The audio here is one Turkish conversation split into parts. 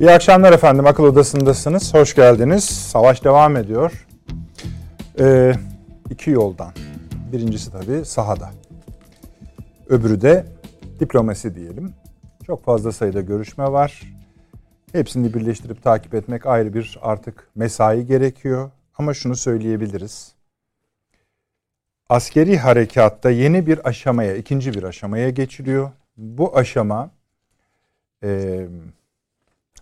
İyi akşamlar efendim, akıl odasındasınız. Hoş geldiniz. Savaş devam ediyor. İki yoldan. Birincisi tabii sahada. Öbürü de diplomasi diyelim. Çok fazla sayıda görüşme var. Hepsini birleştirip takip etmek ayrı bir artık mesai gerekiyor. Ama şunu söyleyebiliriz. Askeri harekatta yeni bir aşamaya, ikinci bir aşamaya geçiliyor. Bu aşama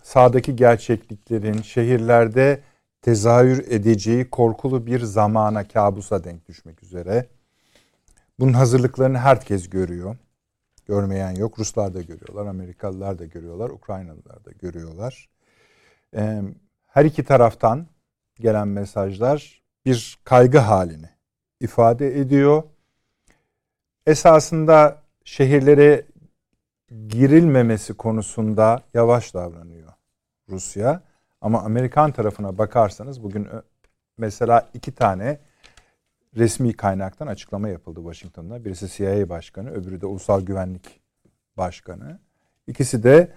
sahadaki gerçekliklerin şehirlerde tezahür edeceği korkulu bir zamana, kabusa denk düşmek üzere. Bunun hazırlıklarını herkes görüyor. Görmeyen yok. Ruslar da görüyorlar, Amerikalılar da görüyorlar, Ukraynalılar da görüyorlar. Her iki taraftan gelen mesajlar bir kaygı halini ifade ediyor. Esasında şehirlere girilmemesi konusunda yavaş davranıyor Rusya. Ama Amerikan tarafına bakarsanız bugün mesela iki tane resmi kaynaktan açıklama yapıldı Washington'da. Birisi CIA Başkanı, öbürü de Ulusal Güvenlik Başkanı. İkisi de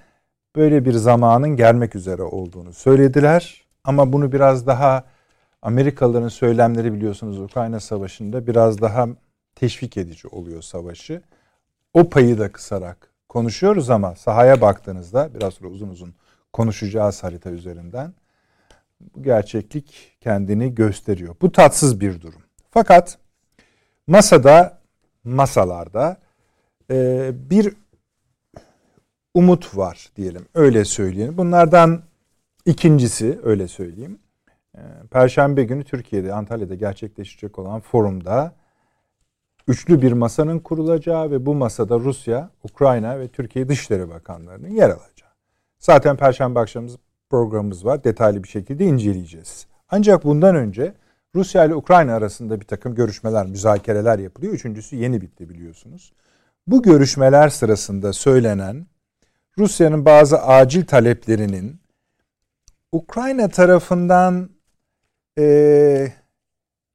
böyle bir zamanın gelmek üzere olduğunu söylediler. Ama bunu biraz daha Amerikalıların söylemleri, biliyorsunuz Ukrayna Savaşı'nda biraz daha teşvik edici oluyor savaşı. O payı da kısarak konuşuyoruz ama sahaya baktığınızda, biraz sonra uzun uzun konuşacağız harita üzerinden, bu gerçeklik kendini gösteriyor. Bu tatsız bir durum. Fakat masalarda bir umut var diyelim, öyle söyleyeyim. Bunlardan ikincisi, öyle söyleyeyim. Perşembe günü Türkiye'de, Antalya'da gerçekleşecek olan forumda üçlü bir masanın kurulacağı ve bu masada Rusya, Ukrayna ve Türkiye Dışişleri Bakanları'nın yer alacağı. Zaten Perşembe akşamımız programımız var. Detaylı bir şekilde inceleyeceğiz. Ancak bundan önce Rusya ile Ukrayna arasında bir takım görüşmeler, müzakereler yapılıyor. Üçüncüsü yeni bitti, biliyorsunuz. Bu görüşmeler sırasında söylenen Rusya'nın bazı acil taleplerinin Ukrayna tarafından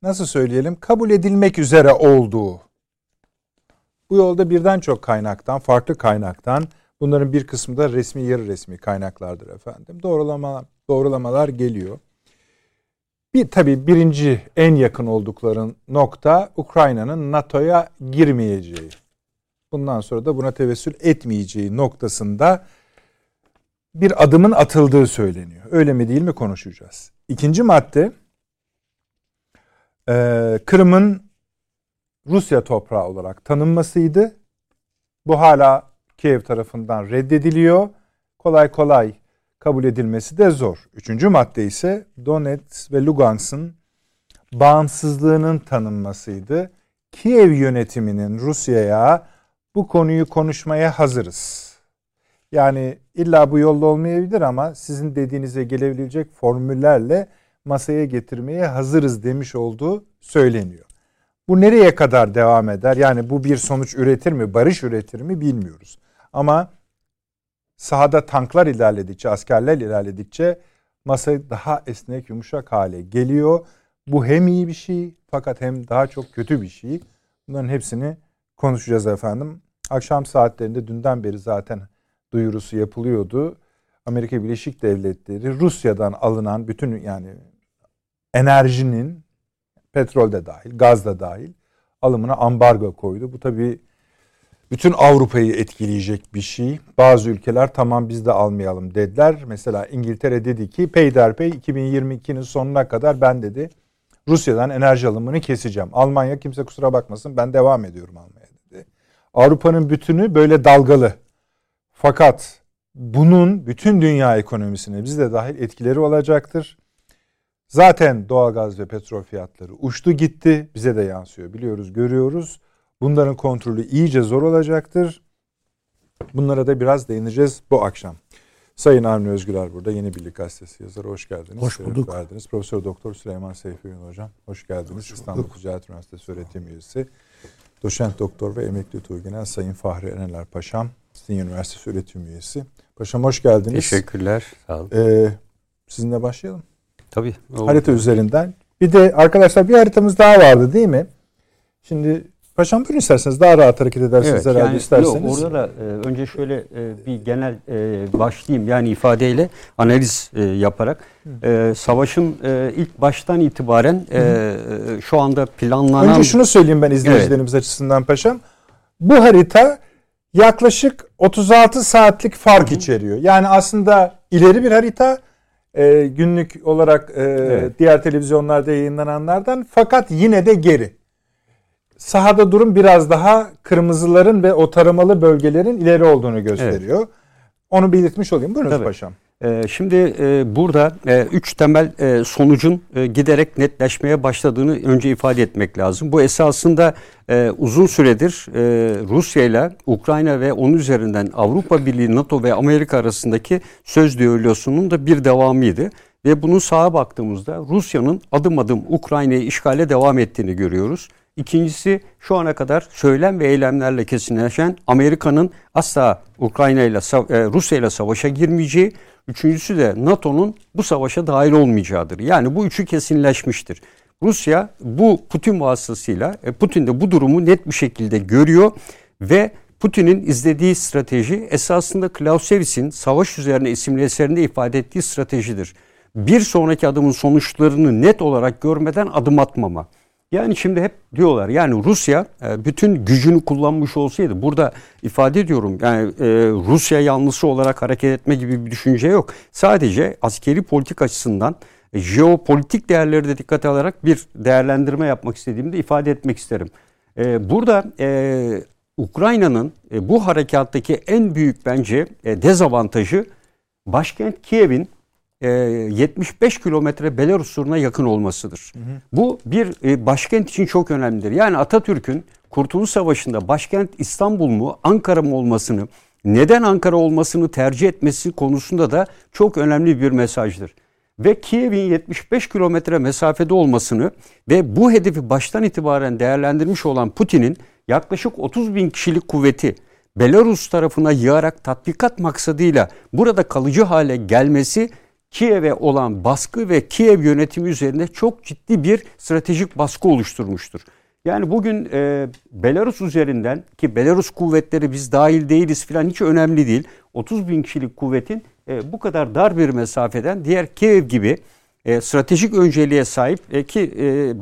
nasıl söyleyelim, kabul edilmek üzere olduğu. Bu yolda birden çok kaynaktan, farklı kaynaktan, bunların bir kısmı da resmi, yarı resmi kaynaklardır efendim. Doğrulamalar geliyor. Tabii birinci, en yakın oldukları nokta Ukrayna'nın NATO'ya girmeyeceği. Bundan sonra da buna tevessül etmeyeceği noktasında bir adımın atıldığı söyleniyor. Öyle mi değil mi konuşacağız. İkinci madde, Kırım'ın Rusya toprağı olarak tanınmasıydı. Bu hala Kiev tarafından reddediliyor. Kolay kolay kabul edilmesi de zor. Üçüncü madde ise Donetsk ve Lugansk'ın bağımsızlığının tanınmasıydı. Kiev yönetiminin Rusya'ya bu konuyu konuşmaya hazırız. Yani illa bu yolla olmayabilir ama sizin dediğinize gelebilecek formüllerle masaya getirmeye hazırız demiş olduğu söyleniyor. Bu nereye kadar devam eder? Yani bu bir sonuç üretir mi, barış üretir mi bilmiyoruz. Ama sahada tanklar ilerledikçe, askerler ilerledikçe masa daha esnek, yumuşak hale geliyor. Bu hem iyi bir şey fakat hem daha çok kötü bir şey. Bunların hepsini konuşacağız efendim. Akşam saatlerinde dünden beri zaten duyurusu yapılıyordu. Amerika Birleşik Devletleri Rusya'dan alınan bütün, yani enerjinin, petrol de dahil, gaz da dahil, alımına ambargo koydu. Bu tabii bütün Avrupa'yı etkileyecek bir şey. Bazı ülkeler tamam biz de almayalım dediler. Mesela İngiltere dedi ki peyderpey 2022'nin sonuna kadar ben dedi Rusya'dan enerji alımını keseceğim. Almanya kimse kusura bakmasın ben devam ediyorum almaya dedi. Avrupa'nın bütünü böyle dalgalı. Fakat bunun bütün dünya ekonomisine biz de dahil etkileri olacaktır. Zaten doğalgaz ve petrol fiyatları uçtu gitti. Bize de yansıyor, biliyoruz, görüyoruz. Bunların kontrolü iyice zor olacaktır. Bunlara da biraz değineceğiz bu akşam. Sayın Avni Özgüler burada, Yeni Birlik Gazetesi yazarı. Hoş geldiniz. Hoş bulduk. Profesör Doktor Süleyman Seyfi Ünal Hocam. Hoş geldiniz. Hoş bulduk. İstanbul Ticaret Üniversitesi öğretim üyesi. Doçent Doktor ve emekli Tuğgenel Sayın Fahri Erener Paşam. Sizin Üniversitesi öğretim üyesi. Paşam hoş geldiniz. Teşekkürler. Sağ olun. Sizinle başlayalım. Tabii. Harita üzerinden. Bir de arkadaşlar bir haritamız daha vardı değil mi? Şimdi Paşam buyurun isterseniz daha rahat hareket edersiniz herhalde yani, isterseniz. Orada da önce şöyle bir genel başlayayım yani ifadeyle analiz yaparak. Savaşın ilk baştan itibaren şu anda planlanan... Önce şunu söyleyeyim ben izleyicilerimiz açısından paşam. Bu harita yaklaşık 36 saatlik fark içeriyor. Yani aslında ileri bir harita günlük olarak diğer televizyonlarda yayınlananlardan fakat yine de geri. Sahada durum biraz daha kırmızıların ve o taramalı bölgelerin ileri olduğunu gösteriyor. Evet. Onu belirtmiş olayım. Buyurunuz paşam. Şimdi burada üç temel sonucun giderek netleşmeye başladığını önce ifade etmek lazım. Bu esasında uzun süredir Rusya ile Ukrayna ve onun üzerinden Avrupa Birliği, NATO ve Amerika arasındaki söz düellosunun da bir devamıydı. Ve bunun sağa baktığımızda Rusya'nın adım adım Ukrayna'yı işgale devam ettiğini görüyoruz. İkincisi şu ana kadar söylem ve eylemlerle kesinleşen Amerika'nın asla Ukrayna ile Rusya ile savaşa girmeyeceği. Üçüncüsü de NATO'nun bu savaşa dahil olmayacağıdır. Yani bu üçü kesinleşmiştir. Rusya bu Putin vasıtasıyla, Putin de bu durumu net bir şekilde görüyor ve Putin'in izlediği strateji esasında Clausewitz'in Savaş Üzerine isimli eserinde ifade ettiği stratejidir. Bir sonraki adımın sonuçlarını net olarak görmeden adım atmama. Yani şimdi hep diyorlar yani Rusya bütün gücünü kullanmış olsaydı, burada ifade ediyorum yani Rusya yanlısı olarak hareket etme gibi bir düşünce yok. Sadece askeri politik açısından jeopolitik değerleri de dikkate alarak bir değerlendirme yapmak istediğimi de ifade etmek isterim. Burada Ukrayna'nın bu harekattaki en büyük bence dezavantajı başkent Kiev'in 75 kilometre Belarus sınırına yakın olmasıdır. Hı hı. Bu bir başkent için çok önemlidir. Yani Atatürk'ün Kurtuluş Savaşı'nda başkent İstanbul mu Ankara mı olmasını, neden Ankara olmasını tercih etmesi konusunda da çok önemli bir mesajdır. Ve Kiev'in 75 kilometre mesafede olmasını ve bu hedefi baştan itibaren değerlendirmiş olan Putin'in yaklaşık 30 bin kişilik kuvveti Belarus tarafına yığarak tatbikat maksadıyla burada kalıcı hale gelmesi, Kiev'e olan baskı ve Kiev yönetimi üzerinde çok ciddi bir stratejik baskı oluşturmuştur. Yani bugün Belarus üzerinden ki Belarus kuvvetleri biz dahil değiliz filan hiç önemli değil. 30 bin kişilik kuvvetin bu kadar dar bir mesafeden diğer Kiev gibi stratejik önceliğe sahip ki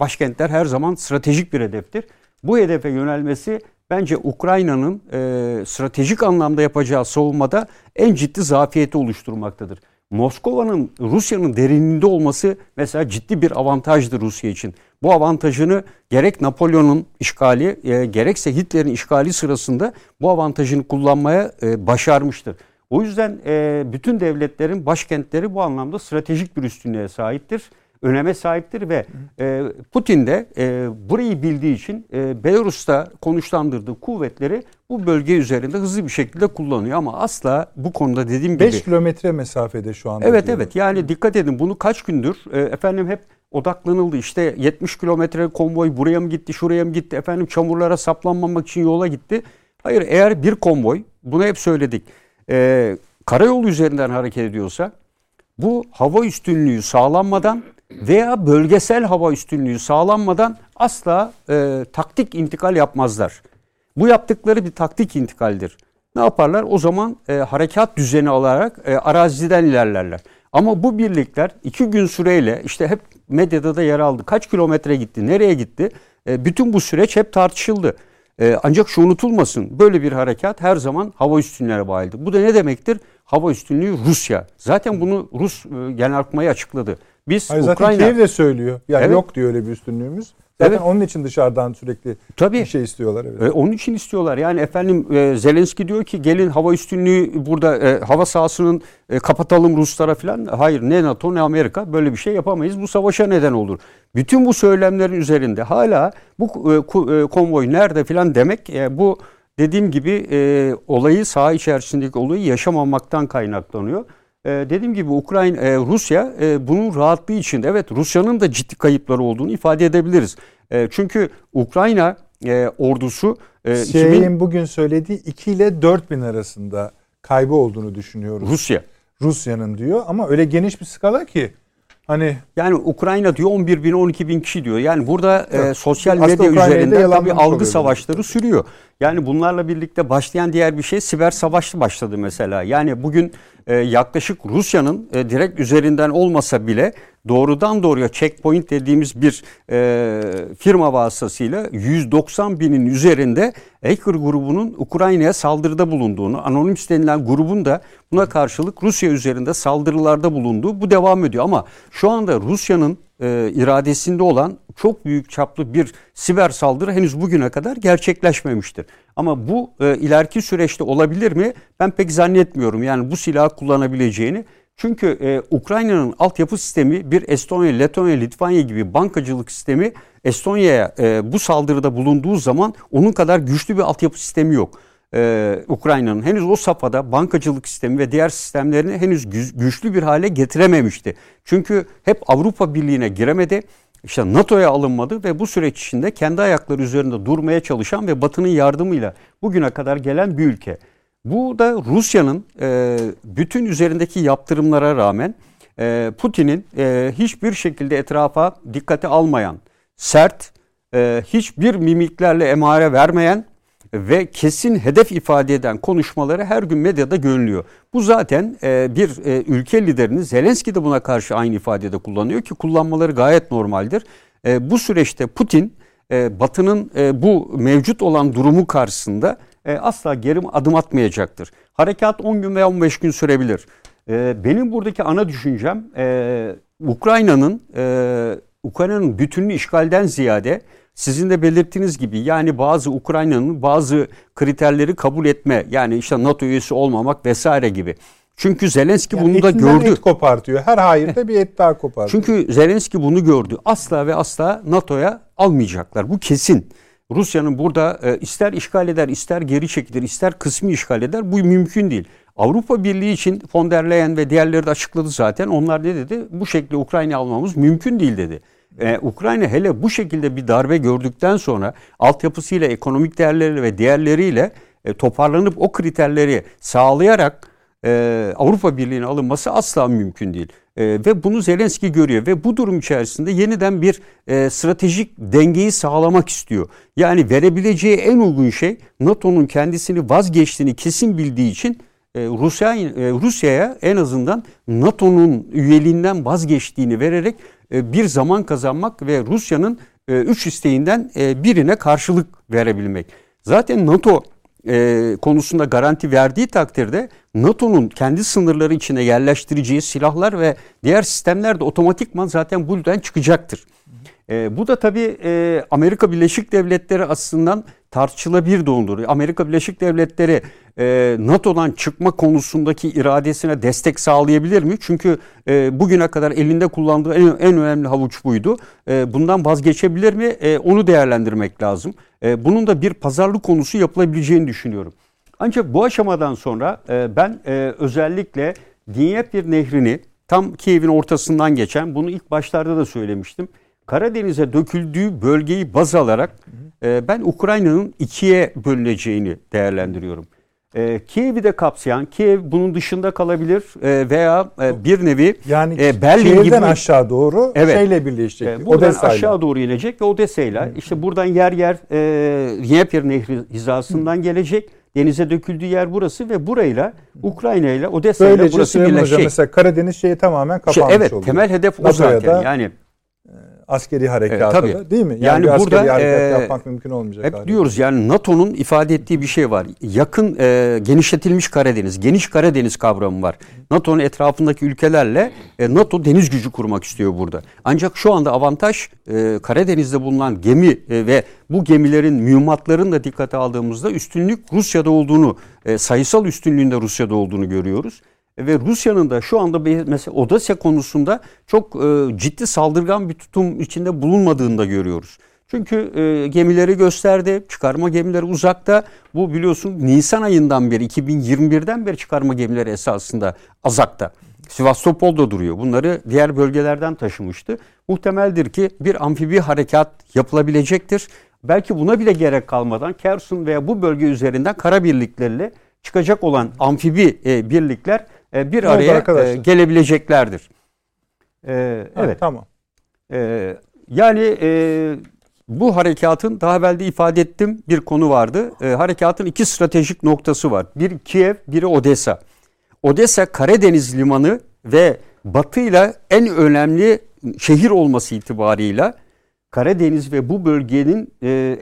başkentler her zaman stratejik bir hedeftir. Bu hedefe yönelmesi bence Ukrayna'nın stratejik anlamda yapacağı savunmada en ciddi zafiyeti oluşturmaktadır. Moskova'nın Rusya'nın derinliğinde olması mesela ciddi bir avantajdır Rusya için. Bu avantajını gerek Napolyon'un işgali gerekse Hitler'in işgali sırasında bu avantajını kullanmaya başarmıştır. O yüzden bütün devletlerin başkentleri bu anlamda stratejik bir üstünlüğe sahiptir, öneme sahiptir ve Putin de burayı bildiği için Belarus'ta konuşlandırdığı kuvvetleri bu bölge üzerinde hızlı bir şekilde kullanıyor ama asla bu konuda dediğim gibi 5 kilometre mesafede şu anda. Evet diyorum. Evet yani dikkat edin bunu kaç gündür efendim hep odaklanıldı işte 70 kilometre konvoy buraya mı gitti şuraya mı gitti efendim çamurlara saplanmamak için yola gitti. Hayır eğer bir konvoy bunu hep söyledik karayolu üzerinden hareket ediyorsa bu hava üstünlüğü sağlanmadan veya bölgesel hava üstünlüğü sağlanmadan asla taktik intikal yapmazlar. Bu yaptıkları bir taktik intikaldir. Ne yaparlar? O zaman harekat düzeni alarak araziden ilerlerler. Ama bu birlikler iki gün süreyle işte hep medyada da yer aldı. Kaç kilometre gitti? Nereye gitti? Bütün bu süreç hep tartışıldı. Ancak şu unutulmasın. Böyle bir harekat her zaman hava üstünlüğüne bağlıdır. Bu da ne demektir? Hava üstünlüğü Rusya. Zaten bunu Rus Genelkurmay'ı açıkladı. Biz hayır, zaten Ukrayna... Kiev de söylüyor. Yani evet. Yok diyor öyle bir üstünlüğümüz. Zaten evet. Onun için dışarıdan sürekli tabii. Bir şey istiyorlar. Evet. Onun için istiyorlar. Yani efendim Zelenski diyor ki gelin hava üstünlüğü burada hava sahasının kapatalım Ruslara falan. Hayır ne NATO ne Amerika böyle bir şey yapamayız. Bu savaşa neden olur. Bütün bu söylemlerin üzerinde hala bu konvoy nerede falan demek bu dediğim gibi olayı saha içerisindeki olayı yaşamamaktan kaynaklanıyor. Dediğim gibi Ukrayna, Rusya bunun rahatlığı için evet Rusya'nın da ciddi kayıpları olduğunu ifade edebiliriz. Çünkü Ukrayna ordusu... bugün söylediği 2 ile 4 bin arasında kaybı olduğunu düşünüyoruz. Rusya'nın diyor ama öyle geniş bir skala ki Hani yani Ukrayna diyor 11 bin 12 bin kişi diyor. Yani burada sosyal medya üzerinden tabii algı savaşları sürüyor. Yani bunlarla birlikte başlayan diğer bir şey siber savaşla başladı mesela. Yani bugün yaklaşık Rusya'nın direkt üzerinden olmasa bile doğrudan doğruya Checkpoint dediğimiz bir firma vasıtasıyla 190 binin üzerinde hacker grubunun Ukrayna'ya saldırıda bulunduğunu, Anonymous denilen grubun da buna karşılık Rusya üzerinde saldırılarda bulunduğu bu devam ediyor. Ama şu anda Rusya'nın iradesinde olan çok büyük çaplı bir siber saldırı henüz bugüne kadar gerçekleşmemiştir. Ama bu ileriki süreçte olabilir mi? Ben pek zannetmiyorum. Yani bu silahı kullanabileceğini. Çünkü Ukrayna'nın altyapı sistemi bir Estonya, Letonya, Litvanya gibi bankacılık sistemi Estonya'ya bu saldırıda bulunduğu zaman onun kadar güçlü bir altyapı sistemi yok. Ukrayna'nın henüz o safhada bankacılık sistemi ve diğer sistemlerini henüz güçlü bir hale getirememişti. Çünkü hep Avrupa Birliği'ne giremedi, işte NATO'ya alınmadı ve bu süreç içinde kendi ayakları üzerinde durmaya çalışan ve Batı'nın yardımıyla bugüne kadar gelen bir ülke. Bu da Rusya'nın bütün üzerindeki yaptırımlara rağmen Putin'in hiçbir şekilde etrafa dikkate almayan, sert, hiçbir mimiklerle emare vermeyen ve kesin hedef ifade eden konuşmaları her gün medyada görülüyor. Bu zaten bir ülke liderinin, Zelenski de buna karşı aynı ifadede kullanıyor ki kullanmaları gayet normaldir. Bu süreçte Putin Batı'nın bu mevcut olan durumu karşısında asla geri adım atmayacaktır. Harekat 10 gün veya 15 gün sürebilir. Benim buradaki ana düşüncem Ukrayna'nın bütününü işgalden ziyade sizin de belirttiğiniz gibi yani bazı Ukrayna'nın bazı kriterleri kabul etme yani işte NATO üyesi olmamak vesaire gibi. Çünkü Zelenski yani bunu da gördü. Et kopartıyor. Her hayırda bir et daha kopartıyor. Çünkü Zelenski bunu gördü. Asla ve asla NATO'ya almayacaklar. Bu kesin. Rusya'nın burada ister işgal eder, ister geri çekilir, ister kısmi işgal eder. Bu mümkün değil. Avrupa Birliği için von der Leyen ve diğerleri de açıkladı zaten. Onlar ne dedi? Bu şekilde Ukrayna'yı almamız mümkün değil dedi. Ukrayna hele bu şekilde bir darbe gördükten sonra altyapısıyla, ekonomik değerleriyle ve diğerleriyle toparlanıp o kriterleri sağlayarak Avrupa Birliği'ne alınması asla mümkün değil. Ve bunu Zelenski görüyor ve bu durum içerisinde yeniden bir stratejik dengeyi sağlamak istiyor. Yani verebileceği en uygun şey NATO'nun kendisini vazgeçtiğini kesin bildiği için Rusya'ya en azından NATO'nun üyeliğinden vazgeçtiğini vererek bir zaman kazanmak ve Rusya'nın üç isteğinden birine karşılık verebilmek. Zaten NATO konusunda garanti verdiği takdirde NATO'nun kendi sınırları içine yerleştireceği silahlar ve diğer sistemler de otomatikman zaten bu yüzden çıkacaktır. Bu da tabii Amerika Birleşik Devletleri aslında tartışılabilir doğrudur. Amerika Birleşik Devletleri NATO'dan çıkma konusundaki iradesine destek sağlayabilir mi? Çünkü bugüne kadar elinde kullandığı en önemli havuç buydu. Bundan vazgeçebilir mi? Onu değerlendirmek lazım. Bunun da bir pazarlık konusu yapılabileceğini düşünüyorum. Ancak bu aşamadan sonra ben özellikle Dnipro Nehri'ni tam Kiev'in ortasından geçen, bunu ilk başlarda da söylemiştim. Karadeniz'e döküldüğü bölgeyi baz alarak ben Ukrayna'nın ikiye bölüneceğini değerlendiriyorum. Kiev'i de kapsayan, Kiev bunun dışında kalabilir veya bir nevi yani Berlin Kiev'den gibi aşağı doğru şeyle birleşecek. Buradan Odessa'yla aşağı doğru inecek ve Odessa'yla işte buradan yer Dnipro Nehri hizasından gelecek. Denize döküldüğü yer burası ve burayla Ukrayna ile Odessa ile burası birleşecek. Böylece mesela Karadeniz şeyi tamamen kapanmış oluyor. Temel hedef o zaten. Yani askeri harekatı da değil mi? Yani burada harekat yapmak mümkün olmayacak. Hep diyoruz yani NATO'nun ifade ettiği bir şey var. Yakın genişletilmiş Karadeniz, geniş Karadeniz kavramı var. NATO'nun etrafındaki ülkelerle NATO deniz gücü kurmak istiyor burada. Ancak şu anda avantaj Karadeniz'de bulunan gemi ve bu gemilerin mühimmatlarını da dikkate aldığımızda üstünlük Rusya'da olduğunu, sayısal üstünlüğünde Rusya'da olduğunu görüyoruz. Ve Rusya'nın da şu anda mesela Odessa konusunda çok ciddi saldırgan bir tutum içinde bulunmadığını da görüyoruz. Çünkü gemileri gösterdi, çıkarma gemileri uzakta. Bu biliyorsun Nisan ayından beri, 2021'den beri çıkarma gemileri esasında azakta. Sivastopol'da duruyor. Bunları diğer bölgelerden taşımıştı. Muhtemeldir ki bir amfibi harekat yapılabilecektir. Belki buna bile gerek kalmadan Kersun veya bu bölge üzerinden kara birlikleriyle çıkacak olan amfibi birlikler bir araya gelebileceklerdir. Evet. Tamam. Yani bu harekatın daha evvel de ifade ettim bir konu vardı. Harekatın iki stratejik noktası var. Bir Kiev, biri Odessa. Odessa Karadeniz limanı ve batıyla en önemli şehir olması itibarıyla Karadeniz ve bu bölgenin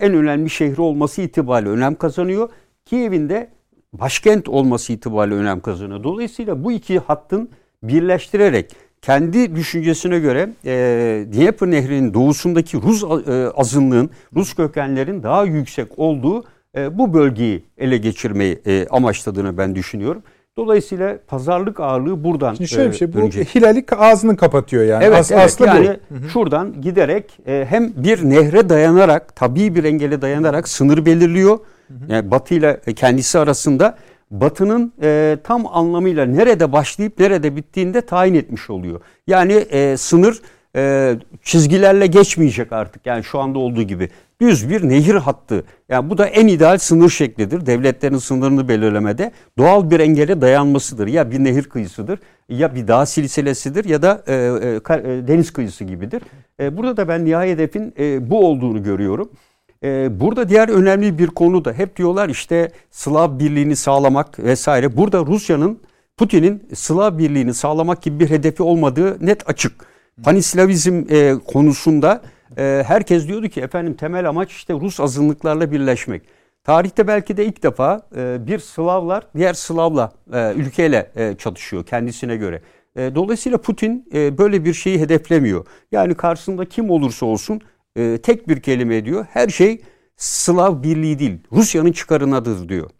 en önemli şehri olması itibariyle önem kazanıyor. Kiev'in de başkent olması itibariyle önem kazanıyor. Dolayısıyla bu iki hattın birleştirerek kendi düşüncesine göre Dnieper Nehri'nin doğusundaki Rus azınlığın, Rus kökenlerin daha yüksek olduğu bu bölgeyi ele geçirmeyi amaçladığını ben düşünüyorum. Dolayısıyla pazarlık ağırlığı buradan dönecek. Şöyle bir şey, bu hilalik ağzını kapatıyor yani. Evet, aslı yani bu. Şuradan giderek hem bir nehre dayanarak, tabii bir engele dayanarak sınır belirliyor. Yani Batı ile kendisi arasında Batı'nın tam anlamıyla nerede başlayıp nerede bittiğini de tayin etmiş oluyor. Yani sınır çizgilerle geçmeyecek artık yani şu anda olduğu gibi. Düz bir nehir hattı. Yani bu da en ideal sınır şeklidir. Devletlerin sınırını belirlemede doğal bir engele dayanmasıdır. Ya bir nehir kıyısıdır, ya bir dağ silsilesidir ya da deniz kıyısı gibidir. Burada da ben nihai hedefin bu olduğunu görüyorum. Burada diğer önemli bir konu da hep diyorlar işte Slav birliğini sağlamak vesaire. Burada Rusya'nın, Putin'in Slav birliğini sağlamak gibi bir hedefi olmadığı net açık. Panislavizm konusunda herkes diyordu ki efendim temel amaç işte Rus azınlıklarla birleşmek. Tarihte belki de ilk defa bir Slavlar diğer Slavla ülkeyle çatışıyor kendisine göre. Dolayısıyla Putin böyle bir şeyi hedeflemiyor. Yani karşısında kim olursa olsun tek bir kelime diyor. Her şey Slav birliği değil, Rusya'nın çıkarınadır diyor.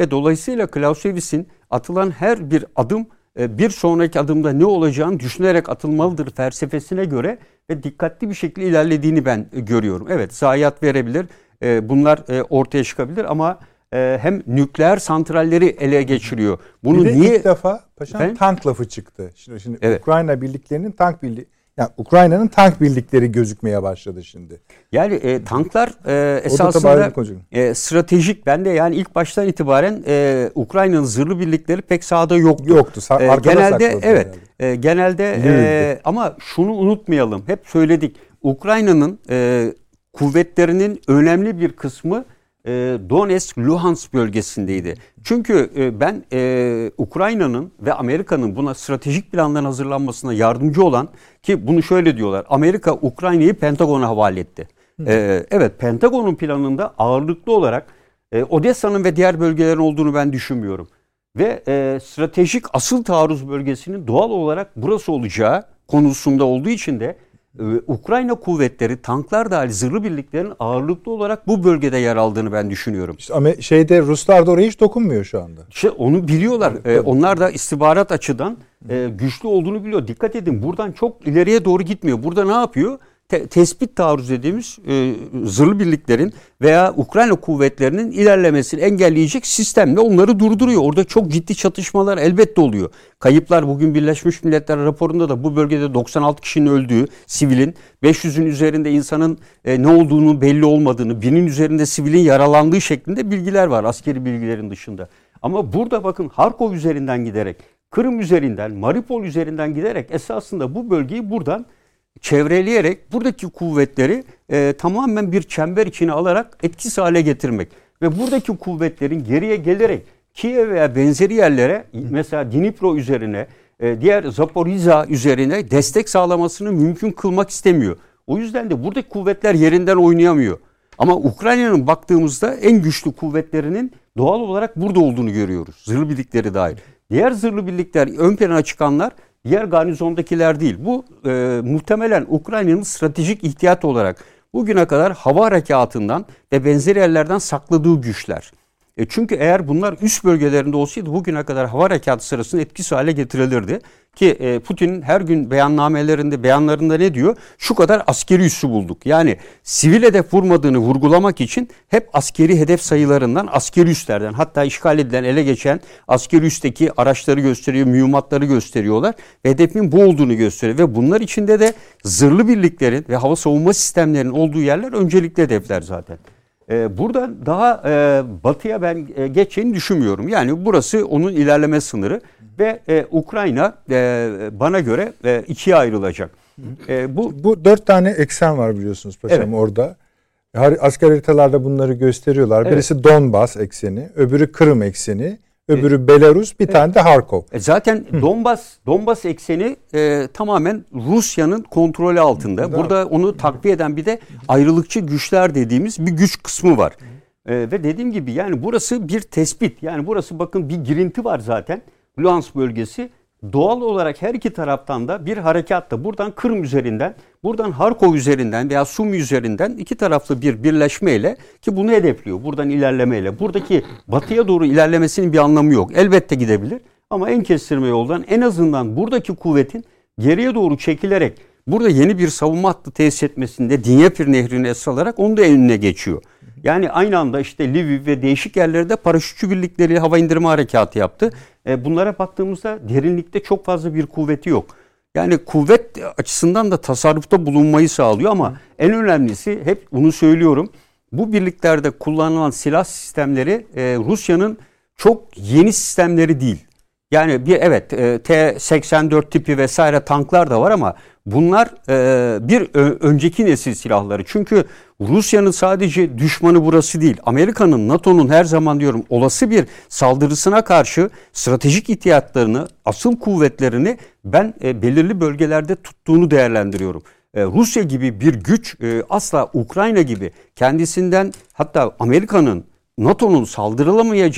Ve dolayısıyla Clausewits'in atılan her bir adım bir sonraki adımda ne olacağını düşünerek atılmalıdır felsefesine göre ve dikkatli bir şekilde ilerlediğini ben görüyorum. Evet, zayiat verebilir, bunlar ortaya çıkabilir ama hem nükleer santralleri ele geçiriyor. Bunu niye ilk defa paşam tank lafı çıktı. Şimdi evet. Ukrayna birliklerinin tank birliği, yani Ukrayna'nın tank birlikleri gözükmeye başladı şimdi. Yani tanklar esasında stratejik. Ben de yani ilk baştan itibaren Ukrayna'nın zırhlı birlikleri pek sahada yoktu. Genelde evet. Genelde ama şunu unutmayalım. Hep söyledik. Ukrayna'nın kuvvetlerinin önemli bir kısmı Donetsk, Luhansk bölgesindeydi. Çünkü ben Ukrayna'nın ve Amerika'nın buna stratejik planların hazırlanmasına yardımcı olan ki bunu şöyle diyorlar. Amerika Ukrayna'yı Pentagon'a havale etti. Evet, Pentagon'un planında ağırlıklı olarak Odessa'nın ve diğer bölgelerin olduğunu ben düşünmüyorum. Ve stratejik asıl taarruz bölgesinin doğal olarak burası olacağı konusunda olduğu için de Ukrayna kuvvetleri, tanklar dahil zırhlı birliklerin ağırlıklı olarak bu bölgede yer aldığını ben düşünüyorum. İşte ama Ruslar da oraya hiç dokunmuyor şu anda. Onu biliyorlar. Onlar da istihbarat açıdan güçlü olduğunu biliyor. Dikkat edin, buradan çok ileriye doğru gitmiyor. Burada ne yapıyor? Tespit taarruz dediğimiz zırhlı birliklerin veya Ukrayna kuvvetlerinin ilerlemesini engelleyecek sistemle onları durduruyor. Orada çok ciddi çatışmalar elbette oluyor. Kayıplar bugün Birleşmiş Milletler raporunda da bu bölgede 96 kişinin öldüğü, sivilin, 500'ün üzerinde insanın ne olduğunu belli olmadığını, 1000'in üzerinde sivilin yaralandığı şeklinde bilgiler var askeri bilgilerin dışında. Ama burada bakın Harkov üzerinden giderek, Kırım üzerinden, Mariupol üzerinden giderek esasında bu bölgeyi buradan çevreleyerek buradaki kuvvetleri tamamen bir çember içine alarak etkisiz hale getirmek. Ve buradaki kuvvetlerin geriye gelerek Kiev veya benzeri yerlere mesela Dnipro üzerine, diğer Zaporizya üzerine destek sağlamasını mümkün kılmak istemiyor. O yüzden de buradaki kuvvetler yerinden oynayamıyor. Ama Ukrayna'nın baktığımızda en güçlü kuvvetlerinin doğal olarak burada olduğunu görüyoruz. Zırhlı birlikleri dahil. Diğer zırhlı birlikler ön plana çıkanlar diğer garnizondakiler değil. Bu muhtemelen Ukrayna'nın stratejik ihtiyat olarak bugüne kadar hava harekatından ve benzeri yerlerden sakladığı güçler. Çünkü eğer bunlar üst bölgelerinde olsaydı bugüne kadar hava harekatı sırasında etkisiz hale getirilirdi. Ki Putin'in her gün beyanlarında ne diyor? Şu kadar askeri üssü bulduk. Yani sivil hedef vurmadığını vurgulamak için hep askeri hedef sayılarından, askeri üslerden, hatta işgal edilen, ele geçen askeri üsteki araçları gösteriyor, mühimmatları gösteriyorlar. Hedefin bu olduğunu gösteriyor ve bunlar içinde de zırhlı birliklerin ve hava savunma sistemlerinin olduğu yerler öncelikli hedefler zaten. Buradan daha batıya ben geçeceğini düşünmüyorum. Yani burası onun ilerleme sınırı ve Ukrayna bana göre ikiye ayrılacak. Bu dört tane eksen var biliyorsunuz paşam, evet. Orada. Asgari haritalarda bunları gösteriyorlar. Evet. Birisi Donbas ekseni, öbürü Kırım ekseni, öbürü Belarus, bir tane de Harkov. Zaten Donbas ekseni tamamen Rusya'nın kontrolü altında. Burada onu takviye eden bir de ayrılıkçı güçler dediğimiz bir güç kısmı var. Ve dediğim gibi yani burası bir tespit. Yani burası bakın bir girinti var zaten. Luhansk bölgesi. Doğal olarak her iki taraftan da bir harekatta buradan Kırım üzerinden, buradan Harkov üzerinden veya Sumi üzerinden iki taraflı bir birleşmeyle ki bunu hedefliyor. Buradan ilerlemeyle. Buradaki batıya doğru ilerlemesinin bir anlamı yok. Elbette gidebilir ama en kestirme yoldan en azından buradaki kuvvetin geriye doğru çekilerek burada yeni bir savunma hattı tesis etmesinde Dinyepr Nehri'ni esas alarak onu da önüne geçiyor. Yani aynı anda işte Lviv ve değişik yerlerde paraşütçü birlikleri hava indirme harekatı yaptı. Bunlara baktığımızda derinlikte çok fazla bir kuvveti yok. Yani kuvvet açısından da tasarrufta bulunmayı sağlıyor ama en önemlisi hep bunu söylüyorum. Bu birliklerde kullanılan silah sistemleri Rusya'nın çok yeni sistemleri değil. Yani bir evet T-84 tipi vesaire tanklar da var ama bunlar bir önceki nesil silahları. Çünkü Rusya'nın sadece düşmanı burası değil. Amerika'nın, NATO'nun her zaman diyorum olası bir saldırısına karşı stratejik ihtiyatlarını, asıl kuvvetlerini ben belirli bölgelerde tuttuğunu değerlendiriyorum. Rusya gibi bir güç asla Ukrayna gibi kendisinden hatta Amerika'nın, NATO'nun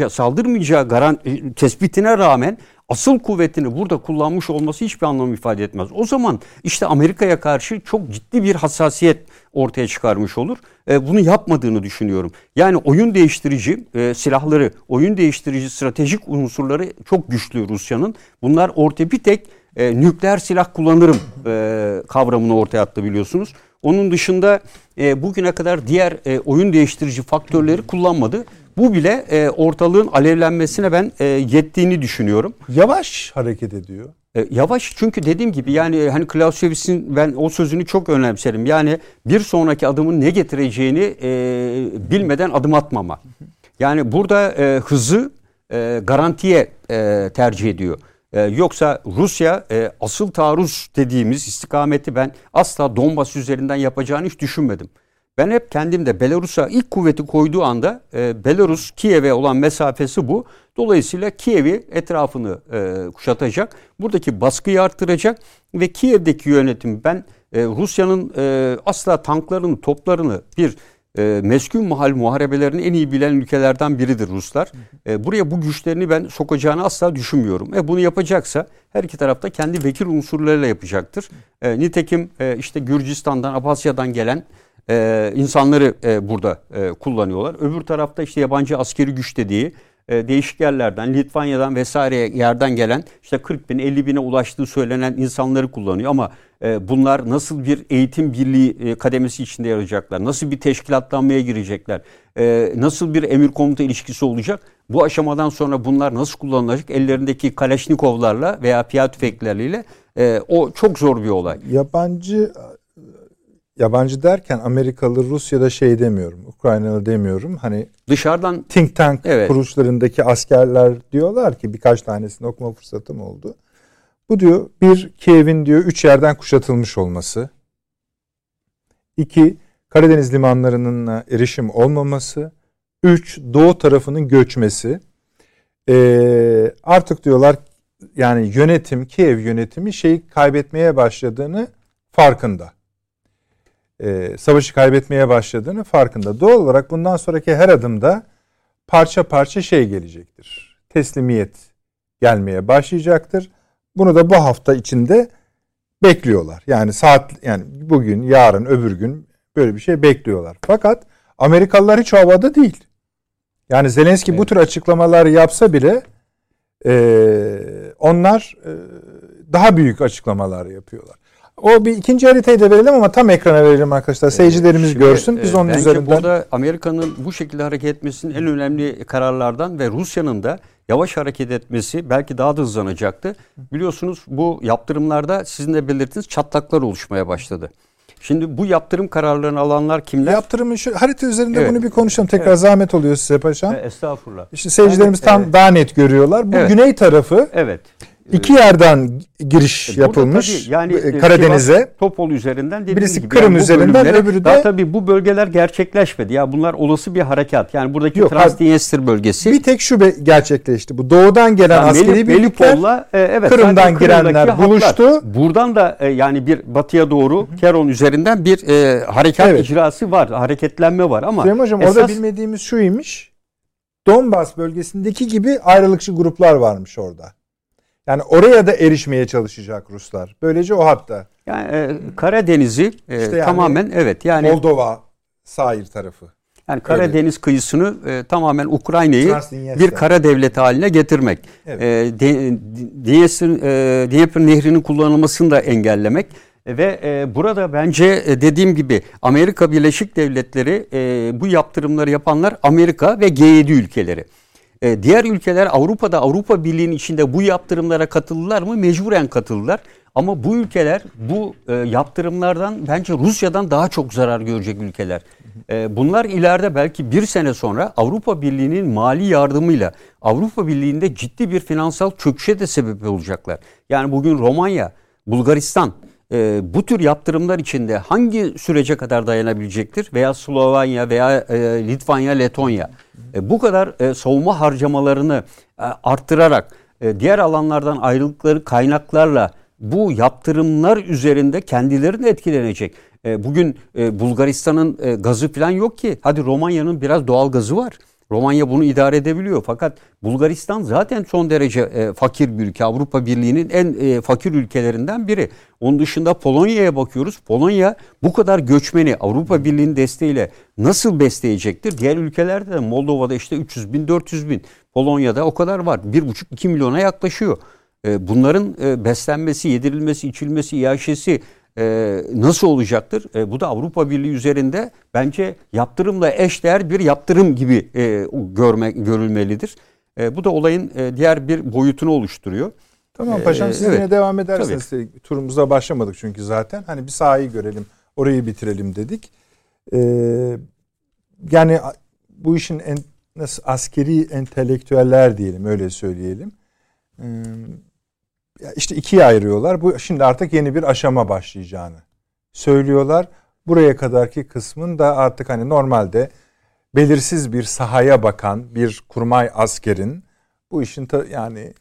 saldırmayacağı tespitine rağmen asıl kuvvetini burada kullanmış olması hiçbir anlam ifade etmez. O zaman işte Amerika'ya karşı çok ciddi bir hassasiyet ortaya çıkarmış olur. Bunu yapmadığını düşünüyorum. Yani oyun değiştirici silahları, oyun değiştirici stratejik unsurları çok güçlü Rusya'nın. Bunlar ortaya bir tek nükleer silah kullanırım kavramını ortaya attı biliyorsunuz. Onun dışında bugüne kadar diğer oyun değiştirici faktörleri kullanmadı. Bu bile ortalığın alevlenmesine ben yettiğini düşünüyorum. Yavaş hareket ediyor. Yavaş çünkü dediğim gibi yani hani Clausewitz'in ben o sözünü çok önemserim. Yani bir sonraki adımın ne getireceğini bilmeden adım atmama. Yani burada hızı garantiye tercih ediyor. Yoksa Rusya asıl taarruz dediğimiz istikameti ben asla Donbas üzerinden yapacağını hiç düşünmedim. Ben hep kendimde Belarus'a ilk kuvveti koyduğu anda Belarus Kiev'e olan mesafesi bu. Dolayısıyla Kiev'i etrafını kuşatacak, buradaki baskıyı arttıracak ve Kiev'deki yönetim ben Rusya'nın asla tanklarını, toplarını bir meskun mahal muharebelerini en iyi bilen ülkelerden biridir Ruslar. Buraya bu güçlerini ben sokacağını asla düşünmüyorum. Bunu yapacaksa her iki tarafta kendi vekil unsurlarıyla yapacaktır. Nitekim işte Gürcistan'dan, Abhazya'dan gelen insanları burada kullanıyorlar. Öbür tarafta işte yabancı askeri güç dediği değişik yerlerden, Litvanya'dan vesaire yerden gelen işte 40 bin, 50 bine ulaştığı söylenen insanları kullanıyor. Ama bunlar nasıl bir eğitim birliği kademesi içinde yarayacaklar, nasıl bir teşkilatlanmaya girecekler, nasıl bir emir komuta ilişkisi olacak? Bu aşamadan sonra bunlar nasıl kullanılacak? Ellerindeki Kaleşnikovlarla veya piyade tüfekleriyle o çok zor bir olay. Yabancı derken Amerikalı, Rusya'da şey demiyorum, Ukraynalı demiyorum. Hani dışarıdan think tank kuruluşlarındaki askerler diyorlar ki birkaç tanesini okuma fırsatım oldu. Bu diyor bir Kiev'in diyor 3 yerden kuşatılmış olması. 2 Karadeniz limanlarının erişim olmaması. 3 doğu tarafının göçmesi. Artık diyorlar yani yönetim, Kiev yönetimi şeyi kaybetmeye başladığını farkında. Savaşı kaybetmeye başladığını farkında. Doğal olarak bundan sonraki her adımda parça parça şey gelecektir. Teslimiyet gelmeye başlayacaktır. Bunu da bu hafta içinde bekliyorlar. Yani bugün, yarın, öbür gün böyle bir şey bekliyorlar. Fakat Amerikalılar hiç havada değil. Yani Zelenski bu tür açıklamalar yapsa bile onlar daha büyük açıklamalar yapıyorlar. O bir ikinci haritayı da verelim ama tam ekrana verelim arkadaşlar. Seyircilerimiz görsün. Biz onun üzerinden. Burada Amerika'nın bu şekilde hareket etmesinin en önemli kararlardan ve Rusya'nın da yavaş hareket etmesi belki daha da hızlanacaktı. Biliyorsunuz bu yaptırımlarda sizin de belirttiğiniz çatlaklar oluşmaya başladı. Şimdi bu yaptırım kararlarını alanlar kimler? Yaptırımın şu harita üzerinde evet. Bunu bir konuşalım. Tekrar evet. Zahmet oluyor size paşam. Estağfurullah. İşte seyircilerimiz yani, tam daha net görüyorlar. Bu evet. Güney tarafı. Evet. İki yerden giriş yapılmış yani Karadeniz'e. Topol üzerinden dediğim birisi gibi. Kırım yani üzerinden öbürü de. Daha tabii bu bölgeler gerçekleşmedi. Ya bunlar olası bir harekat. Yani buradaki Transdiyester bölgesi. Bir tek şu gerçekleşti. Bu doğudan gelen yani askeri birlikler evet, Kırım'dan girenler buluştu. Hatlar. Buradan da yani bir batıya doğru Keron üzerinden bir harekat evet. icrası var. Hareketlenme var ama. Süleyman Hocam orada bilmediğimiz şuymuş. Donbas bölgesindeki gibi ayrılıkçı gruplar varmış orada. Yani oraya da erişmeye çalışacak Ruslar. Böylece o hatta. Yani Karadeniz'i işte yani, tamamen evet yani Moldova sahil tarafı. Yani Karadeniz öyle. Kıyısını tamamen Ukrayna'yı bir kara devleti haline getirmek. Evet. Dnieper Nehri'nin kullanılmasını da engellemek. Ve burada bence dediğim gibi Amerika Birleşik Devletleri bu yaptırımları yapanlar Amerika ve G7 ülkeleri. Diğer ülkeler Avrupa'da Avrupa Birliği'nin içinde bu yaptırımlara katıldılar mı? Mecburen katıldılar. Ama bu ülkeler bu yaptırımlardan bence Rusya'dan daha çok zarar görecek ülkeler. Bunlar ileride belki bir sene sonra Avrupa Birliği'nin mali yardımıyla Avrupa Birliği'nde ciddi bir finansal çöküşe de sebep olacaklar. Yani bugün Romanya, Bulgaristan bu tür yaptırımlar içinde hangi sürece kadar dayanabilecektir? Veya Slovenya veya Litvanya, Letonya. Bu kadar savunma harcamalarını arttırarak diğer alanlardan ayrıldıkları kaynaklarla bu yaptırımlar üzerinde kendilerini etkilenecek. Bugün Bulgaristan'ın gazı falan yok ki. Hadi Romanya'nın biraz doğal gazı var. Romanya bunu idare edebiliyor. Fakat Bulgaristan zaten son derece fakir bir ülke. Avrupa Birliği'nin en fakir ülkelerinden biri. Onun dışında Polonya'ya bakıyoruz. Polonya bu kadar göçmeni Avrupa Birliği'nin desteğiyle nasıl besleyecektir? Diğer ülkelerde de Moldova'da işte 300 bin, 400 bin. Polonya'da o kadar var. 1,5-2 milyona yaklaşıyor. Bunların beslenmesi, yedirilmesi, içilmesi, iaşesi nasıl olacaktır? Bu da Avrupa Birliği üzerinde bence yaptırımla eşdeğer bir yaptırım gibi görülmelidir. Bu da olayın diğer bir boyutunu oluşturuyor. Tamam paşam siz evet. Yine devam edersiniz. Tabii. Turumuza başlamadık çünkü zaten. Hani bir sahayı görelim, orayı bitirelim dedik. Yani bu işin nasıl askeri entelektüeller diyelim, öyle söyleyelim. İşte ikiye ayırıyorlar. Bu şimdi artık yeni bir aşama başlayacağını söylüyorlar. Buraya kadarki kısmın da artık hani normalde belirsiz bir sahaya bakan bir kurmay askerin bu işin yani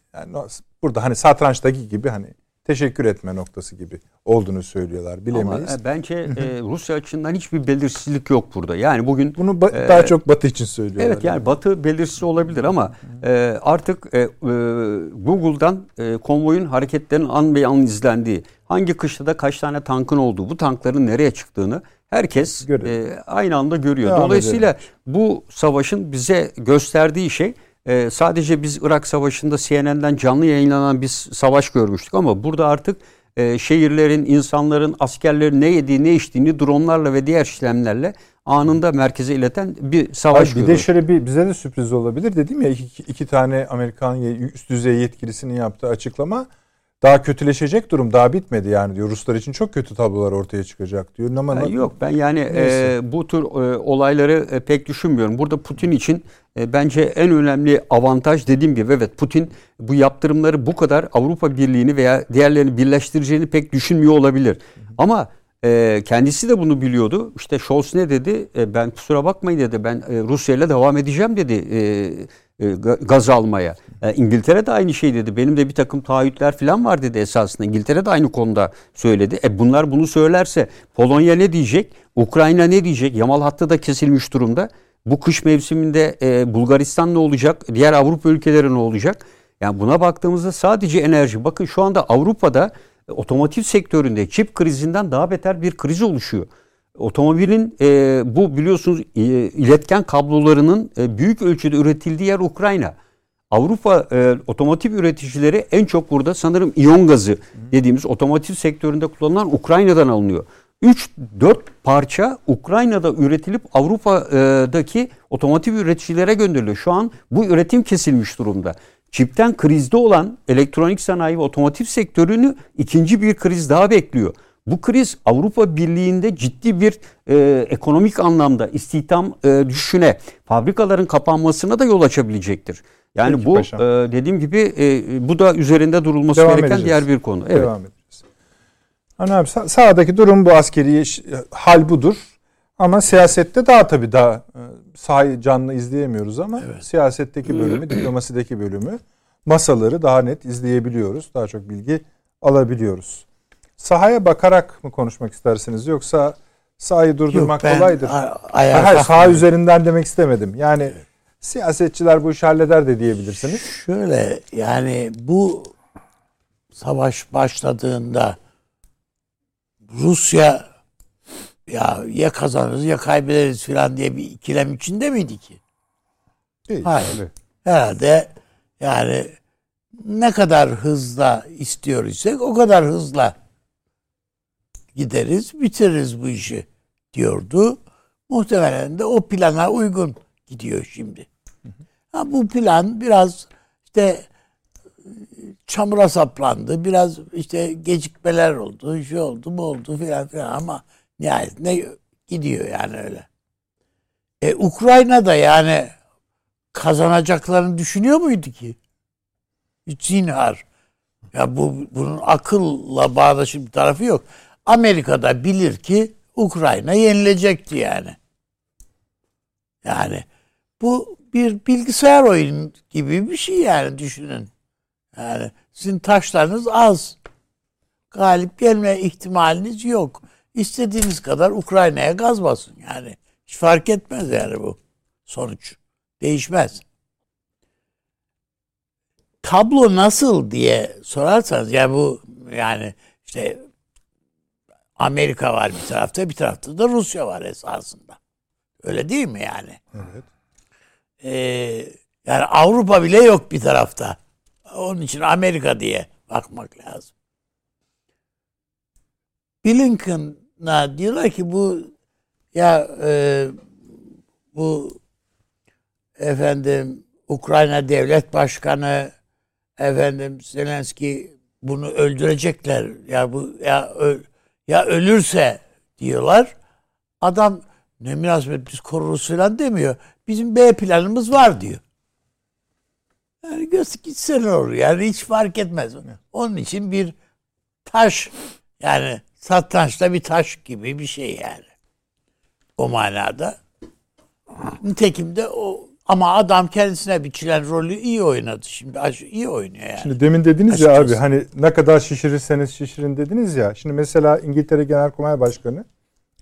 burada hani satrançtaki gibi hani teşekkür etme noktası gibi olduğunu söylüyorlar. Bilemeyiz. Ama bence Rusya açısından hiçbir belirsizlik yok burada. Yani bugün bunu daha çok Batı için söylüyorlar. Evet yani Batı belirsiz olabilir ama artık Google'dan konvoyun hareketlerinin anbeyan izlendiği, hangi kışlada kaç tane tankın olduğu, bu tankların nereye çıktığını herkes aynı anda görüyor. Devam dolayısıyla edelim. Bu savaşın bize gösterdiği şey sadece biz Irak Savaşı'nda CNN'den canlı yayınlanan bir savaş görmüştük ama burada artık şehirlerin, insanların, askerlerin ne yediği, ne içtiğini dronlarla ve diğer işlemlerle anında merkeze ileten bir savaş görüyoruz. Bir de şöyle bize de sürpriz olabilir dedim ya iki tane Amerikan üst düzey yetkilisinin yaptığı açıklama daha kötüleşecek durum daha bitmedi yani diyor. Ruslar için çok kötü tablolar ortaya çıkacak diyor. Ama yok ben yani bu tür olayları pek düşünmüyorum. Burada Putin için bence en önemli avantaj dediğim gibi evet Putin bu yaptırımları bu kadar Avrupa Birliği'ni veya diğerlerini birleştireceğini pek düşünmüyor olabilir. Ama kendisi de bunu biliyordu. İşte Scholz ne dedi? Ben kusura bakmayın dedi. Ben Rusya'yla devam edeceğim dedi. Gaz almaya. İngiltere de aynı şey dedi. Benim de bir takım taahhütler falan var dedi esasında. İngiltere de aynı konuda söyledi. Bunlar bunu söylerse Polonya ne diyecek? Ukrayna ne diyecek? Yamal hattı da kesilmiş durumda. Bu kış mevsiminde Bulgaristan ne olacak? Diğer Avrupa ülkeleri ne olacak? Yani buna baktığımızda sadece enerji. Bakın şu anda Avrupa'da otomotiv sektöründe çip krizinden daha beter bir kriz oluşuyor. Otomobilin bu biliyorsunuz iletken kablolarının büyük ölçüde üretildiği yer Ukrayna. Avrupa otomotiv üreticileri en çok burada sanırım iyon gazı dediğimiz otomotiv sektöründe kullanılan Ukrayna'dan alınıyor. 3-4 parça Ukrayna'da üretilip Avrupa'daki otomotiv üreticilere gönderiliyor. Şu an bu üretim kesilmiş durumda. Çipten krizde olan elektronik sanayi ve otomotiv sektörünü ikinci bir kriz daha bekliyor. Bu kriz Avrupa Birliği'nde ciddi bir ekonomik anlamda istihdam düşüşüne, fabrikaların kapanmasına da yol açabilecektir. Yani peki, bu dediğim gibi bu da üzerinde durulması gereken diğer bir konu. Evet. Devam edeceğiz. Anam, sahadaki durum bu, askeri hal budur. Ama siyasette daha tabii daha sahayı canlı izleyemiyoruz ama evet, siyasetteki bölümü, diplomasideki bölümü, masaları daha net izleyebiliyoruz. Daha çok bilgi alabiliyoruz. Sahaya bakarak mı konuşmak istersiniz yoksa sahayı durdurmak kolaydır? Hayır, saha üzerinden demek istemedim. Yani evet, siyasetçiler bu işi halleder de diyebilirsiniz. Şöyle, yani bu savaş başladığında Rusya ya kazanırız ya kaybederiz filan diye bir ikilem içinde miydi ki? Değil, hayır. Öyle. Herhalde yani ne kadar hızla istiyorsak o kadar hızla gideriz, bitiririz bu işi diyordu. Muhtemelen de o plana uygun gidiyor şimdi. Hı hı. Ha, bu plan biraz işte çamura saplandı, biraz işte gecikmeler oldu, şey oldu, bu oldu filan ama nihayetinde gidiyor yani öyle. Ukrayna da yani kazanacaklarını düşünüyor muydu ki? Zinhar. Ya bunun akılla bağdaşıp bir tarafı yok. Amerika'da bilir ki Ukrayna yenilecekti yani. Yani bu bir bilgisayar oyunu gibi bir şey yani, düşünün. Yani sizin taşlarınız az. Galip gelme ihtimaliniz yok. İstediğiniz kadar Ukrayna'ya gaz basın yani. Hiç fark etmez yani bu sonuç. Değişmez. Tablo nasıl diye sorarsanız yani bu yani işte Amerika var bir tarafta, bir tarafta da Rusya var esasında. Öyle değil mi yani? Evet. Yani Avrupa bile yok bir tarafta. Onun için Amerika diye bakmak lazım. Blinken'a diyorlar ki bu bu Ukrayna Devlet Başkanı Zelenski bunu öldürecekler. Ya ölürse diyorlar. Adam ne münasebet, biz koruruz falan demiyor. Bizim B planımız var diyor. Yani gitsen olur. Yani hiç fark etmez. Onun için bir taş yani, satrançta bir taş gibi bir şey yani. O manada. Nitekim de o, ama adam kendisine biçilen rolü iyi oynadı. Şimdi iyi oynuyor yani. Şimdi demin dediniz açıkçası ya abi, hani ne kadar şişirirseniz şişirin dediniz ya. Şimdi mesela İngiltere Genelkurmay Başkanı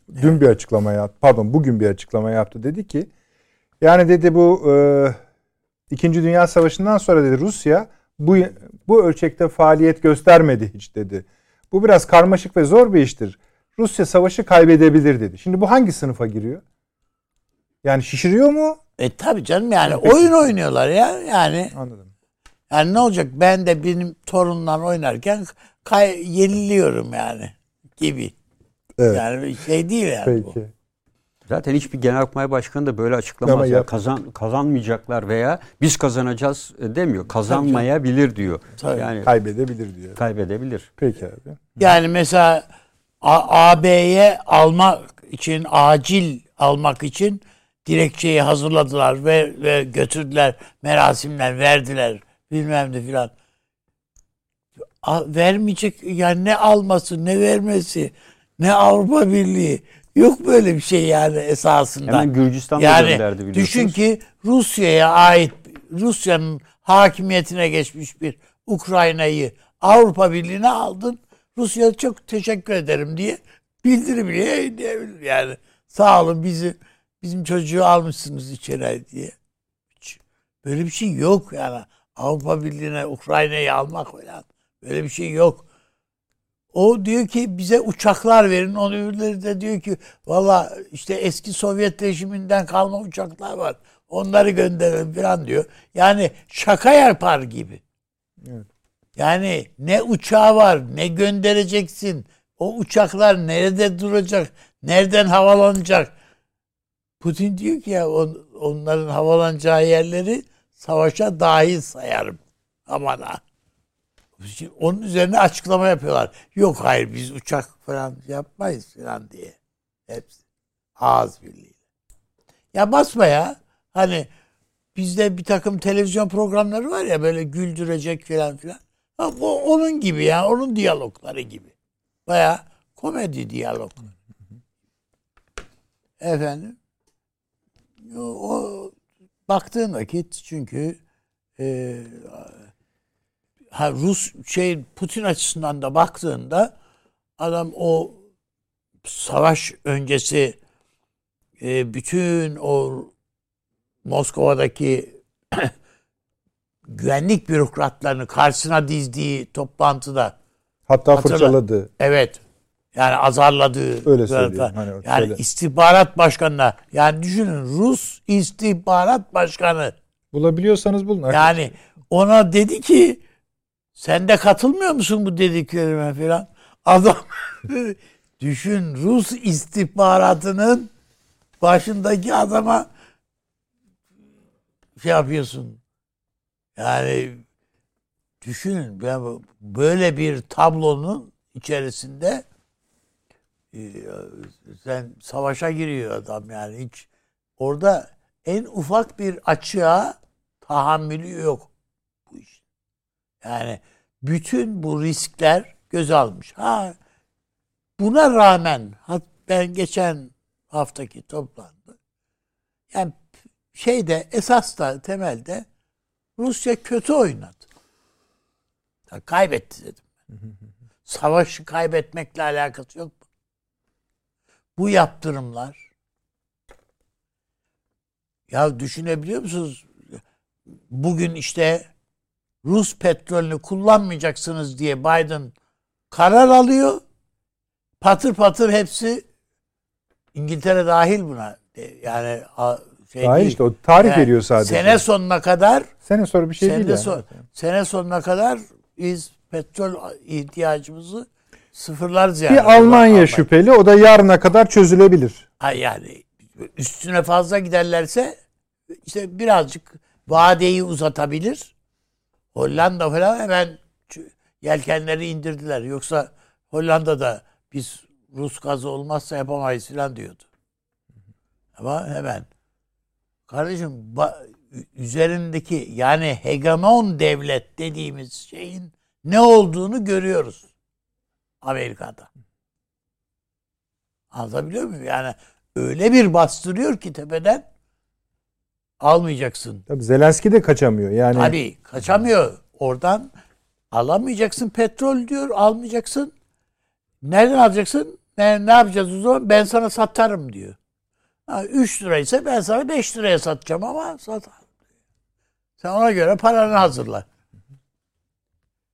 bugün bir açıklama yaptı. Dedi ki yani dedi bu İkinci Dünya Savaşı'ndan sonra dedi Rusya bu ölçekte faaliyet göstermedi hiç dedi. Bu biraz karmaşık ve zor bir iştir. Rusya savaşı kaybedebilir dedi. Şimdi bu hangi sınıfa giriyor? Yani şişiriyor mu? Tabii canım yani oyun oynuyorlar ya. Yani. Anladım. Yani ne olacak, ben de benim torunla oynarken yeniliyorum yani gibi. Evet. Yani bir şey değil yani. Peki. Bu. Zaten hiçbir Genelkurmay Başkanı da böyle açıklamaz. Ya. Kazanmayacaklar veya biz kazanacağız demiyor. Kazanmayabilir diyor. Tabii. Yani kaybedebilir diyor. Kaybedebilir. Peki abi. Yani mesela AB'ye acil almak için dilekçeyi hazırladılar ve götürdüler, merasimler verdiler, bilmem ne filan. Vermeyecek yani, ne alması ne vermesi, ne Avrupa Birliği, yok böyle bir şey yani esasında. Hemen Gürcistan'da yani gönderdi, biliyorsunuz. Düşün ki Rusya'ya ait, Rusya'nın hakimiyetine geçmiş bir Ukrayna'yı Avrupa Birliği'ne aldın. Rusya'ya çok teşekkür ederim diye bildirim diyebilir yani. Sağ olun, bizim çocuğu almışsınız içeri diye. Böyle bir şey yok yani. Avrupa Birliği'ne Ukrayna'yı almak falan, böyle bir şey yok. O diyor ki bize uçaklar verin. O öbürleri de diyor ki valla işte eski Sovyet rejiminden kalma uçaklar var, onları gönderelim falan diyor. Yani şaka yapar gibi. Evet. Yani ne uçağı var, ne göndereceksin. O uçaklar nerede duracak, nereden havalanacak? Putin diyor ki ya onların havalanacağı yerleri savaşa dahil sayarım. Aman ha. Şimdi onun üzerine açıklama yapıyorlar. Yok hayır biz uçak falan yapmayız falan diye. Hepsi ağız birliği. Ya basma ya. Hani bizde bir takım televizyon programları var ya böyle güldürecek falan filan. O onun gibi yani onun diyalogları gibi. Bayağı komedi diyalogları. Efendim o baktığın vakit çünkü Rus Putin açısından da baktığında adam o savaş öncesi bütün o Moskova'daki güvenlik bürokratlarını karşısına dizdiği toplantıda hatta fırçaladı. Evet. Yani azarladığı. Öyle söyleyeyim. Hani yani öyle. İstihbarat başkanına. Yani düşünün Rus istihbarat başkanı. Bulabiliyorsanız bulun. Yani ona dedi ki sen de katılmıyor musun bu dediklerime falan. Adam düşün Rus istihbaratının başındaki adama şey yapıyorsun. Yani düşünün böyle bir tablonun içerisinde sen savaşa giriyor adam yani hiç orada en ufak bir açığa tahammülü yok bu iş. Yani bütün bu riskler göze almış. Ha buna rağmen ben geçen haftaki toplandı. Yani esas da temelde Rusya kötü oynadı. Ya kaybetti dedim. Savaşı kaybetmekle alakası yok. Bu yaptırımlar ya düşünebiliyor musunuz? Bugün Rus petrolünü kullanmayacaksınız diye Biden karar alıyor. Patır patır hepsi İngiltere dahil buna. Yani hayır o tarih veriyor sadece. Sene sonuna kadar. Sene sonra bir şey değil yani. Sene sonuna kadar biz petrol ihtiyacımızı sıfırlarız yani. Bir Almanya şüpheli. O da yarına kadar çözülebilir. Yani üstüne fazla giderlerse birazcık vadeyi uzatabilir. Hollanda falan hemen yelkenleri indirdiler. Yoksa Hollanda'da biz Rus gazı olmazsa yapamayız falan diyordu. Ama hemen kardeşim üzerindeki yani hegemon devlet dediğimiz şeyin ne olduğunu görüyoruz. Amerika'da. Anlatabiliyor muyum? Yani öyle bir bastırıyor ki tepeden almayacaksın. Tabii Zelenski de kaçamıyor. Yani. Tabii kaçamıyor. Oradan alamayacaksın petrol diyor. Almayacaksın. Nereden alacaksın? Ne yapacağız o zaman? Ben sana satarım diyor. 3 liraysa ben sana 5 liraya satacağım ama satarım. Sen ona göre paranı hazırla.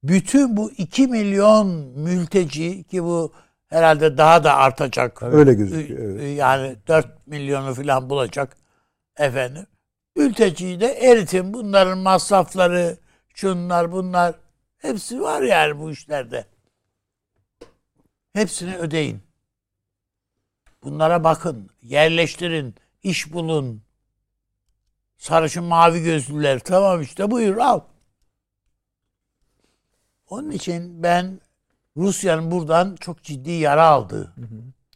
Bütün bu 2 milyon mülteci ki bu herhalde daha da artacak. Öyle gözüküyor. Evet. Yani 4 milyonu falan bulacak. Mülteciyi de eritin. Bunların masrafları, şunlar bunlar. Hepsi var yani bu işlerde. Hepsini ödeyin. Bunlara bakın. Yerleştirin. İş bulun. Sarışın mavi gözlüler. Tamam buyur al. Onun için ben Rusya'nın buradan çok ciddi yara aldı.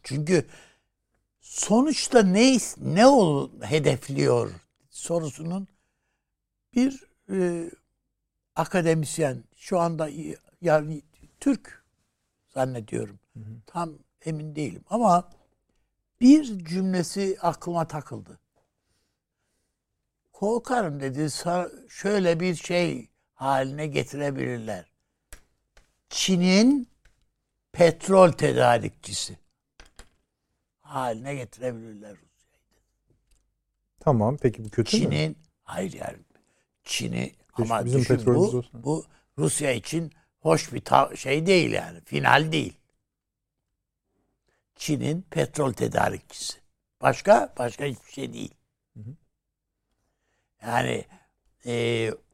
Çünkü sonuçta ne hedefliyor sorusunun bir akademisyen şu anda yani Türk zannediyorum. Tam emin değilim ama bir cümlesi aklıma takıldı. Korkarım dedi şöyle bir şey haline getirebilirler. Çin'in petrol tedarikçisi haline getirebilirler Rusya'yı. Tamam peki bu kötü mü? Hayır yani Çin'i ama düşün bu Rusya için hoş bir şey değil yani final değil. Çin'in petrol tedarikçisi. Başka hiçbir şey değil. Yani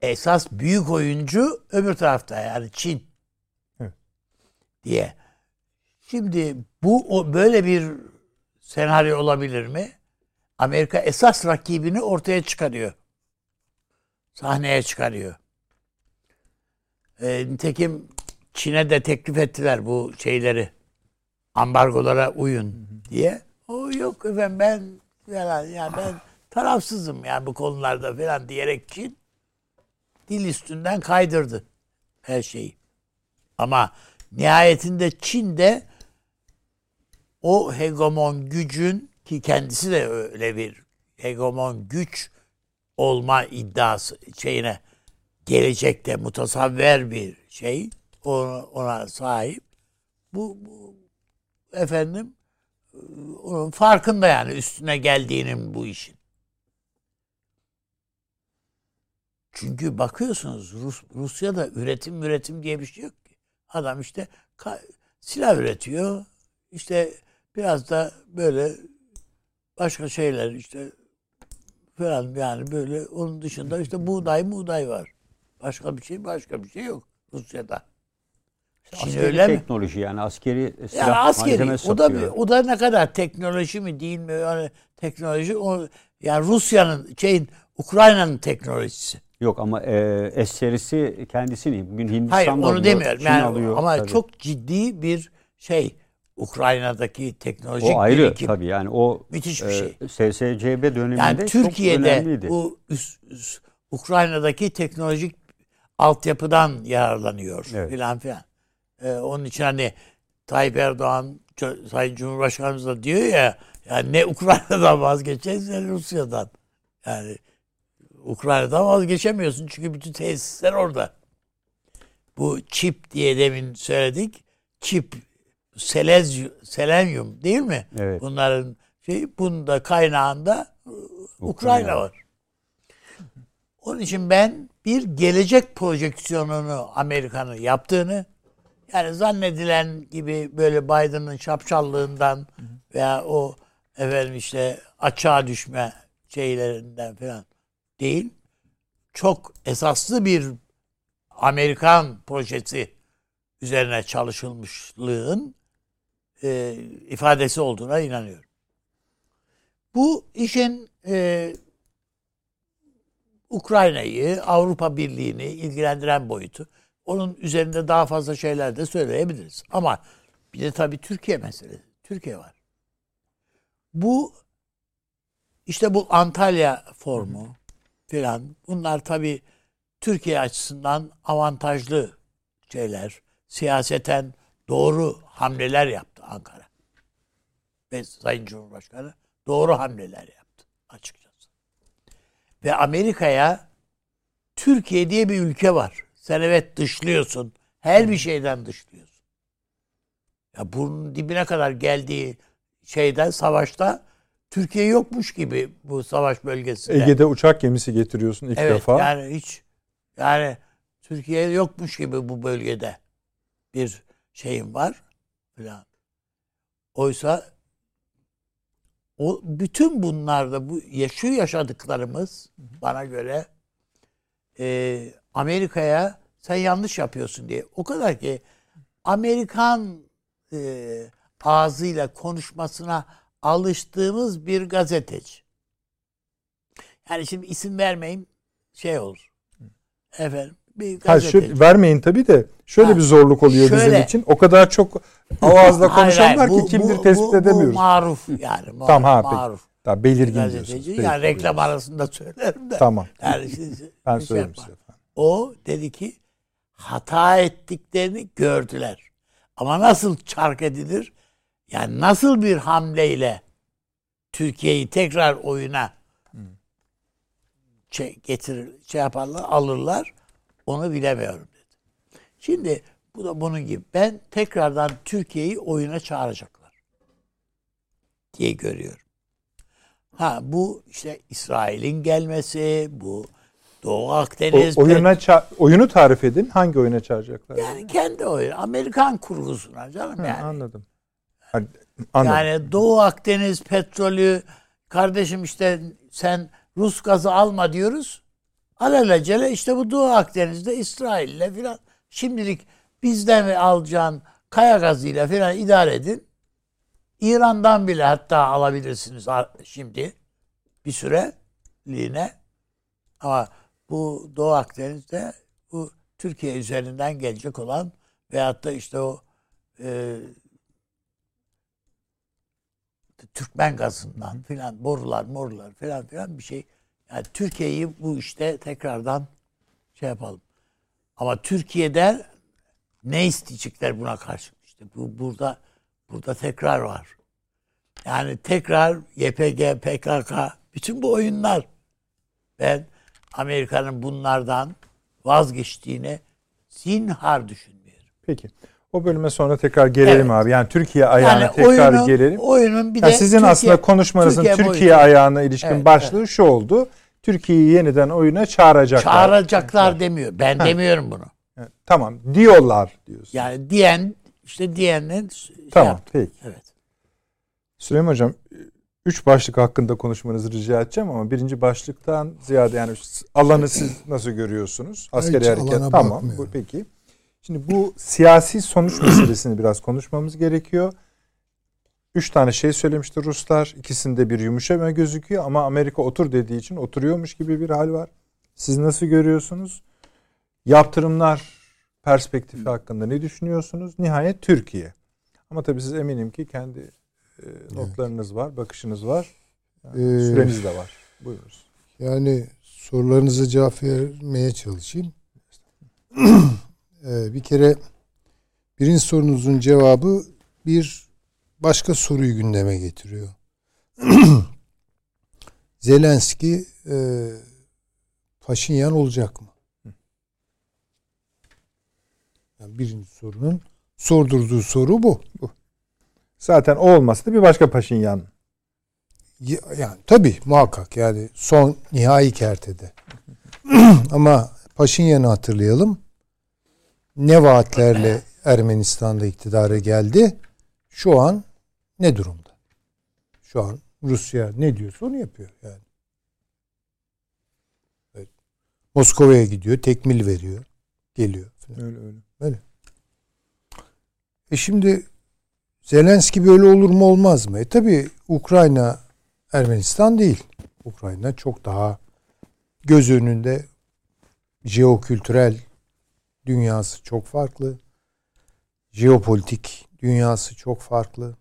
esas büyük oyuncu öbür tarafta yani Çin. Diye. Şimdi böyle bir senaryo olabilir mi? Amerika esas rakibini ortaya çıkarıyor. Sahneye çıkarıyor. Nitekim Çin'e de teklif ettiler bu şeyleri. Ambargolara uyun diye. O yok efendim ben tarafsızım yani bu konularda falan diyerek Çin dil üstünden kaydırdı her şeyi. Ama nihayetinde Çin de o hegemon gücün, ki kendisi de öyle bir hegemon güç olma iddiası şeyine gelecekte mutasavver bir şey ona sahip. Bu efendim onun farkında yani üstüne geldiğinin bu işin. Çünkü bakıyorsunuz Rusya'da üretim diye bir şey yok ki. Adam işte silah üretiyor. İşte biraz da böyle başka şeyler işte falan yani böyle onun dışında işte buğday var. Başka bir şey yok Rusya'da. Çin öyle teknoloji mi? Yani askeri silah yani malzeme satıyor. O da ne kadar teknoloji mi değil mi yani teknoloji o yani Rusya'nın Ukrayna'nın teknolojisi. Yok ama S-serisi kendisi değil. Bugün Hindistan'da alıyor. Hayır onu demiyorum. Yani, alıyor, ama tabii. Çok ciddi bir şey Ukrayna'daki teknolojik o ayrı, birikim. Tabii yani o müthiş bir şey. SSCB döneminde yani Türkiye'de çok önemliydi. Bu Ukrayna'daki teknolojik altyapıdan yararlanıyor filan filan. Onun için hani Tayyip Erdoğan Sayın Cumhurbaşkanımız da diyor ya yani ne Ukrayna'dan vazgeçeceğiz ne Rusya'dan. Yani Ukrayna'dan vazgeçemiyorsun çünkü bütün tesisler orada. Bu çip diye demin söyledik. Çip, selenyum değil mi? Evet. Bunların bunun da kaynağında Ukrayna var. Onun için ben bir gelecek projeksiyonunu Amerika'nın yaptığını yani zannedilen gibi böyle Biden'ın şapşallığından veya o efendim işte açığa düşme şeylerinden falan değil. Çok esaslı bir Amerikan projesi üzerine çalışılmışlığın ifadesi olduğuna inanıyorum. Bu işin Ukrayna'yı, Avrupa Birliği'ni ilgilendiren boyutu. Onun üzerinde daha fazla şeyler de söyleyebiliriz. Ama bir de tabii Türkiye meselesi. Türkiye var. Bu işte bu Antalya formu filan. Bunlar tabii Türkiye açısından avantajlı şeyler. Siyaseten doğru hamleler yaptı Ankara. Ve Sayın Cumhurbaşkanı doğru hamleler yaptı açıkçası. Ve Amerika'ya Türkiye diye bir ülke var. Sen evet dışlıyorsun. Her bir şeyden dışlıyorsun. Ya bunun dibine kadar geldiği şeyden savaşta Türkiye yokmuş gibi bu savaş bölgesinde. Ege'de uçak gemisi getiriyorsun ilk defa. Evet yani yani Türkiye yokmuş gibi bu bölgede bir şeyim var falan. Oysa bütün bunlarda şu yaşadıklarımız bana göre Amerika'ya sen yanlış yapıyorsun diye. O kadar ki Amerikan ağzıyla konuşmasına alıştığımız bir gazeteci. Yani şimdi isim vermeyeyim olur. Efendim bir gazeteci. Vermeyin tabii de şöyle bir zorluk oluyor bizim için. O kadar çok avazla konuşan var ki kimdir tespit edemiyoruz. Bu maruf yani. Maruf. Tamam belirgin diyorsunuz. Yani reklam arasında söylerim de. Tamam. Yani ben söyleyeyim size. O dedi ki hata ettiklerini gördüler. Ama nasıl çark edilir? Yani nasıl bir hamleyle Türkiye'yi tekrar oyuna getirir, yaparlar, alırlar onu bilemiyorum dedi. Şimdi bu da bunun gibi. Ben tekrardan Türkiye'yi oyuna çağıracaklar diye görüyorum. Bu işte İsrail'in gelmesi, bu Doğu Akdeniz. Oyunu tarif edin. Hangi oyuna çağıracaklar? Yani kendi oyunu. Amerikan kurgusuna canım yani. Anladım. Yani Doğu Akdeniz petrolü kardeşim işte sen Rus gazı alma diyoruz. Alelacele işte bu Doğu Akdeniz'de İsrail'le filan şimdilik bizden alacağın kaya gazıyla filan idare edin. İran'dan bile hatta alabilirsiniz şimdi bir süreliğine. Ama bu Doğu Akdeniz'de bu Türkiye üzerinden gelecek olan veyahut da işte o Türkmen gazından filan borular filan bir şey. Yani Türkiye'yi bu işte tekrardan şey yapalım. Ama Türkiye'de ne isteyecekler buna karşı? İşte bu burada tekrar var. Yani tekrar YPG, PKK, bütün bu oyunlar. Ben Amerika'nın bunlardan vazgeçtiğini zinhar düşünmüyorum. Peki. O bölüme sonra tekrar gelelim evet. Abi. Yani Türkiye ayağına yani tekrar gelelim. Oyunun bir yani de sizin Türkiye, aslında konuşmanızın Türkiye ayağına ilişkin evet, başlığı evet. Şu oldu. Türkiye'yi yeniden oyuna çağıracaklar. Çağıracaklar evet. Demiyor. Ben demiyorum bunu. Evet, tamam. Diyorlar diyorsun. Yani diyen işte diyenle tamam. Şey peki. Evet. Süleyman Hocam 3 başlık hakkında konuşmanızı rica edeceğim ama birinci başlıktan ziyade yani alanı siz nasıl görüyorsunuz? Askeri hareket tamam. Bu, peki. Şimdi bu siyasi sonuç meselesini biraz konuşmamız gerekiyor. 3 tane şey söylemişti Ruslar. İkisinde bir yumuşama gözüküyor ama Amerika otur dediği için oturuyormuş gibi bir hal var. Siz nasıl görüyorsunuz? Yaptırımlar perspektifi hakkında ne düşünüyorsunuz? Nihayet Türkiye. Ama tabii siz eminim ki kendi notlarınız var, bakışınız var. Yani süreniz de var. Buyurunuz. Yani sorularınıza cevap vermeye çalışayım. Bir kere birinci sorunuzun cevabı bir başka soruyu gündeme getiriyor. Zelenski Paşinyan olacak mı? Yani birinci sorunun sordurduğu soru bu. Zaten o olması da bir başka Paşinyan. Yani tabii muhakkak yani son nihai kertede. Ama Paşinyan'ı hatırlayalım. Ne vaatlerle Ermenistan'da iktidara geldi? Şu an ne durumda? Şu an Rusya ne diyorsa onu yapıyor yani. Evet. Moskova'ya gidiyor, tekmil veriyor, geliyor falan. Öyle. Şimdi Zelenski böyle olur mu olmaz mı? Tabii Ukrayna Ermenistan değil. Ukrayna çok daha göz önünde jeokültürel dünyası çok farklı. Jeopolitik dünyası çok farklı.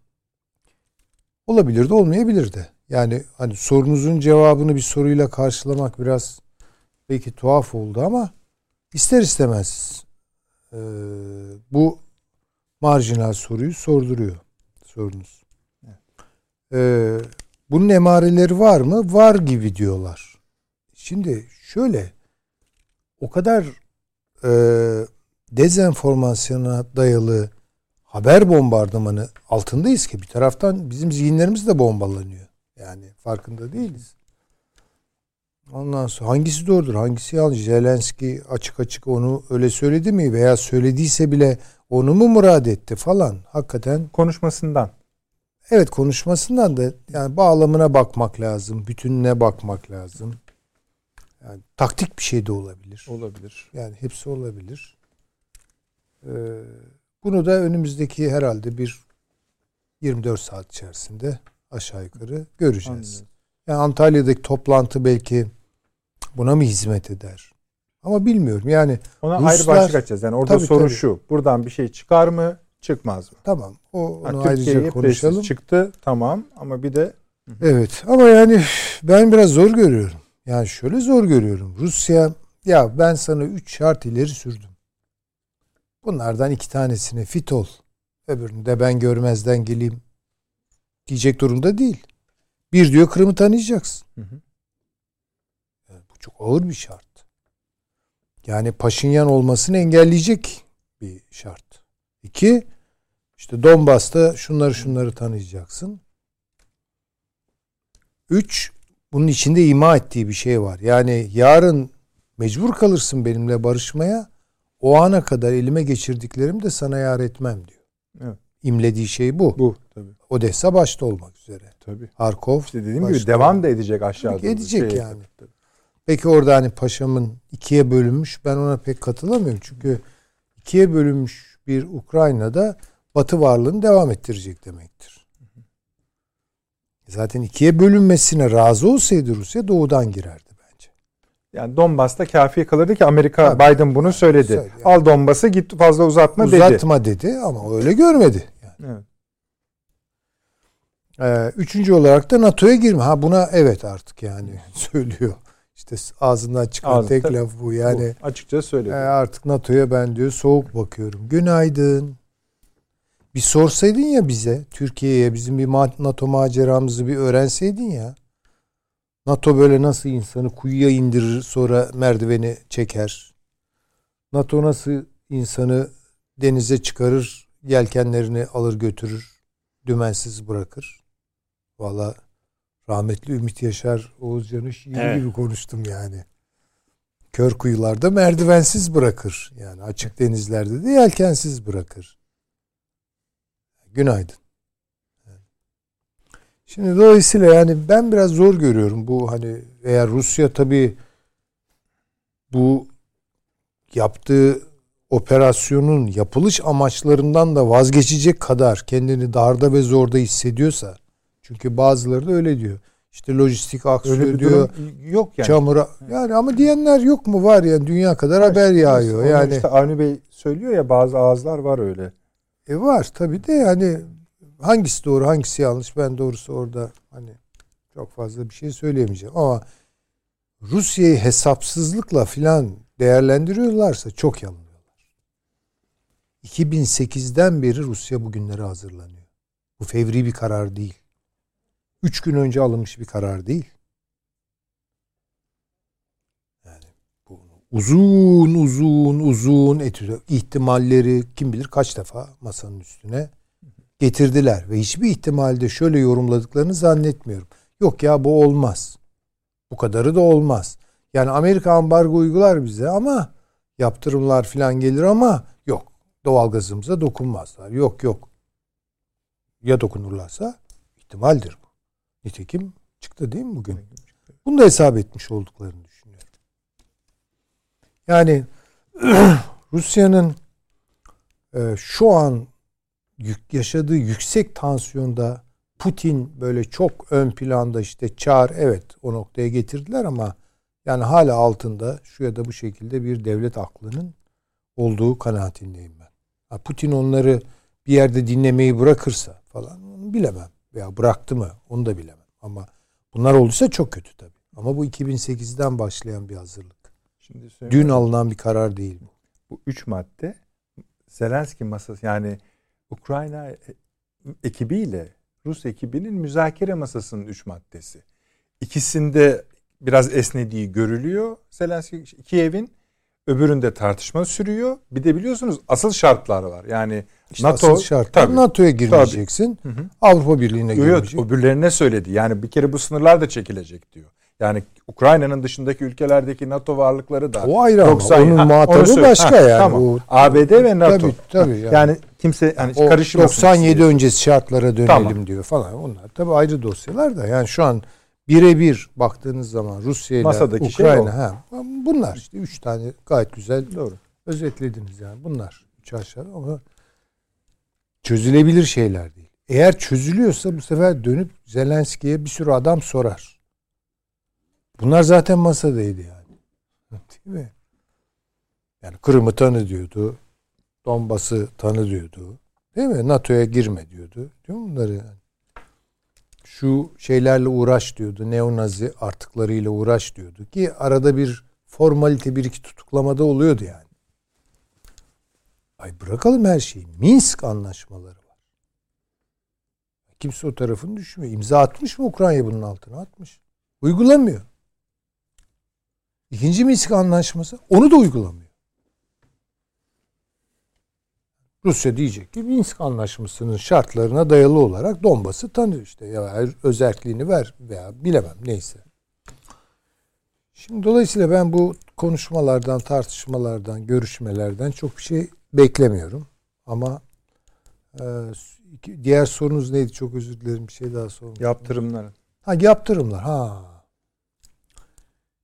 Olabilir de olmayabilir de. Yani hani sorunuzun cevabını bir soruyla karşılamak biraz belki tuhaf oldu ama ister istemez bu marjinal soruyu sorduruyor sorunuz. Bunun emareleri var mı? Var gibi diyorlar. Şimdi şöyle o kadar dezenformasyona dayalı haber bombardımanı altındayız ki bir taraftan bizim zihinlerimiz de bombalanıyor. Yani farkında değiliz. Ondan sonra hangisi doğrudur, hangisi yanlış? Zelenski açık onu öyle söyledi mi veya söylediyse bile onu mu murad etti falan hakikaten. Konuşmasından. Evet konuşmasından da yani bağlamına bakmak lazım, bütününe bakmak lazım. Yani taktik bir şey de olabilir. Olabilir. Yani hepsi olabilir. Bunu da önümüzdeki herhalde bir 24 saat içerisinde aşağı yukarı göreceğiz. Anladım. Yani Antalya'daki toplantı belki buna mı hizmet eder? Ama bilmiyorum yani. Ona Ruslar, ayrı başlık açacağız. Yani orada tabii, soru tabii. Şu. Buradan bir şey çıkar mı? Çıkmaz mı? Tamam. Onu ayrıca konuşalım. Çıktı tamam ama bir de. Evet ama yani ben biraz zor görüyorum. Yani şöyle zor görüyorum. Rusya, ya ben sana 3 şart ileri sürdüm. Bunlardan 2 tanesine fit ol. Öbürünü de ben görmezden geleyim. Diyecek durumda değil. Bir diyor Kırım'ı tanıyacaksın. Yani bu çok ağır bir şart. Yani Paşinyan olmasını engelleyecek bir şart. 2, işte Donbas'ta şunları tanıyacaksın. 3, bunun içinde ima ettiği bir şey var. Yani yarın mecbur kalırsın benimle barışmaya. O ana kadar elime geçirdiklerimi de sana yar etmem diyor. Evet. İmlediği şey bu. Bu tabii. Odessa başta olmak üzere. Tabii. Harkov. İşte dediğim gibi devam da edecek aşağıda. Edecek şey. Yani. Tabii. Peki orada hani paşamın 2'ye bölünmüş. Ben ona pek katılamıyorum. Çünkü 2'ye bölünmüş bir Ukrayna'da Batı varlığını devam ettirecek demektir. Zaten 2'ye bölünmesine razı olsaydı Rusya doğudan girerdi bence. Yani Donbas'ta kafi kalırdı ki Amerika, tabii, Biden bunu söyledi. Yani. Al Donbas'ı git, fazla uzatma dedi. Uzatma dedi ama öyle görmedi. Yani. Evet. Üçüncü olarak da NATO'ya girme. Ha, buna evet artık yani söylüyor. İşte ağzından çıkan tek laf bu. Yani bu, açıkça söylüyor. Artık NATO'ya ben diyor soğuk bakıyorum. Günaydın. Bir sorsaydın ya bize, Türkiye'ye bizim bir NATO maceramızı bir öğrenseydin ya. NATO böyle nasıl insanı kuyuya indirir sonra merdiveni çeker. NATO nasıl insanı denize çıkarır, yelkenlerini alır götürür, dümensiz bırakır. Valla rahmetli Ümit Yaşar, Oğuzcan'ın şiiri gibi konuştum yani. Kör kuyularda merdivensiz bırakır. Yani açık denizlerde de yelkensiz bırakır. Günaydın. Şimdi dolayısıyla yani ben biraz zor görüyorum bu, hani eğer Rusya tabii bu yaptığı operasyonun yapılış amaçlarından da vazgeçecek kadar kendini darda ve zorda hissediyorsa, çünkü bazıları da öyle diyor. İşte lojistik aksıyor diyor. Yok yani. Çamura yani, ama diyenler yok mu? Var yani, dünya kadar haber yağıyor. Yani işte Avni Bey söylüyor ya, bazı ağızlar var öyle. Var tabii de yani. Hangisi doğru, hangisi yanlış? Ben doğrusu orada hani çok fazla bir şey söyleyemeyeceğim. Ama Rusya'yı hesapsızlıkla filan değerlendiriyorlarsa çok yanılıyorlar. 2008'den beri Rusya bugünlere hazırlanıyor. Bu fevri bir karar değil. 3 gün önce alınmış bir karar değil. Yani bu uzun ihtimalleri kim bilir kaç defa masanın üstüne getirdiler ve hiçbir ihtimalde şöyle yorumladıklarını zannetmiyorum. Yok ya, bu olmaz. Bu kadarı da olmaz. Yani Amerika ambargo uygular bize ama yaptırımlar filan gelir ama yok. Doğalgazımıza dokunmazlar. Yok. Ya dokunurlarsa ihtimaldir bu. Nitekim çıktı değil mi bugün? Bunu da hesap etmiş olduklarını düşünüyorum. Yani Rusya'nın şu an yaşadığı yüksek tansiyonda Putin böyle çok ön planda, işte çağır, evet o noktaya getirdiler ama yani hala altında şu ya da bu şekilde bir devlet aklının olduğu kanaatindeyim ben. Putin onları bir yerde dinlemeyi bırakırsa falan bilemem veya bıraktı mı onu da bilemem ama bunlar olduysa çok kötü tabii. Ama bu 2008'den başlayan bir hazırlık. Şimdi dün alınan bir karar değil bu. Bu 3 madde Zelenski masası, yani Ukrayna ekibiyle Rus ekibinin müzakere masasının 3 maddesi. İkisinde biraz esnediği görülüyor. Zelenski Kiev'in, öbüründe tartışma sürüyor. Bir de biliyorsunuz asıl şartlar var. Yani işte NATO, asıl şartlar, NATO'ya girmeyeceksin. Hı. Avrupa Birliği'ne girmeyeceksin. Öbürlerine söyledi. Yani bir kere bu sınırlar da çekilecek diyor. Yani Ukrayna'nın dışındaki ülkelerdeki NATO varlıkları da. O ayrı ama onun muhatabı başka yani. Tamam. O, ABD ve NATO. Tabii yani kimse yani karışmasın. 97 istiyor. Öncesi şartlara dönelim diyor falan. Onlar tabii ayrı dosyalar da. Yani şu an birebir baktığınız zaman Rusya ile Ukrayna. Şey bunlar işte 3 tane gayet güzel. Doğru. Özetlediniz yani. Bunlar 3 aşağı ama çözülebilir şeyler değil. Eğer çözülüyorsa bu sefer dönüp Zelenski'ye bir sürü adam sorar. Bunlar zaten masadaydı yani. Değil mi? Yani Kırım'ı tanı diyordu. Donbas'ı tanı diyordu. Değil mi? NATO'ya girme diyordu. Değil mi bunları? Yani? Şu şeylerle uğraş diyordu. Neonazi artıklarıyla uğraş diyordu. Ki arada bir formalite, bir iki tutuklamada oluyordu yani. Ay bırakalım her şeyi. Minsk anlaşmaları var. Kimse o tarafını düşünmüyor. İmza atmış mı Ukrayna bunun altına? Atmış. Uygulamıyor. İkinci Minsk Anlaşması onu da uygulamıyor. Rusya diyecek ki Minsk Anlaşması'nın şartlarına dayalı olarak Donbas'ı tanıyor işte. Ya özerkliğini ver veya bilemem neyse. Şimdi dolayısıyla ben bu konuşmalardan, tartışmalardan, görüşmelerden çok bir şey beklemiyorum. Ama diğer sorunuz neydi? Çok özür dilerim, bir şey daha sormuştum. Yaptırımların. Yaptırımlar.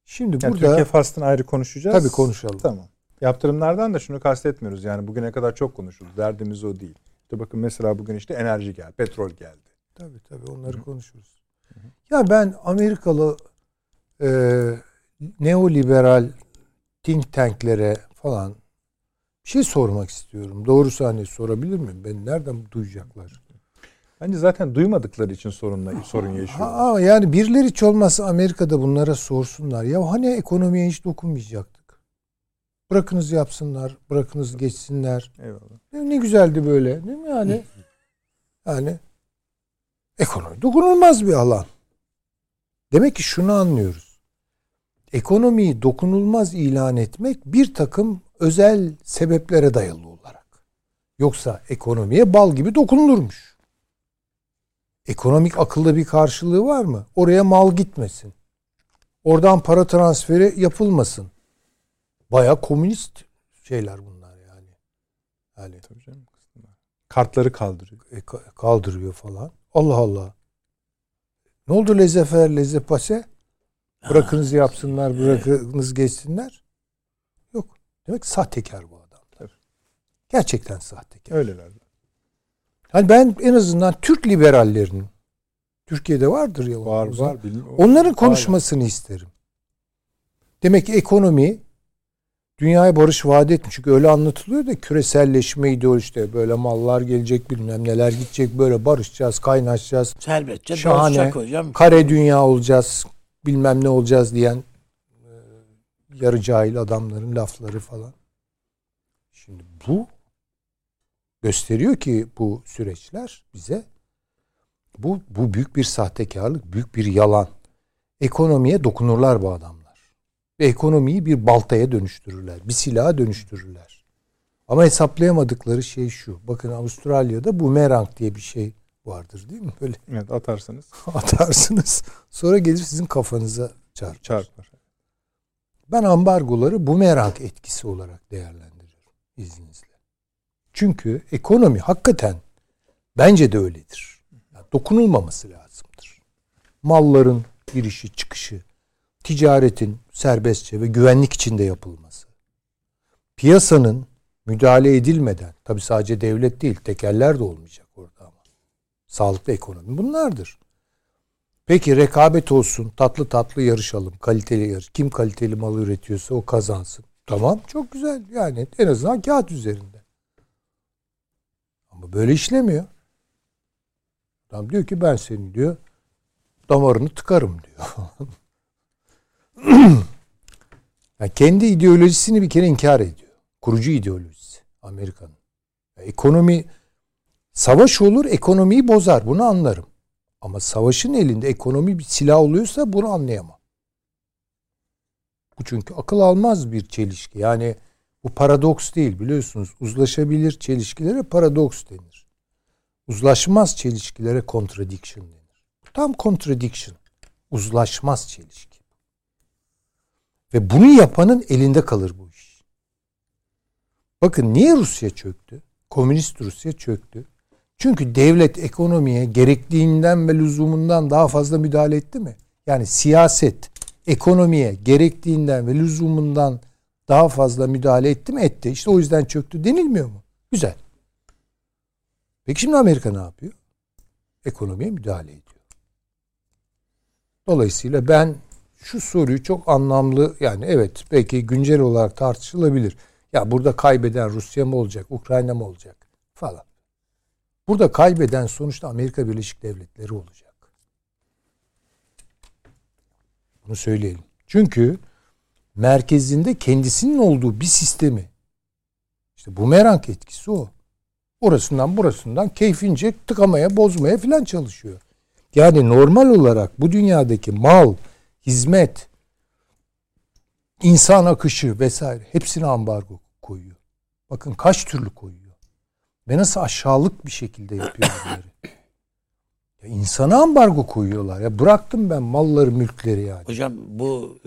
Şimdi yani burada Türkiye faslını ayrı konuşacağız. Tabii konuşalım. Tamam. Yaptırımlardan da şunu kastetmiyoruz. Yani bugüne kadar çok konuşuldu. Derdimiz o değil. İşte bakın mesela bugün işte enerji geldi, petrol geldi. Tabii onları konuşuruz. Hı-hı. Ya ben Amerikalı neoliberal think tanklere falan bir şey sormak istiyorum. Doğrusu hani sorabilir miyim? Beni nereden duyacaklar? Bence zaten duymadıkları için sorun yaşıyor. Yani birileri hiç olmazsa Amerika'da bunlara sorsunlar. Ya hani ekonomiye hiç dokunmayacaktık. Bırakınız yapsınlar, bırakınız geçsinler. Eyvallah. Ne güzeldi böyle, değil mi yani? Yani ekonomi dokunulmaz bir alan. Demek ki şunu anlıyoruz. Ekonomiyi dokunulmaz ilan etmek bir takım özel sebeplere dayalı olarak. Yoksa ekonomiye bal gibi dokunulurmuş. Ekonomik akılda bir karşılığı var mı? Oraya mal gitmesin. Oradan para transferi yapılmasın. Bayağı komünist şeyler bunlar yani. Yani tabii canım. Kartları kaldırıyor. Kaldırıyor falan. Allah Allah. Ne oldu lezefer, lezepase? Bırakınız yapsınlar, bırakınız geçsinler. Yok. Demek sahtekar bu adam. Tabii. Gerçekten sahtekar. Öyleler. Hani ben en azından Türk liberallerinin, Türkiye'de vardır ya. Var. Onların konuşmasını isterim. Demek ki ekonomi dünyaya barış vaat etmiş. Çünkü öyle anlatılıyor da küreselleşme ideolojisi. Böyle mallar gelecek, bilmem neler gidecek. Böyle barışacağız, kaynaşacağız. Elbette şahane, kare dünya olacağız, bilmem ne olacağız diyen yarı cahil adamların lafları falan. Şimdi bu gösteriyor ki bu süreçler bize bu büyük bir sahtekarlık, büyük bir yalan. Ekonomiye dokunurlar bu adamlar. Ve ekonomiyi bir baltaya dönüştürürler, bir silaha dönüştürürler. Ama hesaplayamadıkları şey şu. Bakın Avustralya'da bumerang diye bir şey vardır değil mi? Böyle. Evet, atarsınız. Atarsınız. Sonra gelir sizin kafanıza çarpar. Ben ambargoları bumerang etkisi olarak değerlendiriyorum izninizle. Çünkü ekonomi hakikaten bence de öyledir. Yani dokunulmaması lazımdır. Malların girişi, çıkışı, ticaretin serbestçe ve güvenlik içinde yapılması. Piyasanın müdahale edilmeden, tabii sadece devlet değil, tekeller de olmayacak orada ama. Sağlıklı ekonomi bunlardır. Peki rekabet olsun, tatlı tatlı yarışalım, kaliteli yarış. Kim kaliteli malı üretiyorsa o kazansın. Tamam, çok güzel yani en azından kağıt üzerinde. Ama böyle işlemiyor. Adam diyor ki ben senin diyor damarını tıkarım diyor. Yani kendi ideolojisini bir kere inkar ediyor. Kurucu ideolojisi Amerika'nın. Yani ekonomi, savaş olur ekonomiyi bozar, bunu anlarım. Ama savaşın elinde ekonomi bir silah oluyorsa bunu anlayamam. Bu çünkü akıl almaz bir çelişki. Yani bu paradoks değil biliyorsunuz. Uzlaşabilir çelişkilere paradoks denir. Uzlaşmaz çelişkilere contradiction denir. Tam contradiction. Uzlaşmaz çelişki. Ve bunu yapanın elinde kalır bu iş. Bakın niye Rusya çöktü? Komünist Rusya çöktü. Çünkü devlet ekonomiye gerektiğinden ve lüzumundan daha fazla müdahale etti mi? Yani siyaset ekonomiye gerektiğinden ve lüzumundan daha fazla müdahale etti mi? Etti. İşte o yüzden çöktü denilmiyor mu? Güzel. Peki şimdi Amerika ne yapıyor? Ekonomiye müdahale ediyor. Dolayısıyla ben şu soruyu çok anlamlı, yani evet belki güncel olarak tartışılabilir. Ya burada kaybeden Rusya mı olacak, Ukrayna mı olacak falan. Burada kaybeden sonuçta Amerika Birleşik Devletleri olacak. Bunu söyleyelim. Çünkü merkezinde kendisinin olduğu bir sistemi, işte bumerang etkisi o. Orasından burasından keyfince tıkamaya, bozmaya filan çalışıyor. Yani normal olarak bu dünyadaki mal, hizmet, insan akışı vesaire hepsine ambargo koyuyor. Bakın kaç türlü koyuyor. Ve nasıl aşağılık bir şekilde yapıyor bunları. Ya insana ambargo koyuyorlar. Ya bıraktım ben malları, mülkleri yani. Hocam bu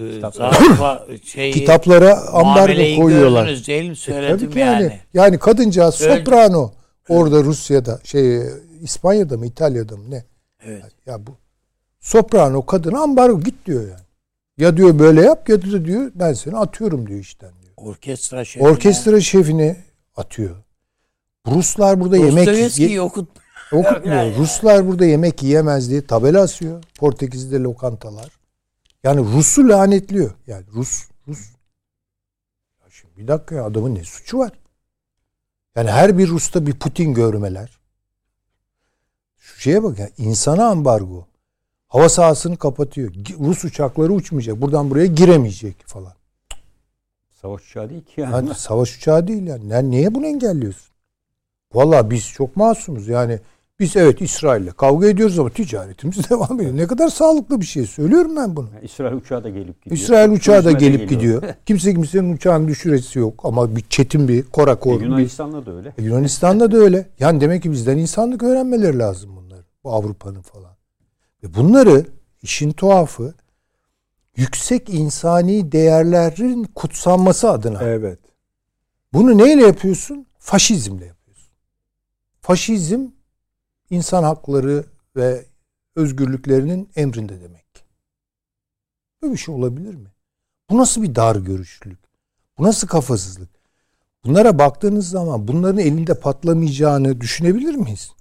kitaplara ambargo koyuyorlar. Gördünüz değil mi? Söyledim yani. Yani kadıncağız Soprano orada Rusya'da İspanya'da mı İtalya'da mı ne? Evet. Ya bu Soprano kadın ambargo git diyor yani. Ya diyor böyle yap ya diyor ben seni atıyorum diyor işten diyor. Orkestra şefini atıyor. Ruslar burada Ruslar burada yemek yiyemez diye tabela asıyor. Portekiz'de lokantalar. Yani Rus'u lanetliyor. Yani Rus. Ya şimdi bir dakika ya, adamın ne suçu var? Yani her bir Rus'ta bir Putin görmeler. Şu şeye bak ya, insana ambargo. Hava sahasını kapatıyor. Rus uçakları uçmayacak. Buradan buraya giremeyecek falan. Savaş uçağı değil ki yani. Yani savaş uçağı değil yani. Yani niye bunu engelliyorsun? Vallahi biz çok masumuz yani. Biz evet İsrail'le kavga ediyoruz ama ticaretimiz devam ediyor. Ne kadar sağlıklı bir şey, söylüyorum ben bunu. Yani İsrail uçağı da gelip gidiyor. İsrail uçağı da gelip gidiyor. Kimse kimsenin uçağını düşüresi yok ama bir çetin bir korakor. Yunanistan'da da öyle. Yunanistan'da da öyle. Yani demek ki bizden insanlık öğrenmeleri lazım bunlar. Bu Avrupa'nın falan. Ve bunları, işin tuhafı, yüksek insani değerlerin kutsanması adına. Evet. Bunu neyle yapıyorsun? Faşizmle yapıyorsun. Faşizm İnsan hakları ve özgürlüklerinin emrinde demek. Böyle bir şey olabilir mi? Bu nasıl bir dar görüşlülük? Bu nasıl kafasızlık? Bunlara baktığınız zaman bunların elinde patlamayacağını düşünebilir miyiz?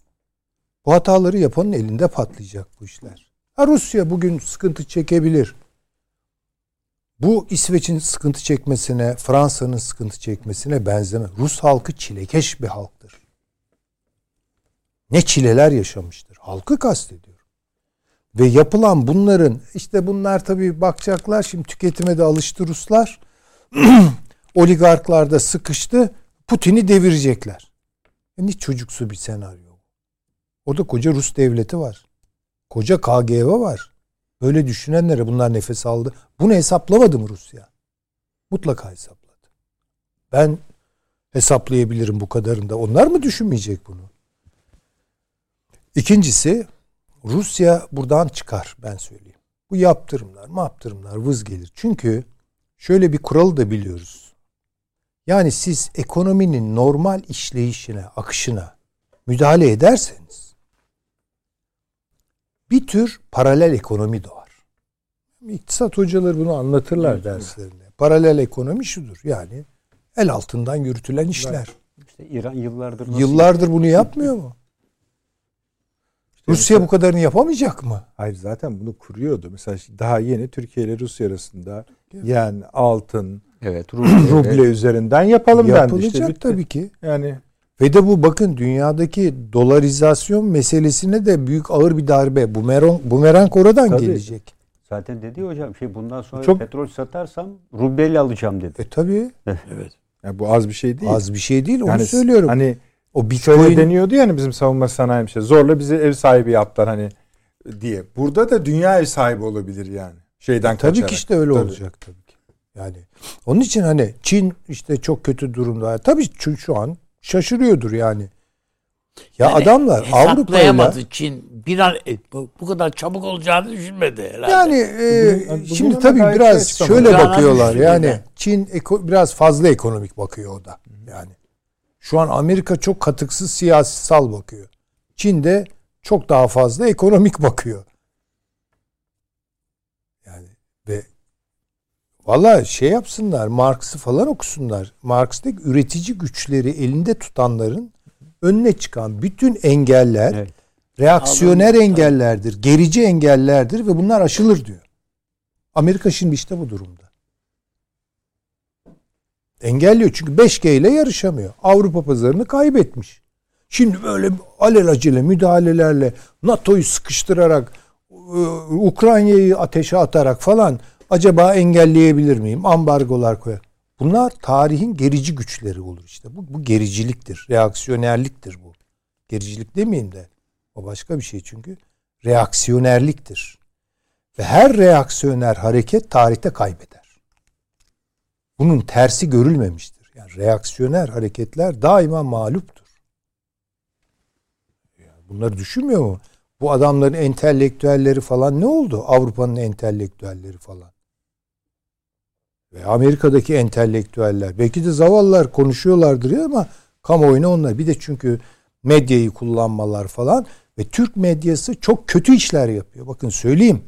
Bu hataları yapanın elinde patlayacak bu işler. Ha, Rusya bugün sıkıntı çekebilir. Bu İsveç'in sıkıntı çekmesine, Fransa'nın sıkıntı çekmesine benzemez. Rus halkı çilekeş bir halktır. Ne çileler yaşamıştır. Halkı kastediyorum. Ve yapılan bunların, işte bunlar tabii bakacaklar şimdi, tüketime de alıştı Ruslar. Oligarklar da sıkıştı. Putin'i devirecekler. Yani hiç çocuksu bir senaryo. Orada koca Rus devleti var. Koca KGB var. Böyle düşünenlere bunlar nefes aldı. Bunu hesaplamadı mı Rusya? Mutlaka hesapladı. Ben hesaplayabilirim bu kadarını da. Onlar mı düşünmeyecek bunu? İkincisi, Rusya buradan çıkar, ben söyleyeyim. Bu yaptırımlar vız gelir. Çünkü şöyle bir kuralı da biliyoruz. Yani siz ekonominin normal işleyişine, akışına müdahale ederseniz bir tür paralel ekonomi doğar. İktisat hocaları bunu anlatırlar derslerinde. Paralel ekonomi şudur yani, el altından yürütülen işler. İşte İran yıllardır bunu yapmıyor mu? Rusya bu kadarını yapamayacak mı? Hayır, zaten bunu kuruyordu. Mesela daha yeni Türkiye ile Rusya arasında yani altın, evet, ruble üzerinden yapalım dendi. Yapılacak işte, tabii ki. Yani ve de bu, bakın, dünyadaki dolarizasyon meselesine de büyük, ağır bir darbe. Bumerang oradan tabii gelecek. Zaten dedi hocam, bundan sonra petrol satarsam rubleyle alacağım dedi. Tabii. Evet. Yani bu az bir şey değil. Az bir şey değil. Yani, onu söylüyorum. Hani o Bitcoin deniyordu yani, bizim savunma sanayi zorla bizi ev sahibi yaptılar hani diye. Burada da dünya ev sahibi olabilir yani. Tabii kaçarak. Ki işte öyle tabii. Olacak tabii ki. Yani onun için hani Çin işte çok kötü durumda. Tabii şu an şaşırıyordur yani. Ya yani adamlar Avrupa'yla Çin bir an bu kadar çabuk olacağını düşünmedi herhalde. Yani bugün şimdi tabii biraz şöyle bakıyorlar. Yani Çin biraz fazla ekonomik bakıyor o da. Yani şu an Amerika çok katıksız siyasal bakıyor. Çin de çok daha fazla ekonomik bakıyor. Yani ve vallahi yapsınlar, Marx'ı falan okusunlar. Marx'taki üretici güçleri elinde tutanların önüne çıkan bütün engeller reaksiyoner engellerdir, gerici engellerdir ve bunlar aşılır diyor. Amerika şimdi işte bu durumda. Engelliyor çünkü 5G ile yarışamıyor. Avrupa pazarını kaybetmiş. Şimdi böyle alelacele müdahalelerle, NATO'yu sıkıştırarak, Ukrayna'yı ateşe atarak falan acaba engelleyebilir miyim? Ambargolar koyar. Bunlar tarihin gerici güçleri olur işte. Bu gericiliktir, reaksiyonerliktir bu. Gericilik demeyeyim de o başka bir şey çünkü. Reaksiyonerliktir. Ve her reaksiyoner hareket tarihte kaybeder. Bunun tersi görülmemiştir. Yani reaksiyoner hareketler daima mağluptur. Bunları düşünmüyor mu? Bu adamların entelektüelleri falan ne oldu? Avrupa'nın entelektüelleri falan. Ve Amerika'daki entelektüeller. Belki de zavallılar konuşuyorlardır ya ama kamuoyuna onlar. Bir de çünkü medyayı kullanmalar falan. Ve Türk medyası çok kötü işler yapıyor. Bakın söyleyeyim.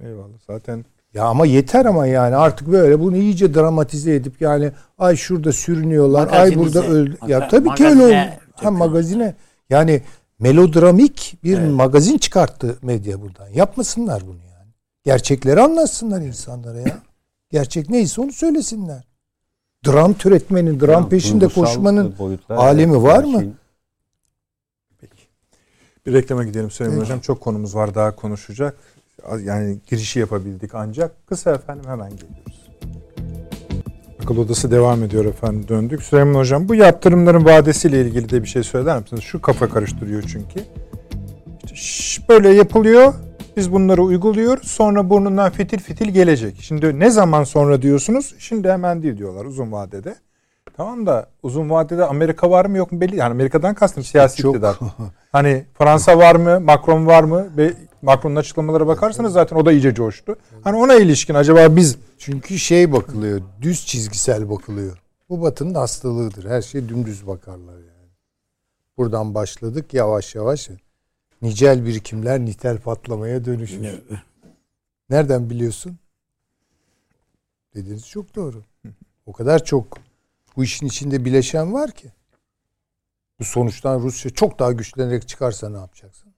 Eyvallah zaten. Ya ama yeter ama yani artık böyle bunu iyice dramatize edip yani ay şurada sürünüyorlar, ay burada öldü. Ya tabii ki öyle oldu. Hem magazine yani melodramik bir magazin çıkarttı medya buradan. Yapmasınlar bunu yani. Gerçekleri anlatsınlar insanlara ya. Gerçek neyse onu söylesinler. Dram türetmenin, dram peşinde koşmanın alemi var mı? Şeyin... Peki. Bir reklama gidelim Süleyman Hocam. Çok konumuz var daha konuşacak. Yani girişi yapabildik ancak. Kısa efendim, hemen geliyoruz. Akıl Odası devam ediyor efendim, döndük. Süleyman Hocam, bu yaptırımların vadesiyle ilgili de bir şey söyler misiniz? Şu kafa karıştırıyor çünkü. İşte böyle yapılıyor. Biz bunları uyguluyoruz. Sonra burnundan fitil fitil gelecek. Şimdi ne zaman sonra diyorsunuz? Şimdi hemen değil diyorlar uzun vadede. Tamam da uzun vadede Amerika var mı yok mu belli. Yani Amerika'dan kastım siyasi iktidar. Hani Fransa var mı? Macron var mı? Macron'un açıklamalara bakarsanız zaten o da iyice coştu. Hani ona ilişkin acaba biz... Çünkü şey bakılıyor. Düz çizgisel bakılıyor. Bu Batı'nın hastalığıdır. Her şey dümdüz bakarlar yani. Buradan başladık yavaş yavaş. Nicel birikimler nitel patlamaya dönüşür. Evet. Nereden biliyorsun? Dediğiniz çok doğru. O kadar çok bu işin içinde bileşen var ki. Bu sonuçtan Rusya çok daha güçlenerek çıkarsa ne yapacaksın?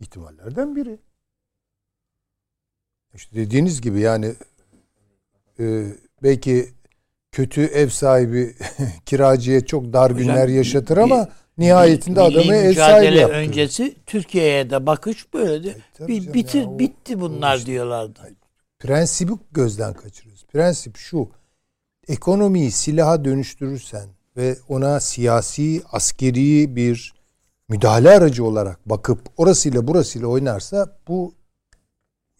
İhtimallerden biri. İşte dediğiniz gibi yani belki kötü ev sahibi kiracıya çok dar günler yaşatır ama nihayetinde adamı ev sahibi yaptı. Öncesi Türkiye'ye de bakış böyleydi. Bitti bunlar işte, diyorlardı. Prensibi gözden kaçırıyoruz. Prensip şu: ekonomiyi silaha dönüştürürsen ve ona siyasi, askeri bir müdahale aracı olarak bakıp orasıyla burasıyla oynarsa bu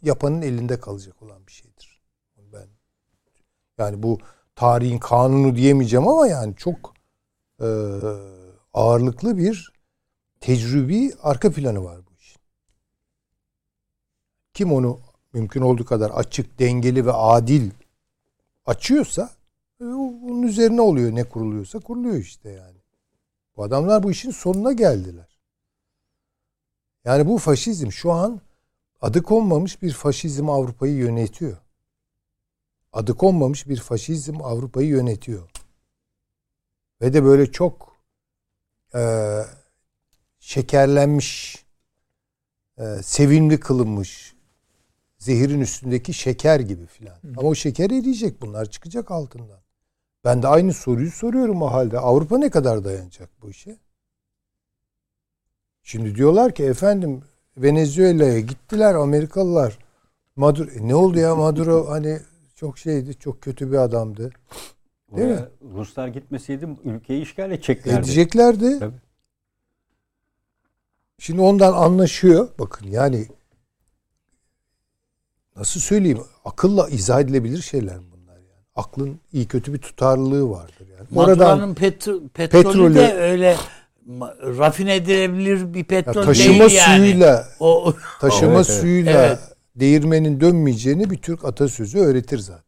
yapanın elinde kalacak olan bir şeydir. Ben yani bu tarihin kanunu diyemeyeceğim ama yani çok ağırlıklı bir tecrübi arka planı var bu işin. Kim onu mümkün olduğu kadar açık, dengeli ve adil açıyorsa bunun üzerine oluyor, ne kuruluyorsa kuruluyor işte yani. Bu adamlar bu işin sonuna geldiler. Yani bu faşizm şu an adı konmamış bir faşizm Avrupa'yı yönetiyor. Adı konmamış bir faşizm Avrupa'yı yönetiyor. Ve de böyle çok şekerlenmiş, sevimli kılınmış, zehirin üstündeki şeker gibi filan. Ama o şeker eriyecek, bunlar çıkacak altından. Ben de aynı soruyu soruyorum o halde. Avrupa ne kadar dayanacak bu işe? Şimdi diyorlar ki efendim Venezuela'ya gittiler Amerikalılar. Maduro, ne oldu ya Maduro hani çok şeydi, çok kötü bir adamdı. Ruslar gitmeseydi ülkeyi işgal edeceklerdi. Edeceklerdi. Tabii. Şimdi ondan anlaşıyor. Bakın yani nasıl söyleyeyim, akılla izah edilebilir şeyler bunlar yani. Aklın iyi kötü bir tutarlılığı vardır yani. Maduro'nun petrolü de öyle rafine edilebilir bir petrol taşıma değil yani. Suyuyla, taşıma suyuyla değirmenin dönmeyeceğini bir Türk atasözü öğretir zaten.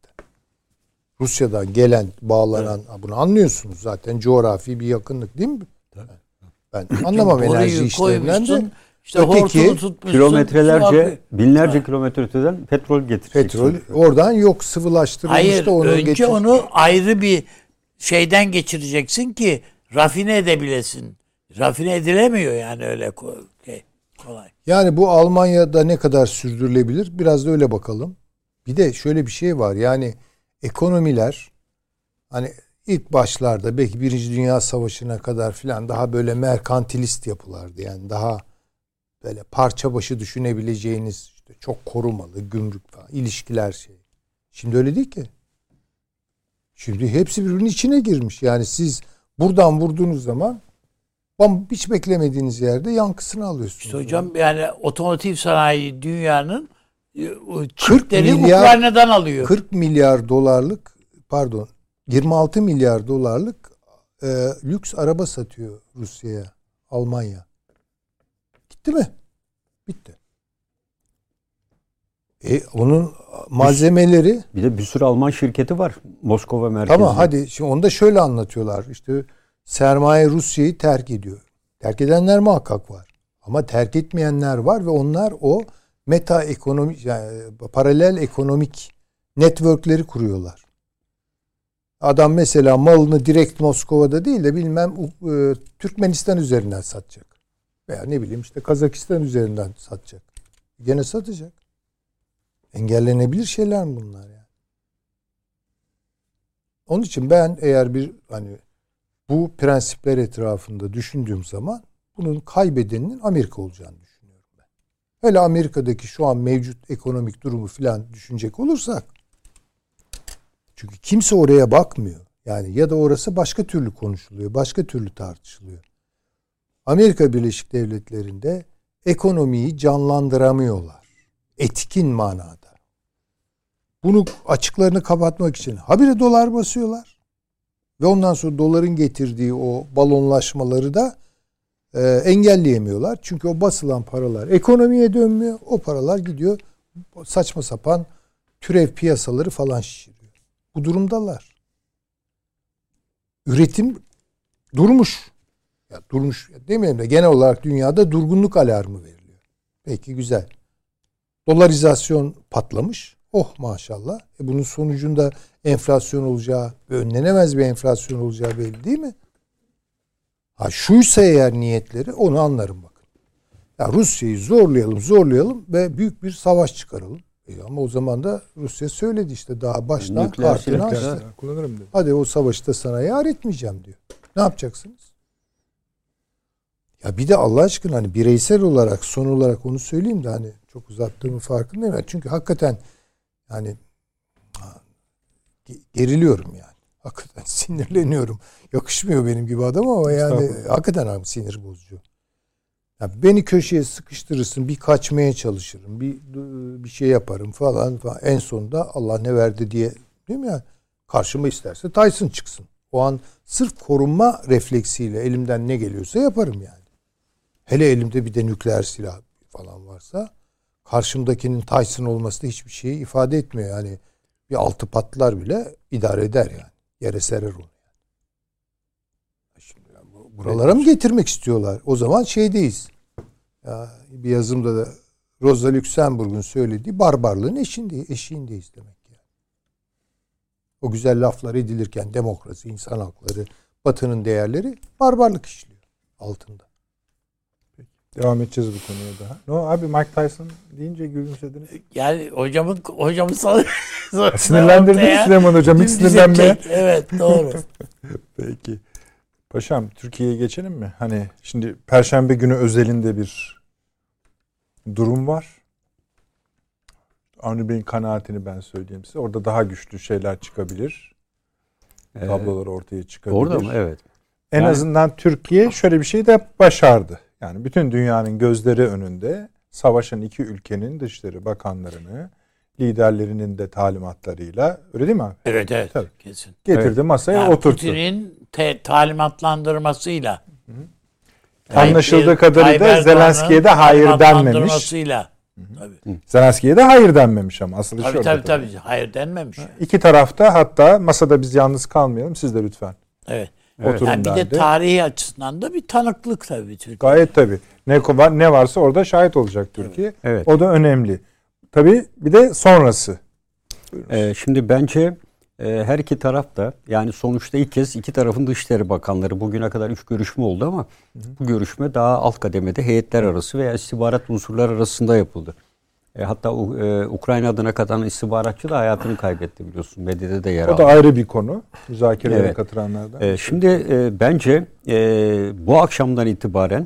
Rusya'dan gelen, bağlanan, bunu anlıyorsunuz zaten, coğrafi bir yakınlık değil mi? Evet. Ben anlamam enerji işlerinden de. İşte öteki kilometrelerce, binlerce kilometre öteden petrol getirecek. Petrol oradan yok, sıvılaştırılmış da onu getirecek. Hayır, önce onu ayrı bir şeyden geçireceksin ki rafine edebilesin. Rafine edilemiyor yani öyle kolay. Yani bu Almanya'da ne kadar sürdürülebilir? Biraz da öyle bakalım. Bir de şöyle bir şey var yani. Ekonomiler hani ilk başlarda belki Birinci Dünya Savaşı'na kadar filan daha böyle merkantilist yapılardı. Yani daha böyle parça başı düşünebileceğiniz işte çok korumalı, gümrük falan, ilişkiler şey. Şimdi öyle değil ki. Şimdi hepsi birbirinin içine girmiş. Yani siz buradan vurduğunuz zaman hiç beklemediğiniz yerde yankısını alıyorsunuz. İşte hocam yani otomotiv sanayi dünyanın Ukrayna'dan alıyor. 26 milyar dolarlık lüks araba satıyor Rusya'ya, Almanya. Gitti mi? Bitti. Onun malzemeleri... Bir de bir sürü Alman şirketi var Moskova merkezinde. Tamam hadi şimdi onu da şöyle anlatıyorlar. İşte sermaye Rusya'yı terk ediyor. Terk edenler muhakkak var. Ama terk etmeyenler var ve onlar o meta ekonomik, yani paralel ekonomik networkleri kuruyorlar. Adam mesela malını direkt Moskova'da değil de bilmem Türkmenistan üzerinden satacak. Veya ne bileyim işte Kazakistan üzerinden satacak. Gene satacak. Engellenebilir şeyler mi bunlar yani? Onun için ben eğer bir hani bu prensipler etrafında düşündüğüm zaman bunun kaybedeninin Amerika olacağını düşünüyorum ben. Hele Amerika'daki şu an mevcut ekonomik durumu filan düşünecek olursak, çünkü kimse oraya bakmıyor. Yani ya da orası başka türlü konuşuluyor, başka türlü tartışılıyor. Amerika Birleşik Devletleri'nde ekonomiyi canlandıramıyorlar. Etkin manada. Bunu açıklarını kapatmak için habire dolar basıyorlar. Ve ondan sonra doların getirdiği o balonlaşmaları da engelleyemiyorlar. Çünkü o basılan paralar ekonomiye dönmüyor. O paralar gidiyor saçma sapan türev piyasaları falan şişiriyor. Bu durumdalar. Üretim durmuş. Ya durmuş demeyeyim de genel olarak dünyada durgunluk alarmı veriliyor. Peki güzel. Dolarizasyon patlamış. Oh maşallah. Bunun sonucunda enflasyon olacağı ve önlenemez bir enflasyon olacağı belli değil mi? Ha şuysa eğer niyetleri, onu anlarım bakın. Ya Rusya'yı zorlayalım ve büyük bir savaş çıkaralım. Ama o zaman da Rusya söyledi işte daha baştan kartını açtı. Hadi o savaşı da sana yar etmeyeceğim diyor. Ne yapacaksınız? Ya bir de Allah aşkına hani bireysel olarak son olarak onu söyleyeyim de hani çok uzattığımın farkındayım. Çünkü hakikaten yani geriliyorum yani. Hakikaten sinirleniyorum. Yakışmıyor benim gibi adam ama yani hakikaten abi sinir bozucu. Yani beni köşeye sıkıştırırsın, bir kaçmaya çalışırım, bir şey yaparım falan. En sonunda Allah ne verdi diye değil mi ya? Karşıma isterse Tyson çıksın. O an sırf korunma refleksiyle elimden ne geliyorsa yaparım yani. Hele elimde bir de nükleer silah falan varsa karşımdakinin Tyson olması da hiçbir şeyi ifade etmiyor. Yani bir altı patlar bile idare eder yani. Yere serer onu. Şimdi buralara mı getirmek istiyorlar? O zaman şeydeyiz. Ya bir yazımda da Rosa Luxemburg'un söylediği barbarlığın eşiğindeyiz demek ki. O güzel laflar edilirken demokrasi, insan hakları, Batı'nın değerleri barbarlık işliyor altında. Devam edeceğiz bu konuya daha. No abi Mike Tyson deyince gülümsediniz. Yani hocamı sinirlendirdiniz Süleyman hocam. Hiç sinirlenmeye. Evet doğru. Peki. Paşam Türkiye'ye geçelim mi? Hani şimdi Perşembe günü özelinde bir durum var. Avni Bey'in kanaatini ben söyleyeyim size. Orada daha güçlü şeyler çıkabilir. Tablolar ortaya çıkabilir. Orada mı? Evet. En azından Türkiye şöyle bir şey de başardı. Yani bütün dünyanın gözleri önünde savaşan iki ülkenin dışişleri bakanlarını liderlerinin de talimatlarıyla öyle değil mi abi? Evet evet. Tabii. Kesin. Getirdi evet. Masaya yani oturttu. Putin'in talimatlandırmasıyla. Anlaşıldığı kadarıyla Zelenski'ye de hayır denmemiş. Tabii. Zelenski'ye de hayır denmemiş ama asıl iş orada. Tabii. Hayır denmemiş. Ha, iki tarafta hatta masada biz yalnız kalmayalım siz de lütfen. Evet. Evet. Yani bir de tarihi açısından da bir tanıklık tabii Türkiye. Gayet tabii. Ne varsa orada şahit olacak Türkiye. Evet. Evet. O da önemli. Tabii bir de sonrası. Şimdi bence her iki taraf da yani sonuçta ilk kez iki tarafın dışişleri bakanları bugüne kadar 3 görüşme oldu ama bu görüşme daha alt kademede heyetler arası veya istihbarat unsurları arasında yapıldı. Hatta Ukrayna adına katılan istihbaratçı da hayatını kaybetti biliyorsun. Medyada da yer aldı. O da ayrı bir konu. Müzakerelere evet. Katılanlardan. Şimdi bence bu akşamdan itibaren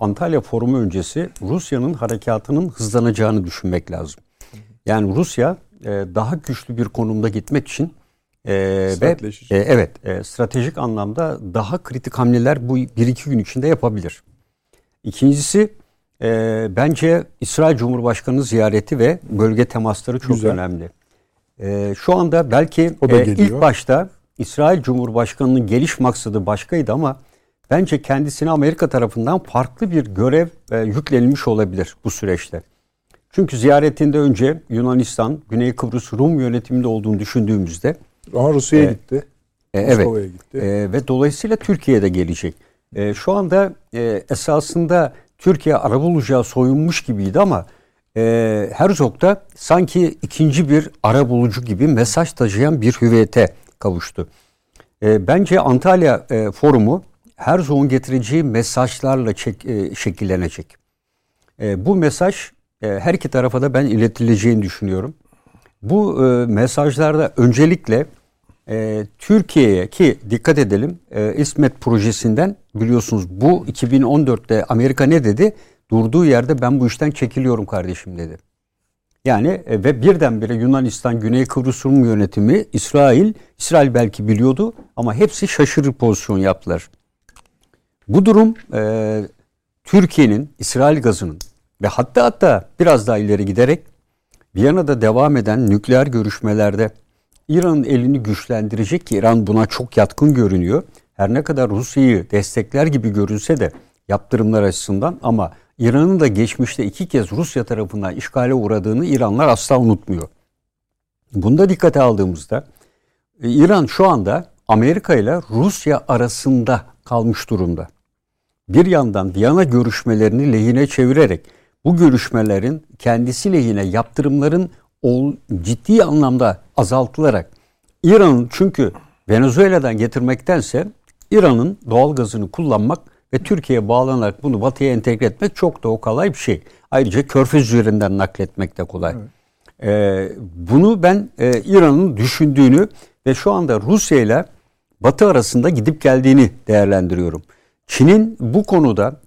Antalya Forumu öncesi Rusya'nın harekatının hızlanacağını düşünmek lazım. Yani Rusya daha güçlü bir konumda gitmek için ve stratejik anlamda daha kritik hamleler bu 1-2 gün içinde yapabilir. İkincisi bence İsrail Cumhurbaşkanı ziyareti ve bölge temasları çok önemli. Şu anda belki ilk başta İsrail Cumhurbaşkanı'nın geliş maksadı başkaydı ama bence kendisine Amerika tarafından farklı bir görev yüklenilmiş olabilir bu süreçte. Çünkü ziyaretinde önce Yunanistan, Güney Kıbrıs Rum yönetiminde olduğunu düşündüğümüzde ama Rusya'ya gitti. Moskova'ya gitti. Ve dolayısıyla Türkiye'de gelecek. Şu anda esasında Türkiye arabulucuya soyunmuş gibiydi ama Herzog da sanki ikinci bir arabulucu gibi mesaj taşıyan bir hüviyete kavuştu. Bence Antalya forumu Herzog'un getireceği mesajlarla şekillenecek. Bu mesaj her iki tarafa da ben iletileceğini düşünüyorum. Bu mesajlarda öncelikle Türkiye'ye ki dikkat edelim İsmet projesinden biliyorsunuz bu 2014'te Amerika ne dedi? Durduğu yerde ben bu işten çekiliyorum kardeşim dedi. Yani ve birdenbire Yunanistan, Güney Kıbrıs Rum yönetimi, İsrail belki biliyordu ama hepsi şaşırır pozisyon yaptılar. Bu durum Türkiye'nin, İsrail gazının ve hatta biraz daha ileri giderek Viyana'da devam eden nükleer görüşmelerde İran'ın elini güçlendirecek ki İran buna çok yatkın görünüyor. Her ne kadar Rusya'yı destekler gibi görünse de yaptırımlar açısından ama İran'ın da geçmişte 2 kez Rusya tarafından işgale uğradığını İranlar asla unutmuyor. Bunu da dikkate aldığımızda İran şu anda Amerika ile Rusya arasında kalmış durumda. Bir yandan Viyana görüşmelerini lehine çevirerek bu görüşmelerin kendisi lehine yaptırımların ciddi anlamda azaltılarak İran'ın çünkü Venezuela'dan getirmektense İran'ın doğal gazını kullanmak ve Türkiye'ye bağlanarak bunu batıya entegre etmek çok da o kolay bir şey. Ayrıca Körfez üzerinden nakletmek de kolay. Evet. Bunu ben İran'ın düşündüğünü ve şu anda Rusya ile Batı arasında gidip geldiğini değerlendiriyorum. Çin'in bu konuda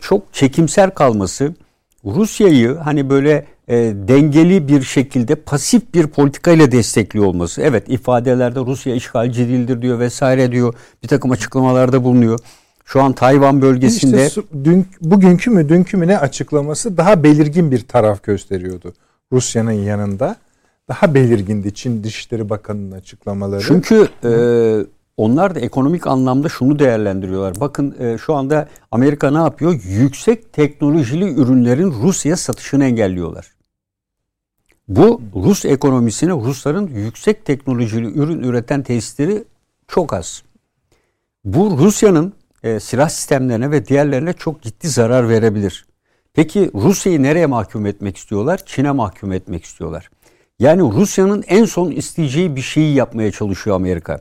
çok çekimser kalması Rusya'yı hani böyle dengeli bir şekilde pasif bir politikayla destekliyor olması. Evet ifadelerde Rusya işgalci değildir diyor vesaire diyor. Bir takım açıklamalarda bulunuyor. Şu an Tayvan bölgesinde... İşte dünkü mü ne açıklaması daha belirgin bir taraf gösteriyordu. Rusya'nın yanında daha belirgindi Çin Dışişleri Bakanı'nın açıklamaları. Çünkü onlar da ekonomik anlamda şunu değerlendiriyorlar. Bakın şu anda Amerika ne yapıyor? Yüksek teknolojili ürünlerin Rusya'ya satışını engelliyorlar. Bu Rus ekonomisine Rusların yüksek teknolojili ürün üreten tesisleri çok az. Bu Rusya'nın silah sistemlerine ve diğerlerine çok ciddi zarar verebilir. Peki Rusya'yı nereye mahkum etmek istiyorlar? Çin'e mahkum etmek istiyorlar. Yani Rusya'nın en son isteyeceği bir şeyi yapmaya çalışıyor Amerika.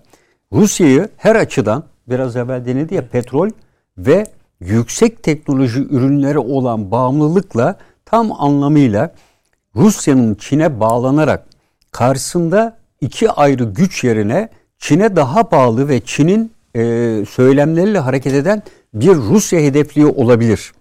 Rusya'yı her açıdan biraz evvel denildi ya petrol ve yüksek teknoloji ürünleri olan bağımlılıkla tam anlamıyla Rusya'nın Çin'e bağlanarak karşısında 2 ayrı güç yerine Çin'e daha bağlı ve Çin'in söylemleriyle hareket eden bir Rusya hedefliği olabilir.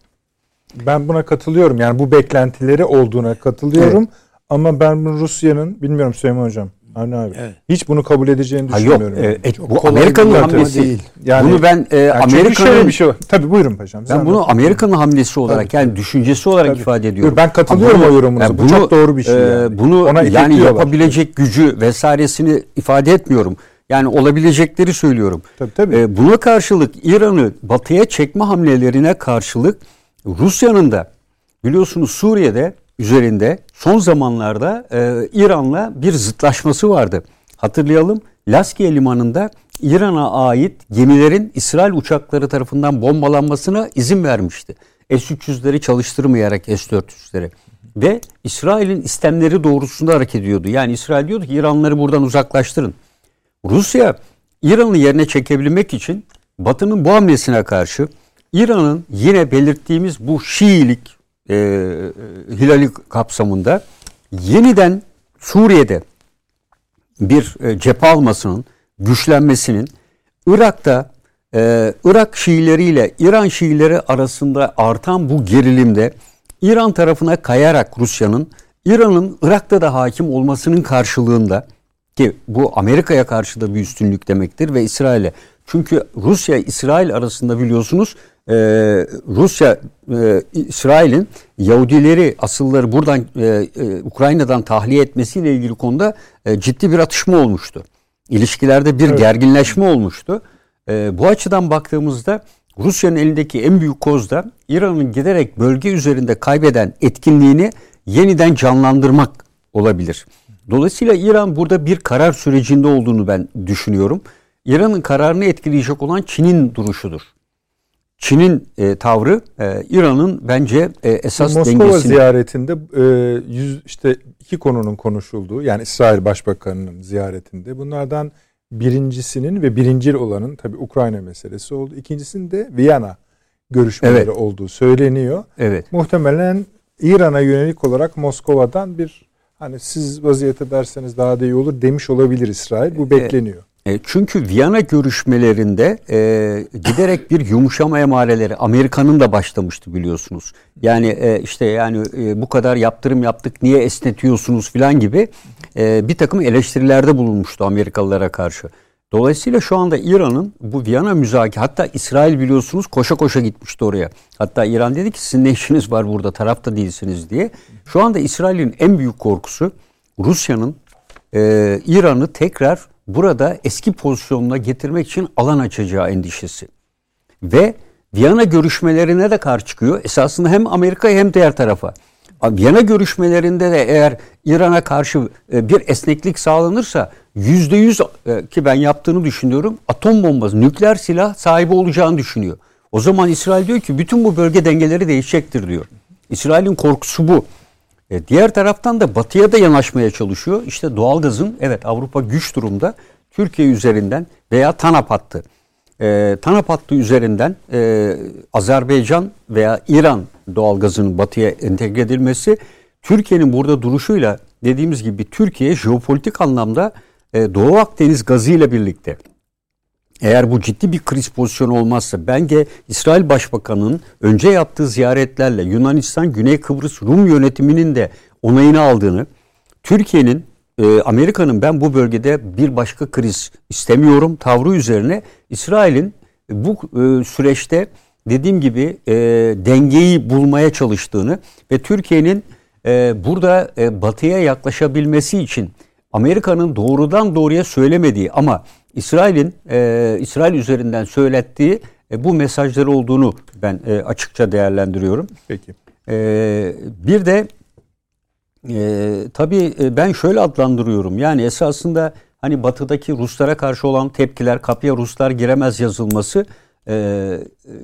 Ben buna katılıyorum. Yani bu beklentileri olduğuna katılıyorum. Evet. Ama ben Rusya'nın, bilmiyorum Süleyman Hocam, Avni abi, evet, hiç bunu kabul edeceğini düşünmüyorum. Yok, bu Amerika'nın hamlesi değil. Yani, bunu ben Amerika'nın bir şey var. Tabii buyurun hocam. Ben bunu Amerika'nın hamlesi olarak tabii, yani düşüncesi olarak tabii ifade ediyorum. Ben katılıyorum o yorumunuza. Yani bu çok doğru bir şey. Yani. Bunu ona yani yapabilecek gücü vesairesini ifade etmiyorum. Yani olabilecekleri söylüyorum. Tabii. Buna karşılık İran'ı batıya çekme hamlelerine karşılık Rusya'nın da biliyorsunuz Suriye'de üzerinde son zamanlarda İran'la bir zıtlaşması vardı. Hatırlayalım Laskiye Limanı'nda İran'a ait gemilerin İsrail uçakları tarafından bombalanmasına izin vermişti. S-300'leri çalıştırmayarak S-400'leri. Ve İsrail'in istemleri doğrultusunda hareket ediyordu. Yani İsrail diyordu ki İranlıları buradan uzaklaştırın. Rusya İran'ı yerine çekebilmek için Batı'nın bu hamlesine karşı İran'ın yine belirttiğimiz bu Şiilik hilali kapsamında yeniden Suriye'de bir cephe almasının, güçlenmesinin Irak'ta Irak Şiileriyle İran Şiileri arasında artan bu gerilimde İran tarafına kayarak Rusya'nın İran'ın Irak'ta da hakim olmasının karşılığında ki bu Amerika'ya karşı da bir üstünlük demektir ve İsrail'e. Çünkü Rusya İsrail arasında biliyorsunuz Rusya İsrail'in Yahudileri asılları buradan Ukrayna'dan tahliye etmesiyle ilgili konuda ciddi bir atışma olmuştu. İlişkilerde bir gerginleşme olmuştu. Bu açıdan baktığımızda Rusya'nın elindeki en büyük koz da İran'ın giderek bölge üzerinde kaybeden etkinliğini yeniden canlandırmak olabilir. Dolayısıyla İran burada bir karar sürecinde olduğunu ben düşünüyorum. İran'ın kararını etkileyecek olan Çin'in duruşudur. Çin'in tavrı İran'ın bence esas Moskova dengesini... Moskova ziyaretinde 2 konunun konuşulduğu yani İsrail Başbakanı'nın ziyaretinde bunlardan birincisinin ve birincil olanın tabii Ukrayna meselesi oldu. İkincisinin de Viyana görüşmeleri olduğu söyleniyor. Evet. Muhtemelen İran'a yönelik olarak Moskova'dan bir hani siz vaziyet ederseniz daha da iyi olur demiş olabilir İsrail. Bu bekleniyor. Çünkü Viyana görüşmelerinde giderek bir yumuşama emareleri Amerika'nın da başlamıştı biliyorsunuz. Yani bu kadar yaptırım yaptık niye esnetiyorsunuz filan gibi bir takım eleştirilerde bulunmuştu Amerikalılara karşı. Dolayısıyla şu anda İran'ın bu Viyana müzakere, hatta İsrail biliyorsunuz koşa koşa gitmişti oraya. Hatta İran dedi ki sizin ne işiniz var burada, tarafta değilsiniz diye. Şu anda İsrail'in en büyük korkusu Rusya'nın İran'ı tekrar burada eski pozisyonuna getirmek için alan açacağı endişesi. Ve Viyana görüşmelerine de karşı çıkıyor. Esasında hem Amerika'ya hem diğer tarafa. Viyana görüşmelerinde de eğer İran'a karşı bir esneklik sağlanırsa %100 ki ben yaptığını düşünüyorum, atom bombası, nükleer silah sahibi olacağını düşünüyor. O zaman İsrail diyor ki bütün bu bölge dengeleri değişecektir diyor. İsrail'in korkusu bu. Diğer taraftan da Batı'ya da yanaşmaya çalışıyor. İşte doğalgazın, evet Avrupa güç durumda, Türkiye üzerinden veya TANAP hattı. TANAP hattı üzerinden Azerbaycan veya İran doğalgazının Batı'ya entegre edilmesi, Türkiye'nin burada duruşuyla dediğimiz gibi Türkiye jeopolitik anlamda Doğu Akdeniz gazıyla birlikte, eğer bu ciddi bir kriz pozisyonu olmazsa, bence İsrail Başbakanı'nın önce yaptığı ziyaretlerle Yunanistan, Güney Kıbrıs Rum yönetiminin de onayını aldığını, Türkiye'nin, Amerika'nın ben bu bölgede bir başka kriz istemiyorum tavrı üzerine İsrail'in bu süreçte dediğim gibi dengeyi bulmaya çalıştığını ve Türkiye'nin burada batıya yaklaşabilmesi için Amerika'nın doğrudan doğruya söylemediği ama İsrail'in İsrail üzerinden söylettiği bu mesajları olduğunu ben açıkça değerlendiriyorum. Peki. Bir de tabii ben şöyle adlandırıyorum. Yani esasında hani batıdaki Ruslara karşı olan tepkiler, kapıya Ruslar giremez yazılması,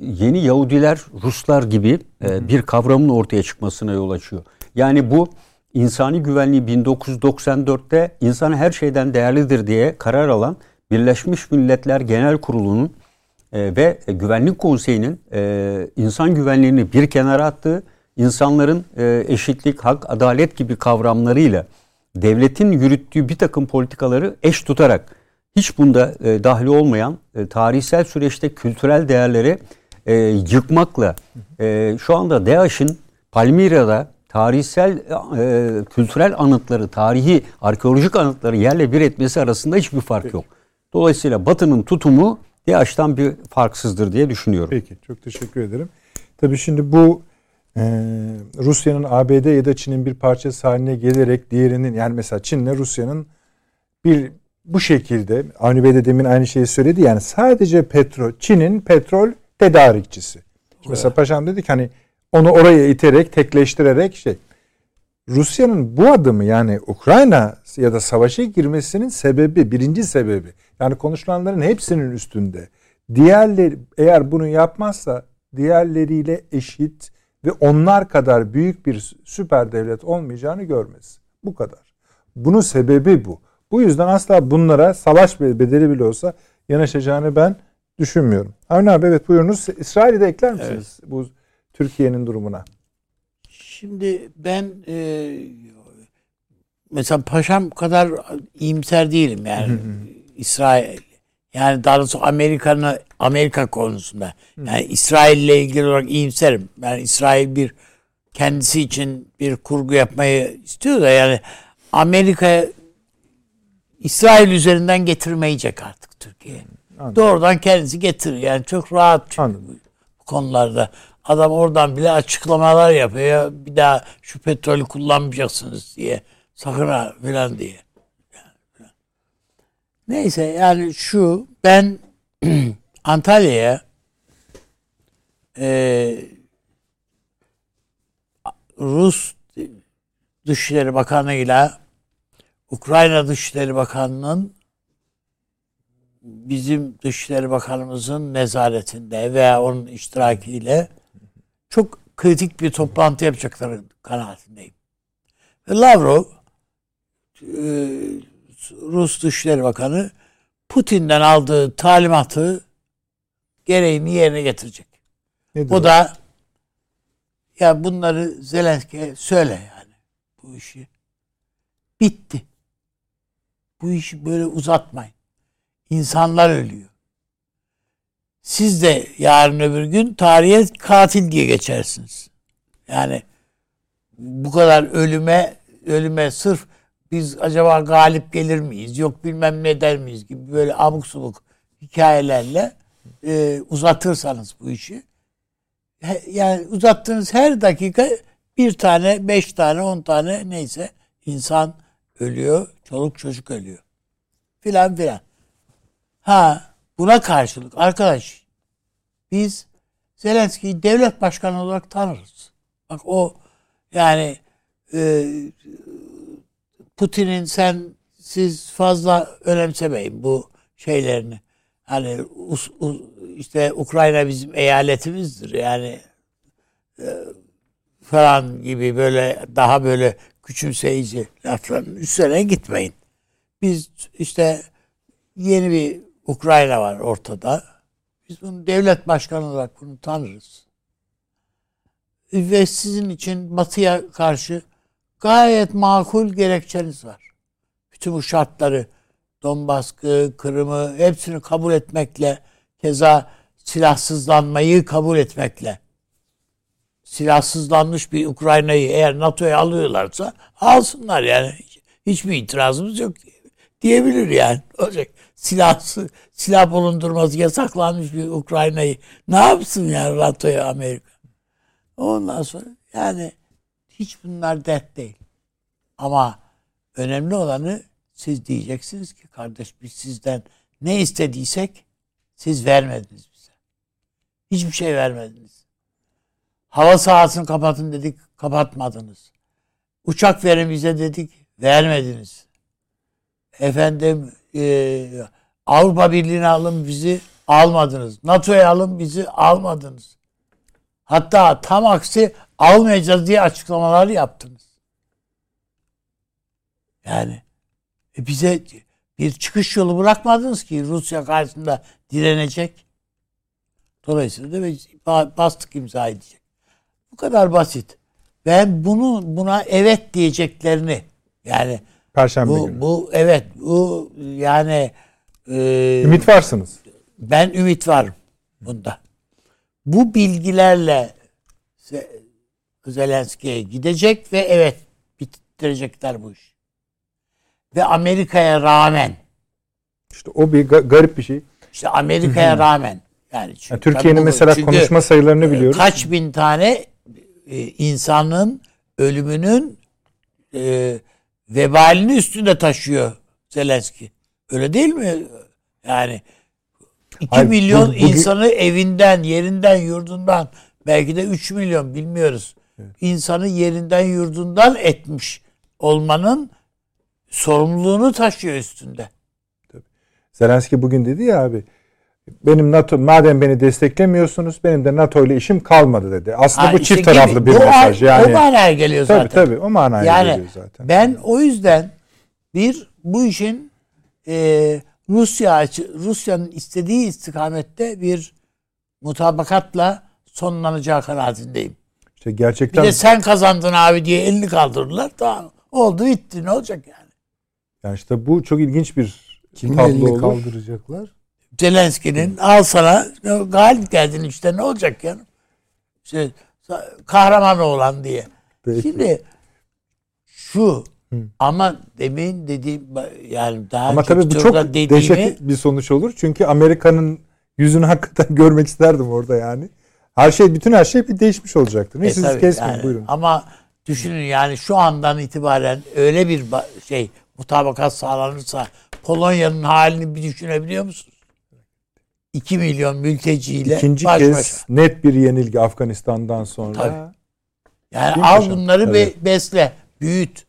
yeni Yahudiler Ruslar gibi bir kavramın ortaya çıkmasına yol açıyor. Yani bu insani güvenliği 1994'te insan her şeyden değerlidir diye karar alan Birleşmiş Milletler Genel Kurulu'nun ve Güvenlik Konseyi'nin insan güvenliğini bir kenara attığı, insanların eşitlik, hak, adalet gibi kavramlarıyla devletin yürüttüğü bir takım politikaları eş tutarak hiç bunda dahil olmayan tarihsel süreçte kültürel değerleri yıkmakla şu anda DAEŞ'in Palmira'da tarihsel, kültürel anıtları, tarihi, arkeolojik anıtları yerle bir etmesi arasında hiçbir fark yok. Dolayısıyla Batı'nın tutumu DAEŞ'ten bir farksızdır diye düşünüyorum. Peki, çok teşekkür ederim. Tabii şimdi bu Rusya'nın ABD ya da Çin'in bir parçası haline gelerek diğerinin, yani mesela Çin'le Rusya'nın bir bu şekilde, Avni Bey de demin aynı şeyi söyledi, yani sadece petrol, Çin'in petrol tedarikçisi. Evet. Mesela Paşam dedi ki hani onu oraya iterek, tekleştirerek Rusya'nın bu adımı, yani Ukrayna ya da savaşa girmesinin sebebi, birinci sebebi, yani konuşulanların hepsinin üstünde. Diğerleri eğer bunu yapmazsa diğerleriyle eşit ve onlar kadar büyük bir süper devlet olmayacağını görmesi. Bu kadar. Bunun sebebi bu. Bu yüzden asla bunlara savaş bedeli bile olsa yanaşacağını ben düşünmüyorum. Avni abi, evet buyurunuz. İsrail'i de ekler misiniz? Evet. Bu Türkiye'nin durumuna. Şimdi ben mesela Paşam kadar iyimser değilim yani İsrail. Yani daha doğrusu Amerika konusunda. Yani İsrail'le ilgili olarak iyimserim. Yani İsrail bir kendisi için bir kurgu yapmayı istiyor da yani Amerika İsrail üzerinden getirmeyecek artık Türkiye'ye. Doğrudan kendisi getirir. Yani çok rahat çünkü bu konularda. Adam oradan bile açıklamalar yapıyor. Ya bir daha şu petrolü kullanmayacaksınız diye. Sakın ha falan diye. Yani. Neyse yani ben Antalya'ya Rus Dışişleri Bakanı ile Ukrayna Dışişleri Bakanı'nın bizim Dışişleri Bakanımızın nezaretinde veya onun iştirakiyle çok kritik bir toplantı yapacakları kanaatindeyim. Lavrov, Rus Dışişleri Bakanı, Putin'den aldığı talimatı gereğini yerine getirecek. Nedir o da Ya bunları Zelenski'ye söyle yani. Bu işi bitti. Bu işi böyle uzatmayın. İnsanlar ölüyor. Siz de yarın öbür gün tarihe katil diye geçersiniz. Yani bu kadar ölüme sırf biz acaba galip gelir miyiz? Yok bilmem ne der miyiz gibi böyle abuk subuk hikayelerle uzatırsanız bu işi. Yani uzattığınız her dakika 1 tane, 5 tane, 10 tane neyse insan ölüyor, çoluk çocuk ölüyor. Filan filan. Ha, buna karşılık arkadaş biz Zelenski'yi devlet başkanı olarak tanırız. Bak o yani Putin'in siz fazla önemsemeyin bu şeylerini. Hani işte Ukrayna bizim eyaletimizdir yani falan gibi böyle daha böyle küçümseyici lafların üstüne gitmeyin. Biz işte yeni bir Ukrayna var ortada. Biz bunu devlet başkanı olarak bunu tanırız. Ve sizin için Batı'ya karşı gayet makul gerekçeniz var. Bütün bu şartları Donbask'ı, Kırım'ı hepsini kabul etmekle keza silahsızlanmayı kabul etmekle silahsızlanmış bir Ukrayna'yı eğer NATO'ya alıyorlarsa alsınlar yani. Hiçbir itirazımız yok diyebilir yani. Olacak. Silah bulundurması yasaklanmış bir Ukrayna'yı ne yapsın yani NATO'ya Amerika? Ondan sonra yani hiç bunlar dert değil. Ama önemli olanı siz diyeceksiniz ki kardeş biz sizden ne istediysek siz vermediniz bize. Hiçbir şey vermediniz. Hava sahasını kapatın dedik, kapatmadınız. Uçak verin bize dedik, vermediniz. Efendim Avrupa Birliği'ne alın bizi almadınız. NATO'ya alın bizi almadınız. Hatta tam aksi almayacağız diye açıklamalar yaptınız. Yani bize bir çıkış yolu bırakmadınız ki Rusya karşısında direnecek. Dolayısıyla da biz bastık imza edecek. Bu kadar basit. Ben buna evet diyeceklerini yani Perşembe günü. Bu yani ümit varsınız. Ben ümit varım bunda. Bu bilgilerle Zelenski'ye gidecek ve evet bitirecekler bu işi. Ve Amerika'ya rağmen. İşte o bir garip bir şey. İşte Amerika'ya rağmen. Yani Türkiye'nin mesela konuşma sayılarını biliyoruz. Kaç bin tane insanın ölümünün vebalini üstünde taşıyor Zelenski. Öyle değil mi? Yani 2 hayır, milyon insanı evinden, yerinden, yurdundan belki de 3 milyon bilmiyoruz. Evet. İnsanı yerinden, yurdundan etmiş olmanın sorumluluğunu taşıyor üstünde. Tabii. Zelenski bugün dedi ya abi benim NATO madem beni desteklemiyorsunuz benim de NATO ile işim kalmadı dedi. Aslında bu işte çift taraflı bir mesaj yani. O manaya geliyor tabii, zaten. Tabii o manaya geliyor zaten. Ben o yüzden bu işin Rusya'nın istediği istikamette bir mutabakatla sonlanacağı kanaatindeyim. İşte gerçekten bir de sen kazandın abi diye elini kaldırdılar. Tamam. Oldu bitti ne olacak yani? Yani işte bu çok ilginç bir tablo olur. Kaldıracaklar? Zelenski'nin al sana galip geldin işte ne olacak yani? İşte kahraman oğlan diye. Peki. Şimdi şu ama demin dediğim yani daha ama tabii bu çok dehşet bir sonuç olur. Çünkü Amerika'nın yüzünü hakikaten görmek isterdim orada yani. Bütün her şey bir değişmiş olacaktı. Neyse siz kesmeyin yani, buyurun. Ama düşünün yani şu andan itibaren öyle bir mutabakat sağlanırsa Polonya'nın halini bir düşünebiliyor musunuz? 2 milyon mülteciyle İkinci baş başa. İkinci kez net bir yenilgi Afganistan'dan sonra. Tabii. Yani al bunları besle, büyüt,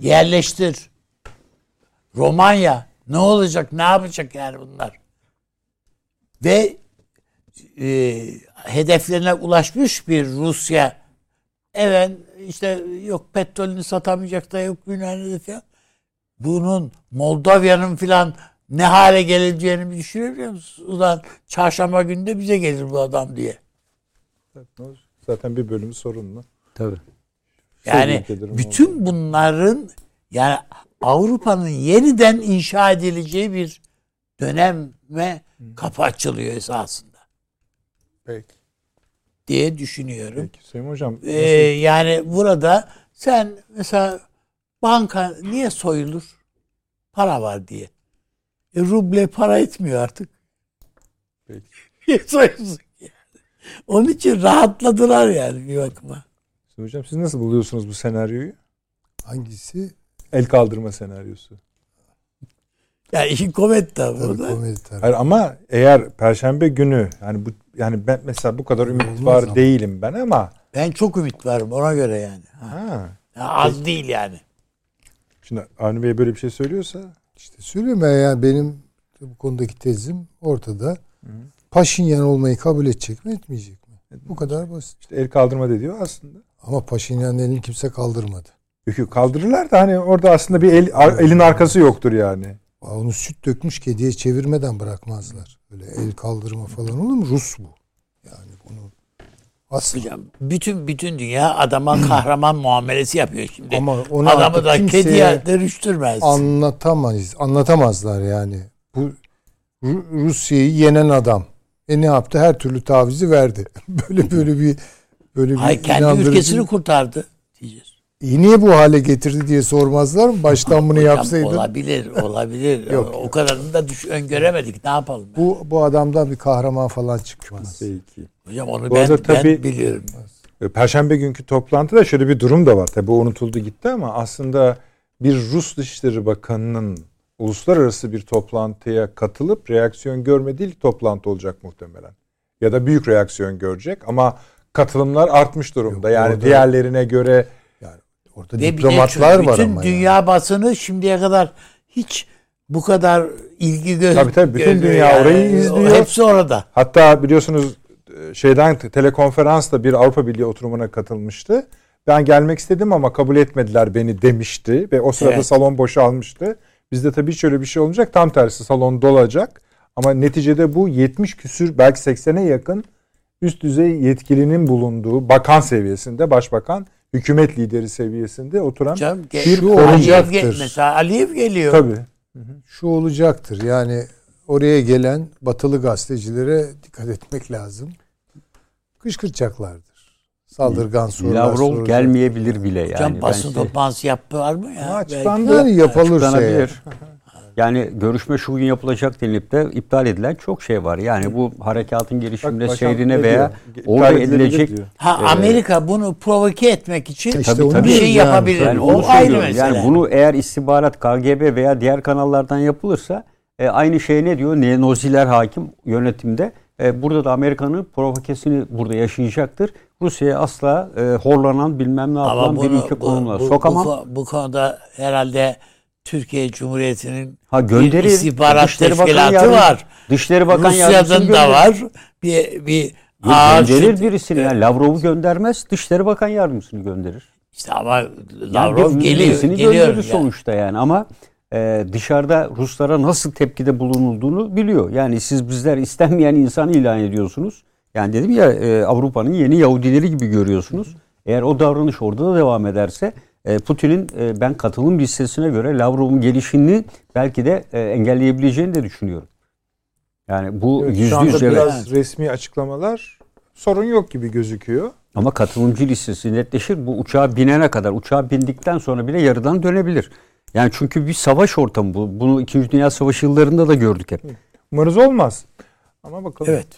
yerleştir. Romanya ne olacak, ne yapacak yani bunlar? Ve hedeflerine ulaşmış bir Rusya evet işte yok petrolünü satamayacak da yok Yunanistan'da falan. Bunun Moldavya'nın filan ne hale geleceğini bir düşünebiliyor musunuz? Ulan çarşamba günde bize gelir bu adam diye. Zaten bir bölümü sorunlu. Tabii. Yani bütün oldu. Bunların yani Avrupa'nın yeniden inşa edileceği bir döneme kapı açılıyor esasında. Peki. Diye düşünüyorum. Peki Sayın Hocam. Yani burada sen mesela banka niye soyulur? Para var diye. Ruble para etmiyor artık. Peki. Niye soyulsun yani? Onun için rahatladılar yani bir bakıma. Sayın Hocam siz nasıl buluyorsunuz bu senaryoyu? Hangisi? El kaldırma senaryosu. Ya işin komedi tabii burada. Komedi tabii. Hayır, ama eğer Perşembe günü yani bu yani ben mesela bu kadar ümit var değilim ben ama ben çok ümit varım ona göre yani. Ha. Ya az peki. Değil yani. Şimdi Avni Bey böyle bir şey söylüyorsa işte söylüyorum ya yani benim bu konudaki tezim ortada. Paşinyan olmayı kabul edecek mi etmeyecek mi? Evet. Bu kadar basit. İşte el kaldırma de diyor aslında. Ama Paşinyan'ın elini kimse kaldırmadı. Yok kaldırırlar da hani orada aslında bir elin arkası yoktur yani. Onu süt dökmüş kediye çevirmeden bırakmazlar. Böyle el kaldırma falan olur mu? Rus bu. Yani bunu aslında bütün dünya adama kahraman muamelesi yapıyor şimdi. Ama adamı da kediye dönüştürmez. Anlatamazlar yani. Bu Rusya'yı yenen adam. Ne yaptı? Her türlü tavizi verdi. böyle bir Hayır, kendi ülkesini kurtardı diyeceğiz. Niye bu hale getirdi diye sormazlar mı? Baştan bunu yapsaydı. Olabilir. Yok. O kadarını da öngöremedik. Ne yapalım? Yani? Bu adamdan bir kahraman falan çıkmaz. Peki. Hocam onu ben biliyorum. Perşembe günkü toplantıda şöyle bir durum da var. Tabii o unutuldu gitti ama aslında bir Rus Dışişleri Bakanı'nın uluslararası bir toplantıya katılıp reaksiyon görmediği ilk toplantı olacak muhtemelen. Ya da büyük reaksiyon görecek ama katılımlar artmış durumda. Yok, yani orada... diğerlerine göre orada ve diplomatlar var ama. Bütün dünya yani. Basını şimdiye kadar hiç bu kadar ilgi görmüyor. Tabii bütün dünya yani. Orayı izliyor. Hepsi orada. Hatta biliyorsunuz telekonferansla bir Avrupa Birliği oturumuna katılmıştı. Ben gelmek istedim ama kabul etmediler beni demişti ve o sırada evet. Salon boşalmıştı. Bizde tabii şöyle bir şey olacak. Tam tersi salon dolacak. Ama neticede bu 70 küsür belki 80'e yakın üst düzey yetkilinin bulunduğu bakan seviyesinde başbakan hükümet lideri seviyesinde oturan bir olacaktır. Mesela Aliyev geliyor. Tabii. Hı-hı. Şu olacaktır. Yani oraya gelen batılı gazetecilere dikkat etmek lazım. Kışkırtacaklardır. Saldırgan sorular Lavrov gelmeyebilir bile yani. Hocam basın toplantısı yaptılar mı ya? Açıklanabilir. Yapılır. Yani görüşme şu gün yapılacak denilip de iptal edilen çok şey var. Yani bu harekatın girişimine, seyrine veya orada edilecek... Amerika bunu provoke etmek için tabii, bir şey yapabilir. Yani, o ayrı mesele. Yani bunu eğer istihbarat, KGB veya diğer kanallardan yapılırsa aynı şey ne diyor? Naziler hakim yönetimde. Burada da Amerika'nın provokasını burada yaşayacaktır. Rusya'ya asla horlanan bilmem ne yapılan bir ülke konumuna sokamam. Bu konuda herhalde... Türkiye Cumhuriyeti'nin bir istihbarat teşkilatı var. Dışişleri Bakan Yardımcısı da var. Bir gönderir birisini. Yani Lavrov'u göndermez, Dışişleri Bakan Yardımcısını gönderir. İşte ama Lavrov yani geliyor yani. Sonuçta yani ama dışarıda Ruslara nasıl tepkide bulunulduğunu biliyor. Yani siz bizler istenmeyen insanı ilan ediyorsunuz. Yani dedim ya Avrupa'nın yeni Yahudileri gibi görüyorsunuz. Eğer o davranış orada da devam ederse Putin'in ben katılım listesine göre Lavrov'un gelişini belki de engelleyebileceğini de düşünüyorum. Yani bu %100 biraz resmi açıklamalar sorun yok gibi gözüküyor. Ama katılımcı listesi netleşir. Bu uçağa binene kadar, uçağa bindikten sonra bile yarıdan dönebilir. Yani çünkü bir savaş ortamı bu. Bunu 2. Dünya Savaşı yıllarında da gördük hep. Umarız olmaz. Ama bakalım. Evet.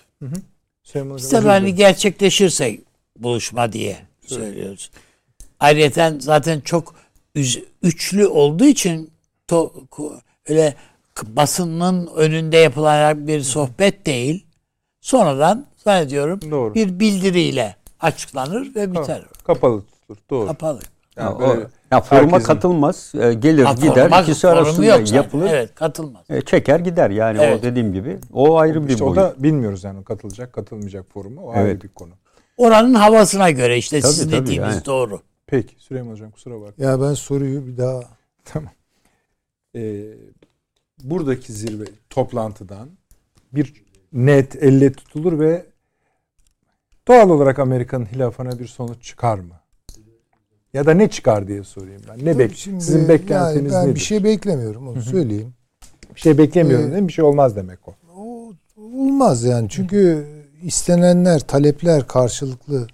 İşte gerçekleşirse buluşma diye söylüyoruz. Evet. Ayrıca zaten çok üçlü olduğu için öyle basının önünde yapılan bir sohbet değil. Sonradan zannediyorum doğru. Bir bildiriyle açıklanır ve biter. Kapalı tutulur. Doğru. Kapalı. Yani foruma herkesin... katılmaz. Gelir gider. İkisi arasında yapılır. Evet, katılmaz. Çeker gider yani evet. O dediğim gibi. O ayrı bir boyut. O da bilmiyoruz yani katılacak katılmayacak foruma. O ayrı bir konu. Oranın havasına göre işte tabii, sizin dediğiniz yani. Doğru. Peki Süleyman Hocam kusura bakmayın. Ya ben soruyu bir daha... Tamam. Buradaki zirve toplantıdan bir net elle tutulur ve doğal olarak Amerika'nın hilafına bir sonuç çıkar mı? Ya da ne çıkar diye sorayım ben. Ne sizin beklentiniz nedir? Ben bir şey beklemiyorum, onu söyleyeyim. Bir şey beklemiyorum değil mi? Bir şey olmaz demek o. Olmaz yani. Çünkü istenenler, talepler karşılıklı.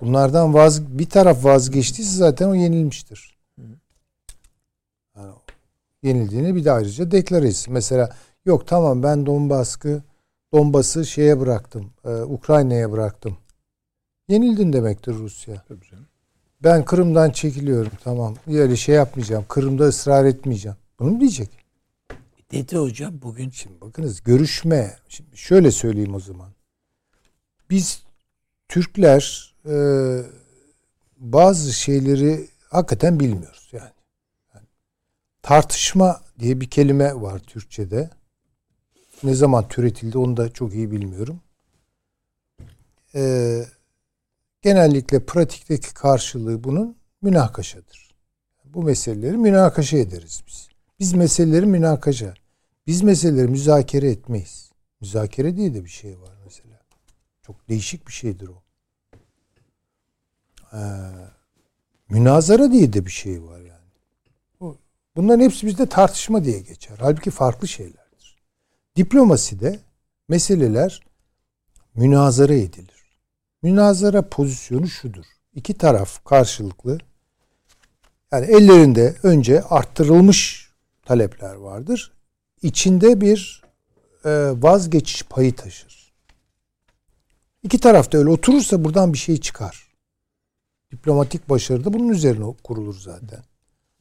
Bunlardan bir taraf vazgeçtiyse zaten o yenilmiştir. Yani yenildiğini bir de ayrıca deklar etsin. Mesela yok tamam ben Donbas'ı şeye bıraktım. Ukrayna'ya bıraktım. Yenildin demektir Rusya. Tabii canım. Ben Kırım'dan çekiliyorum. Tamam. Öyle şey yapmayacağım. Kırım'da ısrar etmeyeceğim. Bunu mu diyecek? Dedi hocam bugün. Şimdi bakınız görüşme. Şimdi şöyle söyleyeyim o zaman. Biz Türkler bazı şeyleri hakikaten bilmiyoruz yani. Tartışma diye bir kelime var Türkçe'de. Ne zaman türetildi onu da çok iyi bilmiyorum. Genellikle pratikteki karşılığı bunun münakaşadır. Bu meseleleri münakaşa ederiz biz. Biz meseleleri müzakere etmeyiz. Müzakere diye de bir şey var mesela. Çok değişik bir şeydir o. Münazara diye de bir şey var yani. Bunların hepsi bizde tartışma diye geçer. Halbuki farklı şeylerdir. Diplomaside meseleler münazara edilir. Münazara pozisyonu şudur. İki taraf karşılıklı yani ellerinde önce arttırılmış talepler vardır. İçinde bir vazgeçiş payı taşır. İki taraf da öyle oturursa buradan bir şey çıkar. Diplomatik başarı da bunun üzerine kurulur zaten.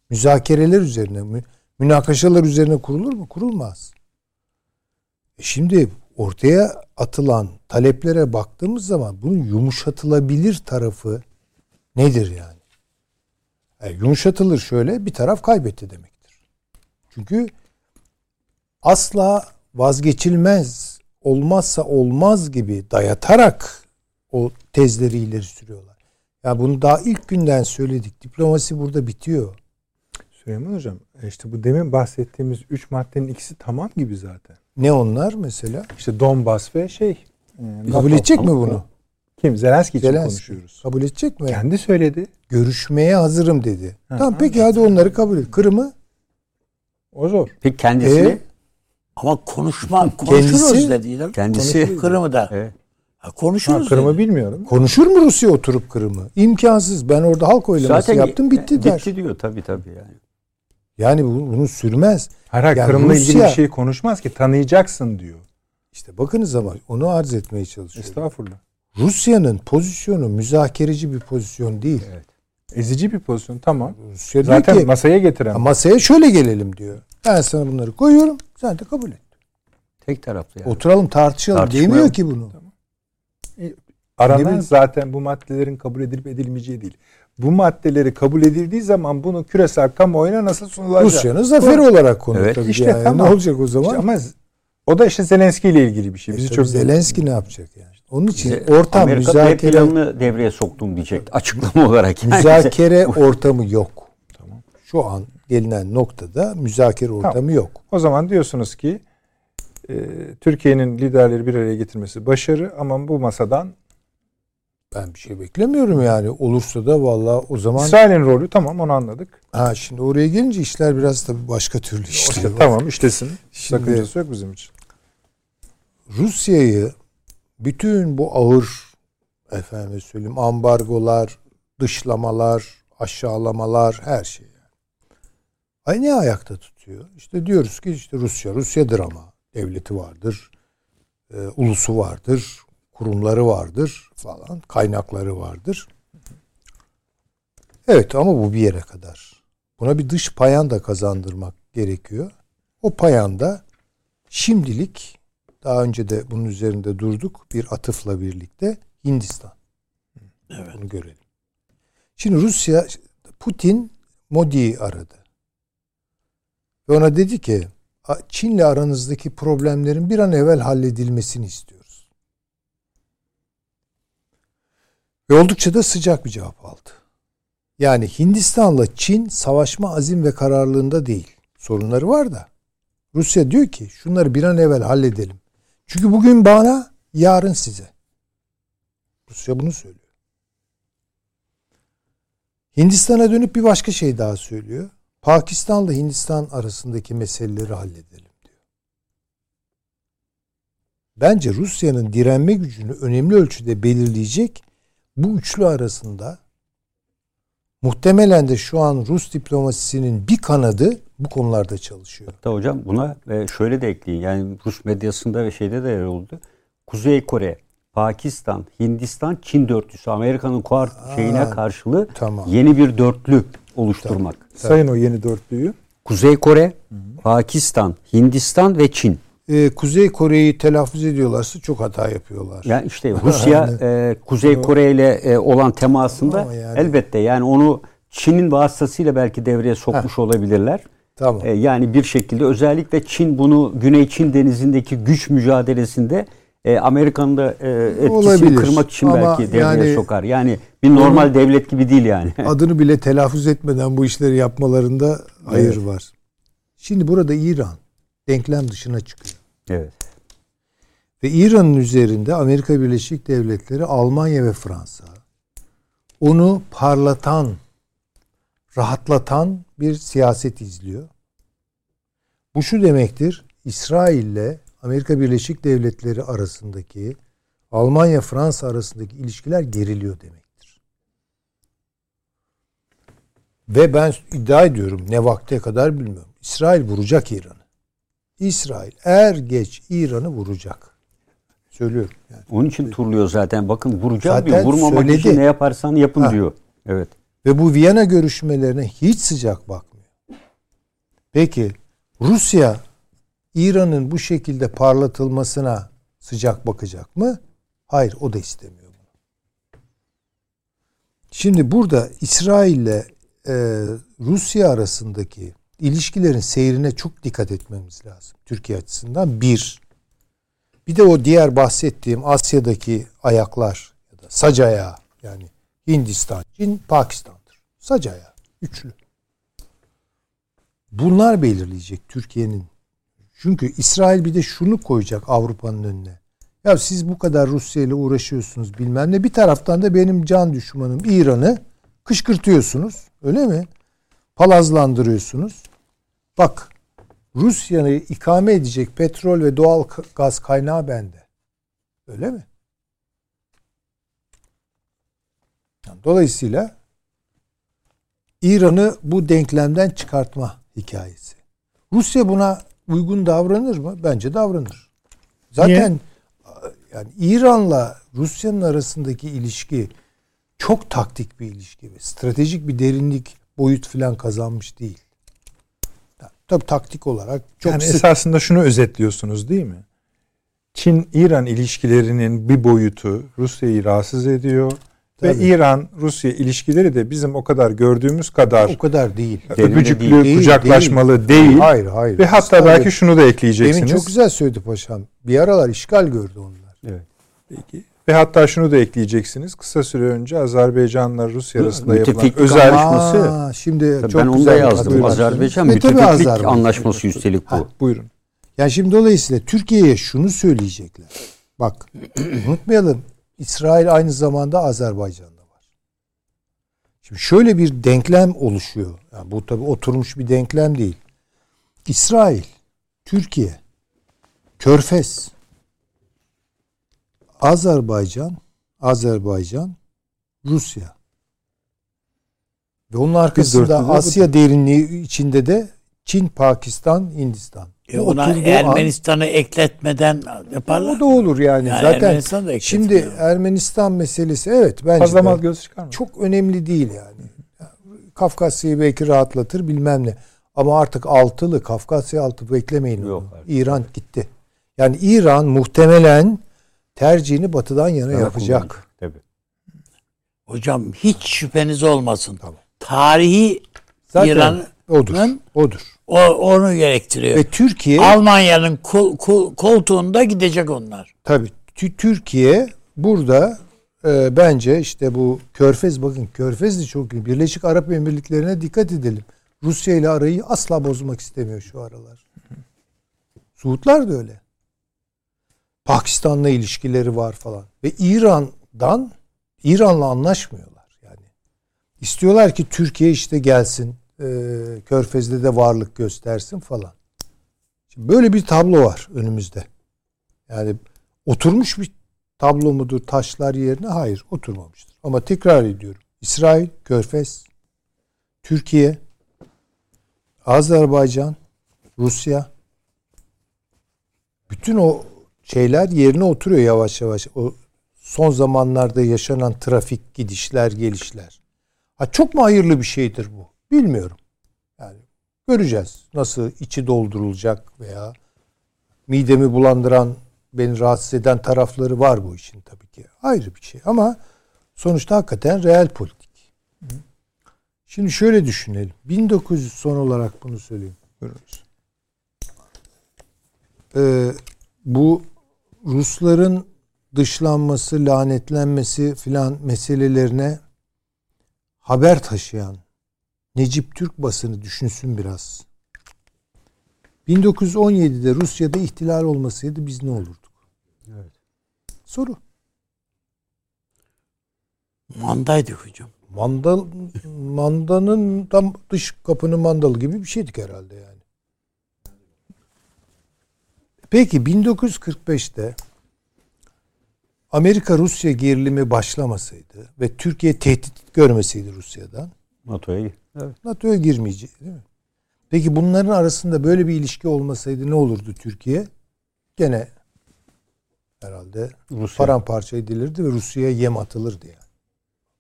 Müzakereler üzerine, münakaşalar üzerine kurulur mu? Kurulmaz. Şimdi ortaya atılan taleplere baktığımız zaman bunun yumuşatılabilir tarafı nedir yani? Yumuşatılır şöyle bir taraf kaybetti demektir. Çünkü asla vazgeçilmez olmazsa olmaz gibi dayatarak o tezleri ileri sürüyorlar. Yani bunu daha ilk günden söyledik. Diplomasi burada bitiyor. Süleyman Hocam işte bu demin bahsettiğimiz 3 maddenin ikisi tamam gibi zaten. Ne onlar mesela? İşte Donbas ve kabul edecek mi bunu? Kim? Zelenski için konuşuyoruz. Kabul edecek mi? Kendi söyledi. Görüşmeye hazırım dedi. Ha, tamam peki hadi onları kabul et. Kırım'ı? O zor. Peki kendisi? Ama konuşuruz dediler. Kendisi? Kırım'ı da. Konuşuruz dedi. Kırım'ı bilmiyorum. Konuşur mu Rusya oturup Kırım'ı? İmkansız. Ben orada halk oylaması yaptım bitti der. Bitti diyor tabii yani. Yani bunu sürmez. Hayır, yani Kırım'la ilgili bir şey konuşmaz ki. Tanıyacaksın diyor. İşte bakınız ama onu arz etmeye çalışıyorum. Estağfurullah. Rusya'nın pozisyonu müzakereci bir pozisyon değil. Evet. Ezici bir pozisyon tamam. Rusya zaten masaya getiren. Masaya şöyle gelelim diyor. Ben sana bunları koyuyorum. Sen de kabul et. Tek taraflı yani. Oturalım tartışalım. Demiyor ki bunu. Tamam. Aranan zaten bu maddelerin kabul edilip edilmeyeceği değil. Bu maddeleri kabul edildiği zaman bunu küresel kamuoyuna nasıl sunulacak? Rusya'nın zaferi olarak konu tabii. İşte yani. Tamam. Ne olacak o zaman? İşte ama o da işte Zelenski ile ilgili bir şey. Bizi çok Zelenski ne yapacak yani? Onun için ortam müzakere planını devreye soktum diyecekti açıklama olarak. Müzakere ortamı yok. Tamam. Şu an gelinen noktada müzakere ortamı yok. O zaman diyorsunuz ki Türkiye'nin liderleri bir araya getirmesi başarı ama bu masadan ben bir şey beklemiyorum yani. Olursa da vallahi o zaman... İsrail'in rolü tamam onu anladık. Şimdi oraya gelince işler biraz tabii başka türlü işliyor. Tamam işlesin. Şimdi, sakıncası yok bizim için. Rusya'yı bütün bu ağır ambargolar, dışlamalar, aşağılamalar her şey. Ne ayakta tutuyor? İşte diyoruz ki işte Rusya'dır ama devleti vardır, ulusu vardır, kurumları vardır falan, kaynakları vardır. Evet ama bu bir yere kadar. Buna bir dış payan da kazandırmak gerekiyor. O payan da şimdilik, daha önce de bunun üzerinde durduk, bir atıfla birlikte Hindistan. Evet. Bunu görelim. Şimdi Rusya, Putin Modi'yi aradı. Ve ona dedi ki, Çin'le aranızdaki problemlerin bir an evvel halledilmesini istiyor. Ve oldukça da sıcak bir cevap aldı. Yani Hindistan'la Çin savaşma azim ve kararlılığında değil. Sorunları var da. Rusya diyor ki şunları bir an evvel halledelim. Çünkü bugün bana, yarın size. Rusya bunu söylüyor. Hindistan'a dönüp bir başka şey daha söylüyor. Pakistan'la Hindistan arasındaki meseleleri halledelim diyor. Bence Rusya'nın direnme gücünü önemli ölçüde belirleyecek bu üçlü arasında muhtemelen de şu an Rus diplomasisinin bir kanadı bu konularda çalışıyor. Hatta hocam buna şöyle de ekleyin. Yani Rus medyasında ve şeyde de yer oldu. Kuzey Kore, Pakistan, Hindistan, Çin dörtlüsü. Amerika'nın kuart şeyine karşılığı yeni bir dörtlü oluşturmak. Sayın o yeni dörtlüyü. Kuzey Kore, Pakistan, Hindistan ve Çin. Kuzey Kore'yi telaffuz ediyorlarsa çok hata yapıyorlar. Yani işte Rusya Kuzey Kore ile olan temasında yani, elbette yani onu Çin'in vasıtasıyla belki devreye sokmuş olabilirler. Tamam. Yani bir şekilde özellikle Çin bunu Güney Çin Denizi'ndeki güç mücadelesinde Amerika'nın da etkisini olabilir, kırmak için belki devreye yani, sokar. Yani bir normal devlet gibi değil yani. Adını bile telaffuz etmeden bu işleri yapmalarında hayır var. Şimdi burada İran denklem dışına çıkıyor. Evet. Ve İran'ın üzerinde Amerika Birleşik Devletleri, Almanya ve Fransa onu parlatan, rahatlatan bir siyaset izliyor. Bu şu demektir. İsrail'le Amerika Birleşik Devletleri arasındaki, Almanya-Fransa arasındaki ilişkiler geriliyor demektir. Ve ben iddia ediyorum, ne vakte kadar bilmiyorum, İsrail vuracak İran'ı. İsrail er geç İran'ı vuracak. Söylüyorum. Yani. Onun için turluyor zaten. Bakın vuracak diyor. Vurmamak söyledi. İçin ne yaparsan yapın diyor. Evet. Ve bu Viyana görüşmelerine hiç sıcak bakmıyor. Peki Rusya İran'ın bu şekilde parlatılmasına sıcak bakacak mı? Hayır, o da istemiyor bunu. Şimdi burada İsrail ile Rusya arasındaki ilişkilerin seyrine çok dikkat etmemiz lazım. Türkiye açısından bir de o diğer bahsettiğim Asya'daki ayaklar ya da sac ayağı, yani Hindistan, Çin, Pakistan'dır. Sac ayağı, üçlü. Bunlar belirleyecek Türkiye'nin. Çünkü İsrail bir de şunu koyacak Avrupa'nın önüne. Ya siz bu kadar Rusya ile uğraşıyorsunuz bilmem ne. Bir taraftan da benim can düşmanım İran'ı kışkırtıyorsunuz. Öyle mi? Palazlandırıyorsunuz. Bak, Rusya'yı ikame edecek petrol ve doğal gaz kaynağı bende. Öyle mi? Dolayısıyla İran'ı bu denklemden çıkartma hikayesi. Rusya buna uygun davranır mı? Bence davranır. Zaten yani İran'la Rusya'nın arasındaki ilişki çok taktik bir ilişki ve stratejik bir derinlik, boyut filan kazanmış değil. Tabii taktik olarak çok yani esasında şunu özetliyorsunuz değil mi? Çin-İran ilişkilerinin bir boyutu Rusya'yı rahatsız ediyor. Tabii. Ve İran-Rusya ilişkileri de bizim o kadar gördüğümüz kadar değil. Öpücüklü, kucaklaşmalı değil. Hayır. Ve hatta belki şunu da ekleyeceksiniz. Demin çok güzel söyledi paşam. Bir aralar işgal gördü onlar. Evet. Peki. Ve hatta şunu da ekleyeceksiniz. Kısa süre önce Azerbaycan'la Rusya arasında yapılan özel anlaşması. Şimdi tabii çok ben güzel yazdım. Azerbaycan müttefiklik anlaşması üstelik bu. Buyurun. Yani şimdi dolayısıyla Türkiye'ye şunu söyleyecekler. Bak unutmayalım, İsrail aynı zamanda Azerbaycan'da var. Şimdi şöyle bir denklem oluşuyor. Yani bu tabii oturmuş bir denklem değil. İsrail, Türkiye, Körfez, Azerbaycan, Rusya ve onun arkasında Asya derinliği içinde de Çin, Pakistan, Hindistan. Ona Ermenistan'ı ekletmeden yaparlar. O da olur yani zaten. Şimdi Ermenistan meselesi bence çok önemli değil yani. Kafkasya'yı belki rahatlatır bilmem ne. Ama artık altılı, Kafkasya altı beklemeyin. İran gitti. Yani İran muhtemelen tercihini batıdan yana yapacak. Tabii. Hocam hiç şüpheniz olmasın. Tamam. Tarihi zaten İran'ın odur. Onu gerektiriyor. Ve Türkiye Almanya'nın koltuğunda gidecek onlar. Tabii. Türkiye burada bence işte bu Körfez, bakın Körfez de çok iyi. Birleşik Arap Emirlikleri'ne dikkat edelim. Rusya ile arayı asla bozmak istemiyor şu aralar. Suudlar da öyle. Pakistan'la ilişkileri var falan. Ve İran'dan İran'la anlaşmıyorlar yani. İstiyorlar ki Türkiye işte gelsin, Körfez'de de varlık göstersin falan. Şimdi böyle bir tablo var önümüzde. Yani oturmuş bir tablo mudur taşlar yerine? Hayır, oturmamıştır. Ama tekrar ediyorum. İsrail, Körfez, Türkiye, Azerbaycan, Rusya, bütün o şeyler yerine oturuyor yavaş yavaş. O son zamanlarda yaşanan trafik, gidişler, gelişler. Ha, çok mu hayırlı bir şeydir bu? Bilmiyorum. Yani göreceğiz. Nasıl içi doldurulacak veya midemi bulandıran, beni rahatsız eden tarafları var bu işin tabii ki. Ayrı bir şey ama sonuçta hakikaten real politik. Şimdi şöyle düşünelim. 1900 son olarak bunu söyleyeyim. Görürüz. Bu Rusların dışlanması, lanetlenmesi filan meselelerine haber taşıyan Necip Türk basını düşünsün biraz. 1917'de Rusya'da ihtilal olmasaydı biz ne olurduk? Evet. Soru. Mandaydı hocam. Mandanın tam dış kapının mandalı gibi bir şeydik herhalde yani. Peki 1945'te Amerika-Rusya gerilimi başlamasaydı ve Türkiye tehdit görmeseydi Rusya'dan, NATO'ya, evet, NATO'ya girmeyecek, değil mi? Peki bunların arasında böyle bir ilişki olmasaydı ne olurdu Türkiye? Gene herhalde Rusya paramparça edilirdi ve Rusya'ya yem atılırdı yani.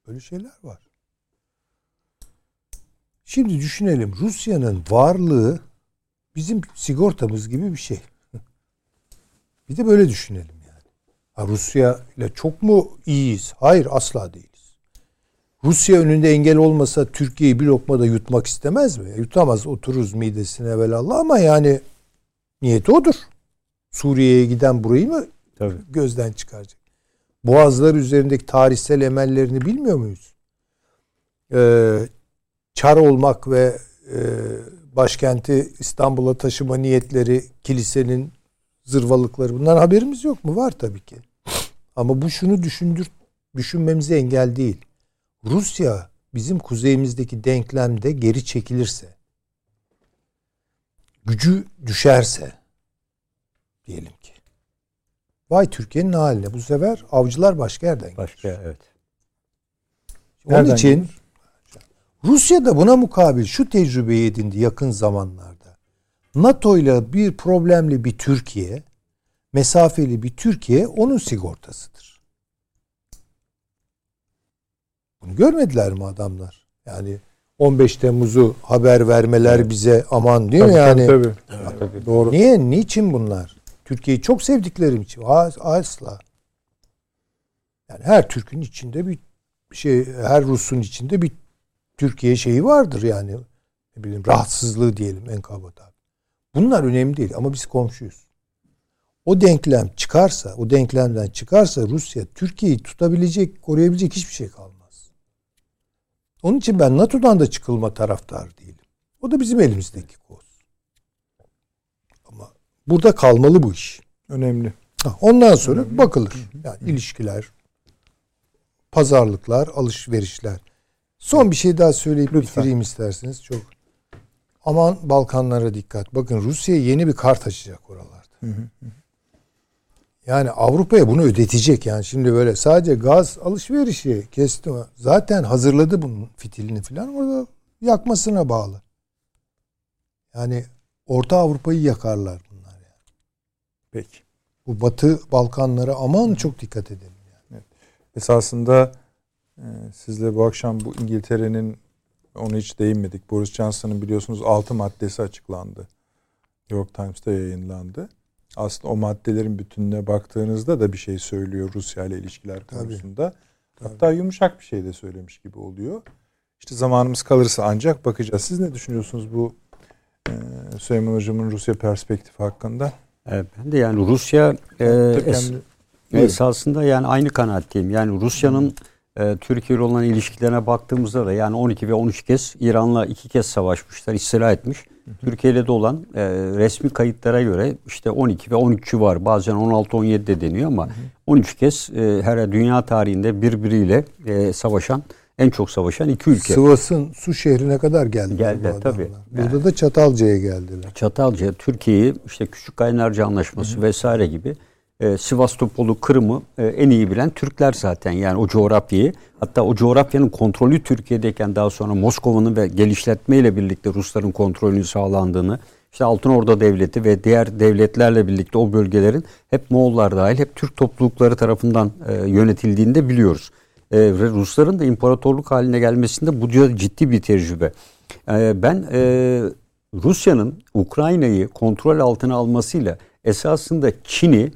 Böyle şeyler var. Şimdi düşünelim. Rusya'nın varlığı bizim sigortamız gibi bir şey. Bir de böyle düşünelim yani. Ha, Rusya ile çok mu iyiyiz? Hayır, asla değil. Rusya önünde engel olmasa Türkiye'yi bir lokma da yutmak istemez mi? Yutamaz, otururuz midesine velallah ama yani niyeti odur. Suriye'ye giden burayı mı tabii gözden çıkaracak? Boğazlar üzerindeki tarihsel emellerini bilmiyor muyuz? Çar olmak ve başkenti İstanbul'a taşıma niyetleri, kilisenin zırvalıkları, bundan haberimiz yok mu? Var tabii ki. Ama bu şunu düşünmemize engel değil. Rusya bizim kuzeyimizdeki denklemde geri çekilirse, gücü düşerse diyelim ki, vay Türkiye'nin haline. Bu sefer avcılar başka yerden gelir. Başka, evet. Onun nereden için gelir? Rusya da buna mukabil şu tecrübeyi edindi yakın zamanlarda. NATO ile bir problemli bir Türkiye, mesafeli bir Türkiye onun sigortasıdır. Görmediler mi adamlar? Yani 15 Temmuz'u haber vermeler bize aman değil mi yani? Tabii. Evet, tabii. Doğru. Niye? Niçin bunlar? Türkiye'yi çok sevdiklerim için. Asla. Yani her Türk'ün içinde bir şey, her Rus'un içinde bir Türkiye şeyi vardır yani. Ne bileyim, rahatsızlığı diyelim en kaba tabir. Bunlar önemli değil ama biz komşuyuz. O denklemden çıkarsa Rusya Türkiye'yi tutabilecek, koruyabilecek hiçbir şey kalmaz. Onun için ben NATO'dan da çıkılma taraftarı değilim. O da bizim elimizdeki koz. Ama burada kalmalı bu iş. Önemli. Ondan sonra önemli bakılır. Yani ilişkiler, pazarlıklar, alışverişler. Son bir şey daha söyleyip lütfen bitireyim isterseniz. Çok. Aman Balkanlara dikkat. Bakın Rusya yeni bir kart açacak oralarda. Yani Avrupa'ya bunu ödetecek yani. Şimdi böyle sadece gaz alışverişi kesti. Zaten hazırladı bunun fitilini falan. Orada yakmasına bağlı. Yani Orta Avrupa'yı yakarlar bunlar yani. Peki. Bu Batı Balkanlara aman çok dikkat edelim yani. Evet. Esasında sizle bu akşam bu İngiltere'nin, onu hiç değinmedik. Boris Johnson'ın biliyorsunuz 6 maddesi açıklandı. New York Times'ta yayınlandı. Aslında o maddelerin bütününe baktığınızda da bir şey söylüyor Rusya ile ilişkiler konusunda. Tabii. Hatta yumuşak bir şey de söylemiş gibi oluyor. İşte zamanımız kalırsa ancak bakacağız. Siz ne düşünüyorsunuz bu Süleyman Hocam'ın Rusya perspektifi hakkında? Evet, ben de yani Rusya esasında yani aynı kanaatteyim. Yani Rusya'nın Türkiye ile olan ilişkilerine baktığımızda da yani 12 ve 13 kez İran'la 2 kez savaşmışlar, istila etmiş. Türkiye ile de olan resmi kayıtlara göre işte 12 ve 13'ü var. Bazen 16-17 de deniyor ama 13 kez her dünya tarihinde birbiriyle savaşan, en çok savaşan iki ülke. Sivas'ın Su şehrine kadar geldi tabii. Burada da Çatalca'ya geldiler. Çatalca, Türkiye'yi işte Küçükkayınlarca Anlaşması vesaire gibi Sivastopol'u, Kırım'ı en iyi bilen Türkler zaten. Yani o coğrafyayı, hatta o coğrafyanın kontrolü Türkiye'deyken daha sonra Moskova'nın ve genişletmeyle birlikte Rusların kontrolünün sağlandığını, işte Altınorda Devleti ve diğer devletlerle birlikte o bölgelerin hep Moğollar dahil hep Türk toplulukları tarafından yönetildiğini de biliyoruz. Ve Rusların da imparatorluk haline gelmesinde bu ciddi bir tecrübe. Ben Rusya'nın Ukrayna'yı kontrol altına almasıyla esasında Çin'i,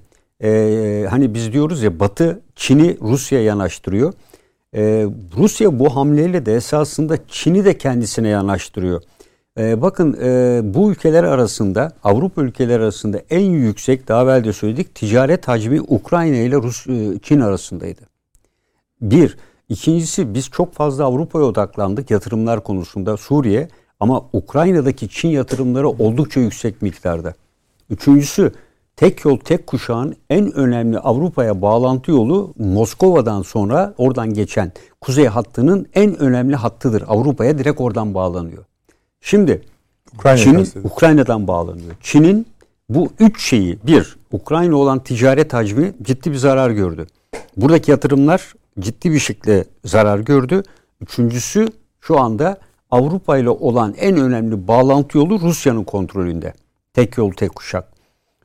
hani biz diyoruz ya, Batı Çin'i Rusya'ya yanaştırıyor. Rusya bu hamleyle de esasında Çin'i de kendisine yanaştırıyor. Bakın bu ülkeler arasında, Avrupa ülkeleri arasında en yüksek, daha evvel de söyledik, ticaret hacmi Ukrayna ile Çin arasındaydı. Bir. İkincisi, biz çok fazla Avrupa'ya odaklandık yatırımlar konusunda, Suriye, ama Ukrayna'daki Çin yatırımları oldukça yüksek miktarda. Üçüncüsü, tek yol, tek kuşağın en önemli Avrupa'ya bağlantı yolu Moskova'dan sonra oradan geçen kuzey hattının en önemli hattıdır. Avrupa'ya direkt oradan bağlanıyor. Şimdi Ukrayna'dan bağlanıyor. Çin'in bu üç şeyi, bir, Ukrayna olan ticaret hacmi ciddi bir zarar gördü. Buradaki yatırımlar ciddi bir şekilde zarar gördü. Üçüncüsü, şu anda Avrupa ile olan en önemli bağlantı yolu Rusya'nın kontrolünde. Tek yol, tek kuşak.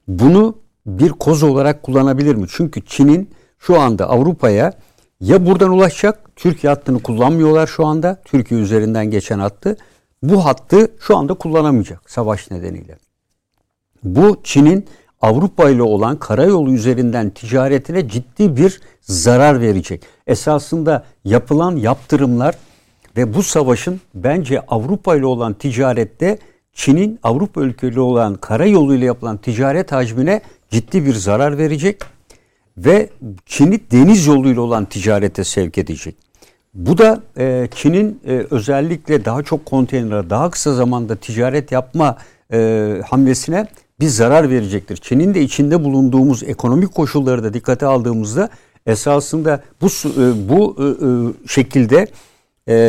Bunu bir koz olarak kullanabilir mi? Çünkü Çin'in şu anda Avrupa'ya ya buradan ulaşacak, Türkiye hattını kullanmıyorlar şu anda. Türkiye üzerinden geçen hattı. Bu hattı şu anda kullanamayacak savaş nedeniyle. Bu Çin'in Avrupa ile olan karayolu üzerinden ticaretine ciddi bir zarar verecek. Esasında yapılan yaptırımlar ve bu savaşın bence Avrupa ile olan ticarette Çin'in Avrupa ülkeleri olan karayolu ile yapılan ticaret hacmine ciddi bir zarar verecek ve Çin'i deniz yoluyla olan ticarete sevk edecek. Bu da Çin'in özellikle daha çok konteynere, daha kısa zamanda ticaret yapma hamlesine bir zarar verecektir. Çin'in de içinde bulunduğumuz ekonomik koşulları da dikkate aldığımızda esasında bu şekilde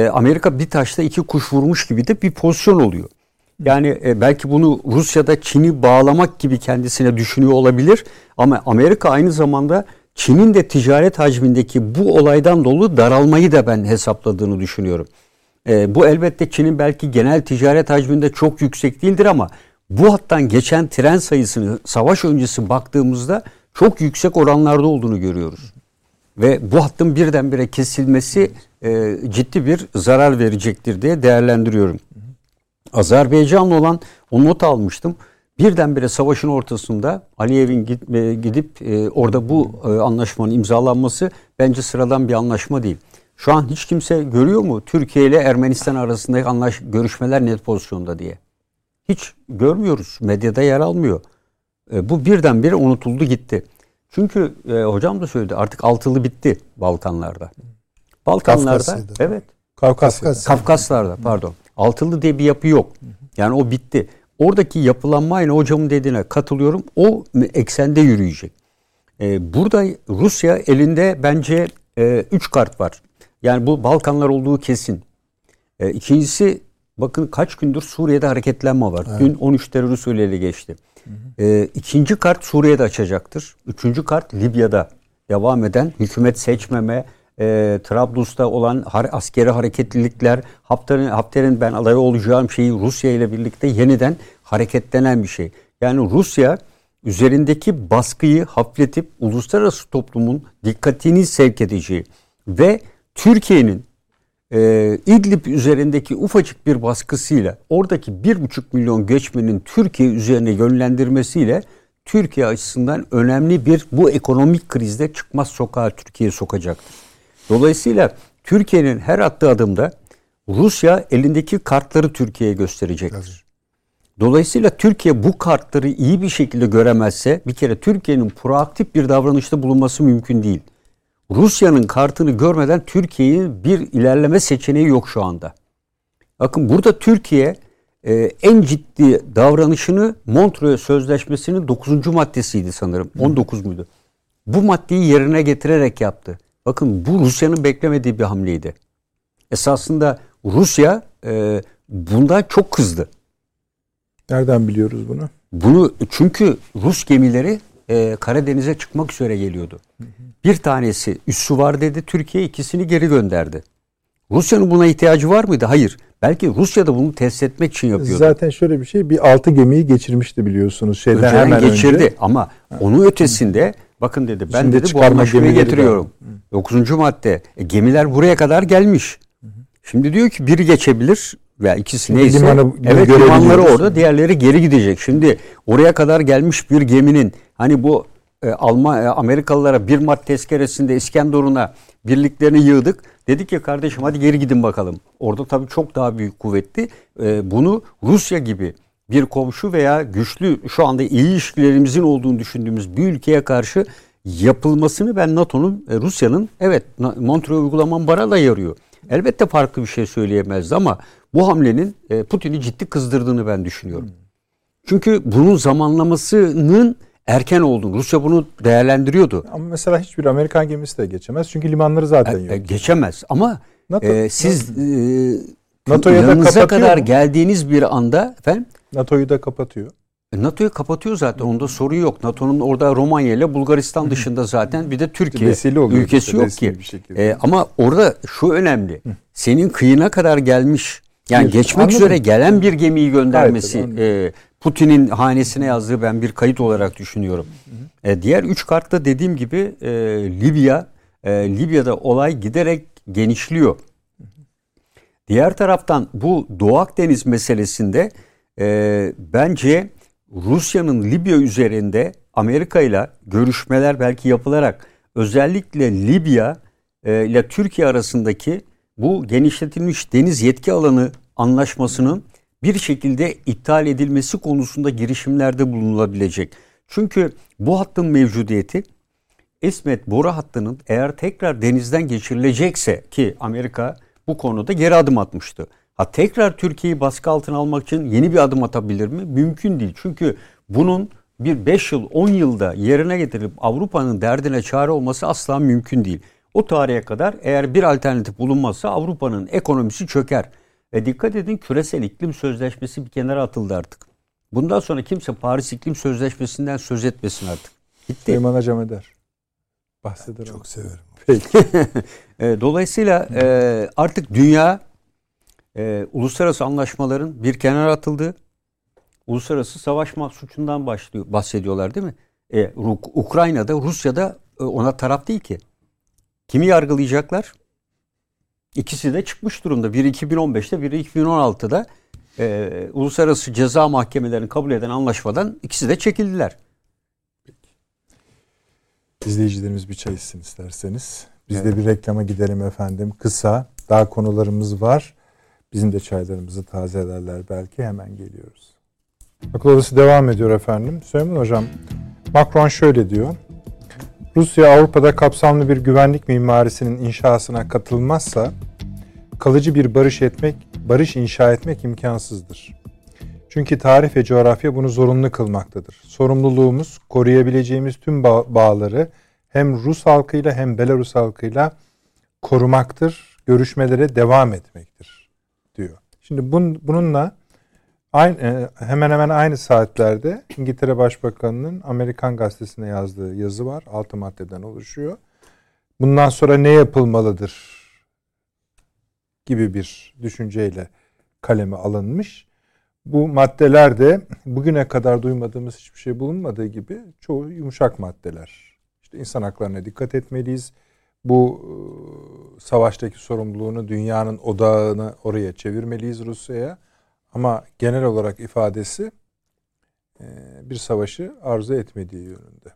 Amerika bir taşla iki kuş vurmuş gibi de bir pozisyon oluyor. Yani belki bunu Rusya'da Çin'i bağlamak gibi kendisine düşünüyor olabilir ama Amerika aynı zamanda Çin'in de ticaret hacmindeki bu olaydan dolayı daralmayı da ben hesapladığını düşünüyorum. Bu elbette Çin'in belki genel ticaret hacminde çok yüksek değildir ama bu hattan geçen tren sayısını savaş öncesi baktığımızda çok yüksek oranlarda olduğunu görüyoruz. Ve bu hattın birdenbire kesilmesi ciddi bir zarar verecektir diye değerlendiriyorum. Azerbaycan'la olan, o not almıştım. Birdenbire savaşın ortasında Aliyev'in gidip orada bu anlaşmanın imzalanması bence sıradan bir anlaşma değil. Şu an hiç kimse görüyor mu Türkiye ile Ermenistan arasındaki görüşmeler net pozisyonda diye? Hiç görmüyoruz. Medyada yer almıyor. Bu birdenbire unutuldu gitti. Çünkü hocam da söyledi, artık altılı bitti Balkanlarda. Kafkasya'da. Evet. Kafkaslar'da pardon. Altılı diye bir yapı yok. Yani o bitti. Oradaki yapılanmayla hocamın dediğine katılıyorum. O eksende yürüyecek. Burada Rusya elinde bence 3 kart var. Yani bu Balkanlar olduğu kesin. İkincisi, bakın kaç gündür Suriye'de hareketlenme var. Evet. Dün 13 terörist ölüyle geçti. İkinci kart Suriye'de açacaktır. Üçüncü kart Libya'da devam eden hükümet seçmeme, Trablus'ta olan askeri hareketlilikler, Hafter'in ben aday olacağım şeyi Rusya ile birlikte yeniden hareketlenen bir şey. Yani Rusya üzerindeki baskıyı hafifletip uluslararası toplumun dikkatini sevk edeceği ve Türkiye'nin İdlib üzerindeki ufacık bir baskısıyla oradaki 1,5 milyon göçmenin Türkiye üzerine yönlendirmesiyle Türkiye açısından önemli bir bu ekonomik krizde çıkmaz sokağa Türkiye'ye sokacaktır. Dolayısıyla Türkiye'nin her attığı adımda Rusya elindeki kartları Türkiye'ye gösterecektir. Dolayısıyla Türkiye bu kartları iyi bir şekilde göremezse bir kere Türkiye'nin proaktif bir davranışta bulunması mümkün değil. Rusya'nın kartını görmeden Türkiye'nin bir ilerleme seçeneği yok şu anda. Bakın burada Türkiye en ciddi davranışını Montreux Sözleşmesi'nin 9. maddesiydi sanırım. 19 muydu? Bu maddeyi yerine getirerek yaptı. Bakın bu Rusya'nın beklemediği bir hamleydi. Esasında Rusya bundan çok kızdı. Nereden biliyoruz bunu? Bunu çünkü Rus gemileri Karadeniz'e çıkmak üzere geliyordu. Bir tanesi üssü var dedi, Türkiye ikisini geri gönderdi. Rusya'nın buna ihtiyacı var mıydı? Hayır. Belki Rusya da bunu test etmek için yapıyordu. Zaten şöyle bir şey, bir 6 gemiyi geçirmişti biliyorsunuz. Şeyden hemen geçirdi önce. Ama onun ötesinde bakın dedi, ben şimdi dedi bu anlaşmayı getiriyorum. 9. madde. Gemiler buraya kadar gelmiş. Şimdi diyor ki biri geçebilir veya ikisi neyse. Evet, limanları orada, diğerleri geri gidecek. Şimdi oraya kadar gelmiş bir geminin hani bu Amerikalılara bir Mart tezkeresinde İskenderun'a birliklerini yığdık. Dedik ki kardeşim hadi geri gidin bakalım. Orada tabii çok daha büyük kuvvetli. Bunu Rusya gibi bir komşu veya güçlü, şu anda iyi ilişkilerimizin olduğunu düşündüğümüz bir ülkeye karşı yapılmasını ben NATO'nun, Rusya'nın, evet Montreux uygulaman bara da yarıyor. Elbette farklı bir şey söyleyemezdi ama bu hamlenin Putin'i ciddi kızdırdığını ben düşünüyorum. Çünkü bunun zamanlamasının erken olduğunu, Rusya bunu değerlendiriyordu. Ama mesela hiçbir Amerikan gemisi de geçemez. Çünkü limanları zaten yok. Geçemez ama NATO, siz NATO'ya da kapatıyor kadar mu? Geldiğiniz bir anda efendim, NATO'yu da kapatıyor. NATO'yu kapatıyor zaten. Onda soru yok. NATO'nun orada Romanya ile Bulgaristan dışında zaten bir de Türkiye ülkesi yok ki. Ama orada şu önemli. Senin kıyına kadar gelmiş, yani evet, geçmek anladım. Üzere gelen bir gemiyi göndermesi Putin'in hanesine yazdığı ben bir kayıt olarak düşünüyorum. Diğer 3 kartta dediğim gibi Libya, Libya'da olay giderek genişliyor. Diğer taraftan bu Doğu Akdeniz meselesinde bence Rusya'nın Libya üzerinde Amerika ile görüşmeler belki yapılarak özellikle Libya ile Türkiye arasındaki bu genişletilmiş deniz yetki alanı anlaşmasının bir şekilde iptal edilmesi konusunda girişimlerde bulunulabilecek. Çünkü bu hattın mevcudiyeti, İsmet Bora hattının eğer tekrar denizden geçirilecekse, ki Amerika bu konuda geri adım atmıştı. Ha, tekrar Türkiye'yi baskı altına almak için yeni bir adım atabilir mi? Mümkün değil. Çünkü bunun bir 5 yıl, 10 yılda yerine getirilip Avrupa'nın derdine çare olması asla mümkün değil. O tarihe kadar eğer bir alternatif bulunmazsa Avrupa'nın ekonomisi çöker. Dikkat edin, küresel iklim sözleşmesi bir kenara atıldı artık. Bundan sonra kimse Paris İklim Sözleşmesi'nden söz etmesin artık. Gitti. Süleyman Hacam eder. Bahseder. Çok onu severim. Peki. Dolayısıyla artık dünya uluslararası anlaşmaların bir kenara atıldığı, uluslararası savaşma suçundan bahsediyorlar değil mi? Ukrayna'da, Rusya'da ona taraf değil ki. Kimi yargılayacaklar? İkisi de çıkmış durumda. Biri 2015'te, biri 2016'da uluslararası ceza mahkemelerini kabul eden anlaşmadan ikisi de çekildiler. Peki. İzleyicilerimiz bir çay içsin isterseniz. Biz de bir reklama gidelim efendim. Kısa, daha konularımız var. Bizim de çaylarımızı tazelerler belki, hemen geliyoruz. Akıl odası devam ediyor efendim. Süleyman Hocam, Macron şöyle diyor. Rusya Avrupa'da kapsamlı bir güvenlik mimarisinin inşasına katılmazsa kalıcı bir barış inşa etmek imkansızdır. Çünkü tarih ve coğrafya bunu zorunlu kılmaktadır. Sorumluluğumuz koruyabileceğimiz tüm bağları hem Rus halkıyla hem Belarus halkıyla korumaktır. Görüşmelere devam etmektir. Diyor. Şimdi bununla hemen hemen aynı saatlerde İngiltere Başbakanı'nın Amerikan gazetesine yazdığı yazı var. 6 maddeden oluşuyor. Bundan sonra ne yapılmalıdır gibi bir düşünceyle kaleme alınmış. Bu maddelerde bugüne kadar duymadığımız hiçbir şey bulunmadığı gibi çoğu yumuşak maddeler. İşte insan haklarına dikkat etmeliyiz. Bu savaştaki sorumluluğunu dünyanın odağını oraya çevirmeliyiz, Rusya'ya. Ama genel olarak ifadesi bir savaşı arzu etmediği yönünde.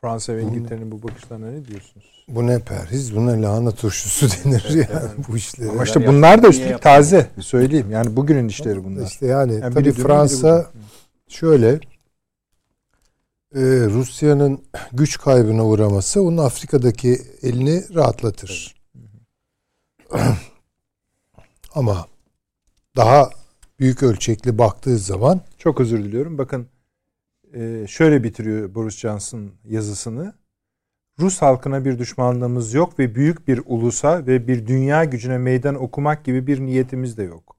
Fransa ve İngiltere'nin bu bakışlarına ne diyorsunuz? Bu ne perhiz, bu ne lahana turşusu denir yani bu işlere. Ama işte bunlar da üstelik taze, söyleyeyim. Yani bugünün işleri bunlar. İşte yani tabii Fransa şöyle... Rusya'nın güç kaybına uğraması onun Afrika'daki elini rahatlatır. Evet. Ama daha büyük ölçekli baktığı zaman... Çok özür diliyorum. Bakın şöyle bitiriyor Boris Johnson yazısını. Rus halkına bir düşmanlığımız yok ve büyük bir ulusa ve bir dünya gücüne meydan okumak gibi bir niyetimiz de yok.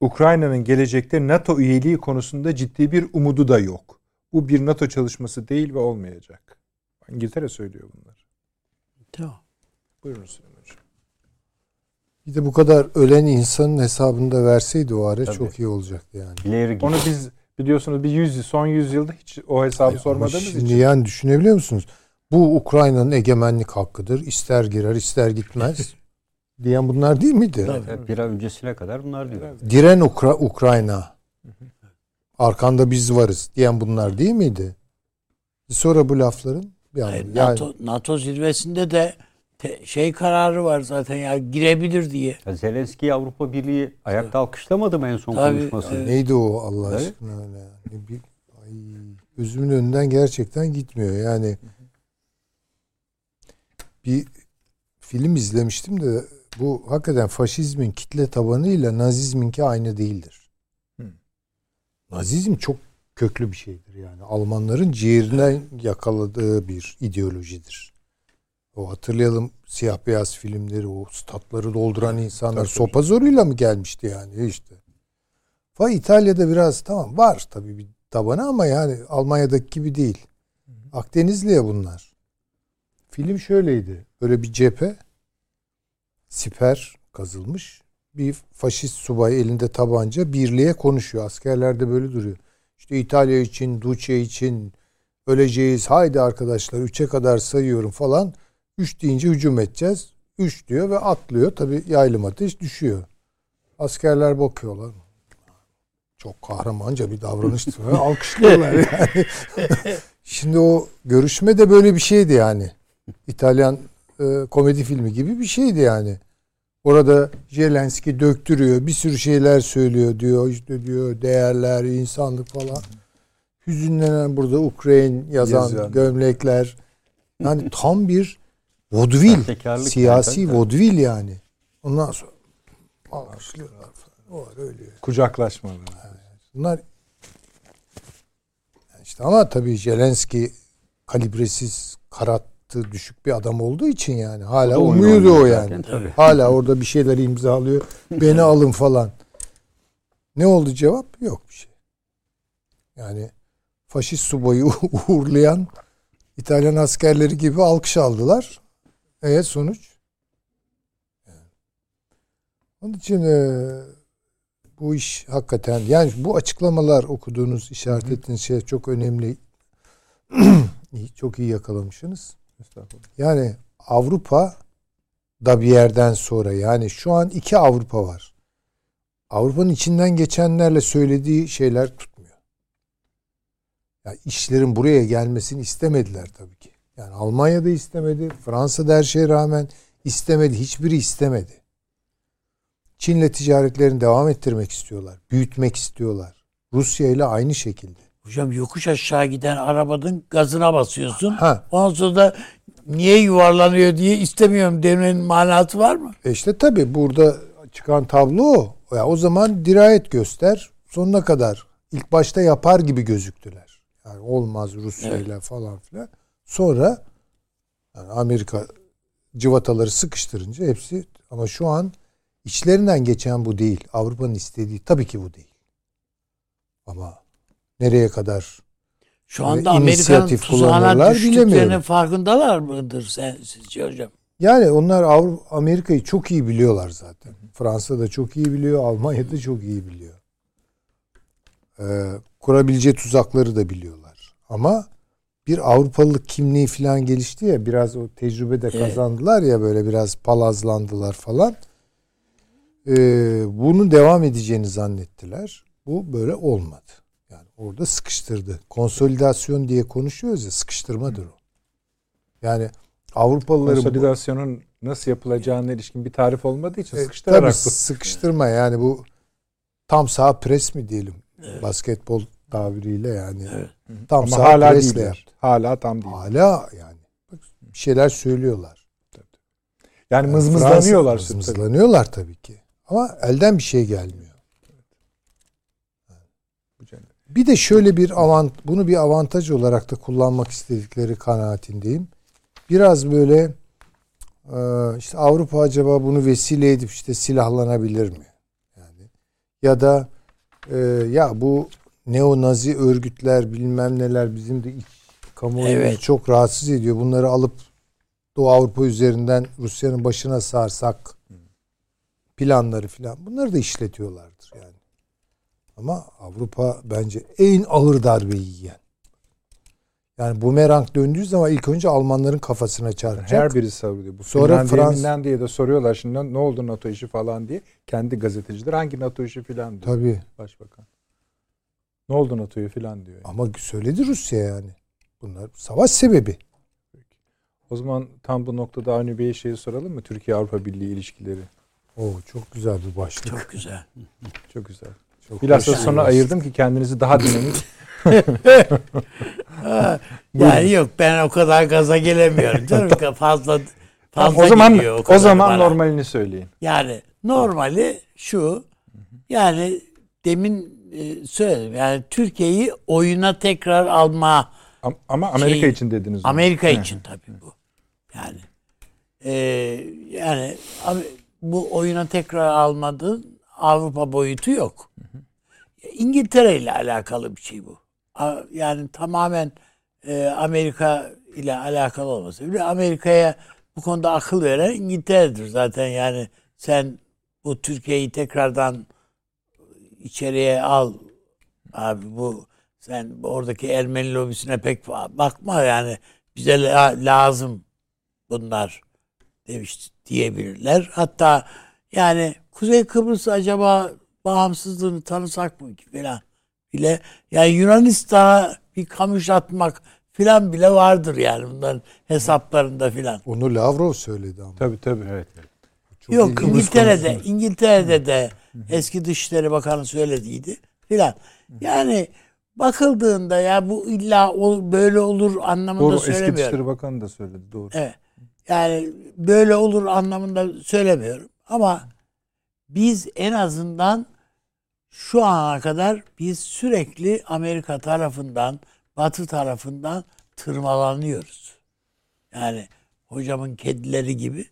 Ukrayna'nın gelecekte NATO üyeliği konusunda ciddi bir umudu da yok. Bu bir NATO çalışması değil ve olmayacak. İngiltere söylüyor bunları. Tamam. Buyurunuz. Bir de bu kadar ölen insanın hesabını da verseydi o ara çok iyi olacaktı yani. Onu biz biliyorsunuz son yüzyılda hiç o hesabı sormadığımız için. Şimdi yani düşünebiliyor musunuz? Bu Ukrayna'nın egemenlik hakkıdır. İster girer ister gitmez diyen bunlar değil miydi? Evet, bir ay öncesine kadar bunlar diyor. Diren Ukrayna. Arkanda biz varız diyen bunlar değil miydi? Sonra bu lafların NATO zirvesinde de kararı var zaten ya girebilir diye. Zelenski Avrupa Birliği ayakta alkışlamadı mı en son konuşması? Evet. Neydi o Allah aşkına öyle? Gözümün önünden gerçekten gitmiyor yani. Bir film izlemiştim de bu hakikaten faşizmin kitle tabanıyla nazizminki aynı değildir. Nazizm çok köklü bir şeydir yani. Almanların ciğerinden yakaladığı bir ideolojidir. O hatırlayalım siyah beyaz filmleri, o statları dolduran insanlar sopa zoruyla mı gelmişti yani işte. İtalya'da biraz tamam var tabii bir tabanı ama yani Almanya'daki gibi değil. Akdenizli ya bunlar. Film şöyleydi. Böyle bir cephe siper kazılmış. Bir faşist subay elinde tabanca birliğe konuşuyor. Askerler de böyle duruyor. İşte İtalya için, Duce için öleceğiz. Haydi arkadaşlar 3'e kadar sayıyorum falan. 3 deyince hücum edeceğiz. 3 diyor ve atlıyor. Tabii yaylım ateş düşüyor. Askerler bakıyorlar. Çok kahramanca bir davranıştı. Alkışlıyorlar yani. Şimdi o görüşme de böyle bir şeydi yani. İtalyan komedi filmi gibi bir şeydi yani. Orada Zelenski döktürüyor. Bir sürü şeyler söylüyor diyor. İşte diyor değerler, insanlık falan. Hüzünlenen burada Ukrayna yazan gömlekler. Yani tam bir vodvil. Siyasi vodvil yani. Ondan sonra anlaşılıyorlar falan. O öyle. Kucaklaşmalar. Yani bunlar işte ama tabii Zelenski kalibresiz, karat düşük bir adam olduğu için yani hala umuyordu o yani. Tabii. Hala orada bir şeyler imzalıyor. Beni alın falan. Ne oldu cevap? Yok bir şey. Yani faşist subayı uğurlayan İtalyan askerleri gibi alkış aldılar. Sonuç? Onun için bu iş hakikaten yani bu açıklamalar okuduğunuz, işaret ettiğiniz şey çok önemli. Çok iyi yakalamışsınız. Yani Avrupa da bir yerden sonra yani şu an 2 Avrupa var. Avrupa'nın içinden geçenlerle söylediği şeyler tutmuyor. Yani işlerin buraya gelmesini istemediler tabii ki. Yani Almanya da istemedi, Fransa da her şeye rağmen istemedi, hiçbiri istemedi. Çin'le ticaretlerini devam ettirmek istiyorlar, büyütmek istiyorlar. Rusya ile aynı şekilde. Hocam yokuş aşağı giden arabanın gazına basıyorsun. Ondan sonra da niye yuvarlanıyor diye istemiyorum demenin manası var mı? İşte tabii burada çıkan tablo o. Yani o zaman dirayet göster. Sonuna kadar ilk başta yapar gibi gözüktüler. Yani olmaz Rusya ile falan filan. Sonra yani Amerika cıvataları sıkıştırınca hepsi ama şu an içlerinden geçen bu değil. Avrupa'nın istediği tabii ki bu değil. Ama nereye kadar şu anda Amerika'nın tuzağına düştüklerinin farkındalar mıdır sizce hocam? Yani onlar Amerika'yı çok iyi biliyorlar zaten. Fransa da çok iyi biliyor, Almanya da çok iyi biliyor. Kurabileceği tuzakları da biliyorlar. Ama bir Avrupalılık kimliği falan gelişti ya, biraz o tecrübe de kazandılar ya böyle biraz palazlandılar falan. Bunun devam edeceğini zannettiler. Bu böyle olmadı. Yani orada sıkıştırdı. Konsolidasyon diye konuşuyoruz ya, sıkıştırmadır o. Yani Avrupalıları... Konsolidasyonun nasıl yapılacağına ilişkin bir tarif olmadığı için sıkıştırarak... Tabii sıkıştırma yani bu tam sağ pres mi diyelim basketbol tabiriyle yani. Evet. Tam ama hala değiller. Hala tam değil. Hala yani. Bir şeyler söylüyorlar. Tabii. Yani mızmızlanıyorlar. Mızmızlanıyorlar tabii ki. Ama elden bir şey gelmiyor. Evet. Bir de şöyle bir bunu bir avantaj olarak da kullanmak istedikleri kanaatindeyim. Biraz böyle işte Avrupa acaba bunu vesile edip işte silahlanabilir mi? Yani ya da ya bu neo-nazi örgütler bilmem neler bizim de kamuoyunu evet. çok rahatsız ediyor. Bunları alıp Doğu Avrupa üzerinden Rusya'nın başına sarsak planları filan. Bunları da işletiyorlardır yani. Ama Avrupa bence en ağır darbeyi yiyen. Yani bumerang döndüğü zaman ilk önce Almanların kafasına çarpacak. Her biri savruluyor. Bu sonra Finlandiya diye de soruyorlar şimdi ne oldu NATO işi falan diye. Kendi gazeteciler hangi NATO işi filan diyor. Tabii. Başbakan. Ne oldu NATO'ya filan diyor. Yani. Ama söyledi Rusya yani. Bunlar savaş sebebi. O zaman tam bu noktada Avni Bey'e şeyi soralım mı? Türkiye-Avrupa Birliği ilişkileri. Oo, çok güzel bir başlık. Çok güzel. Çok güzel. Çok bilhassa sona ayırdım ki kendinizi daha dinamik. Yani yok ben o kadar gaza gelemiyorum canım. Fazla gidiyor. O zaman normalini söyleyin. Yani normali şu. Yani demin söyledim. Yani Türkiye'yi oyuna tekrar alma. Ama Amerika için dediniz. Amerika için tabii bu. Yani yani bu oyuna tekrar almadığın Avrupa boyutu yok. İngiltere ile alakalı bir şey bu. Yani tamamen Amerika ile alakalı olması. Bile Amerika'ya bu konuda akıl veren İngiltere'dir zaten. Yani sen bu Türkiye'yi tekrardan içeriye al abi bu sen oradaki Ermeni lobisine pek bakma yani bize lazım bunlar demiş diyebilirler. Hatta yani Kuzey Kıbrıs acaba bağımsızlığını tanısak mı ki falan bile yani Yunanistan'a bir kamış atmak falan bile vardır yani bunların hesaplarında falan. Onu Lavrov söyledi ama. Tabii evet. Yok İngiltere'de de eski Dışişleri Bakanı söylediydi filan. Yani bakıldığında ya bu illa böyle olur anlamında doğru, söylemiyorum. Doğru eski Dışişleri Bakanı da söyledi doğru. Evet. Yani böyle olur anlamında söylemiyorum ama biz en azından şu ana kadar biz sürekli Amerika tarafından, Batı tarafından tırmalanıyoruz. Yani hocamın kedileri gibi.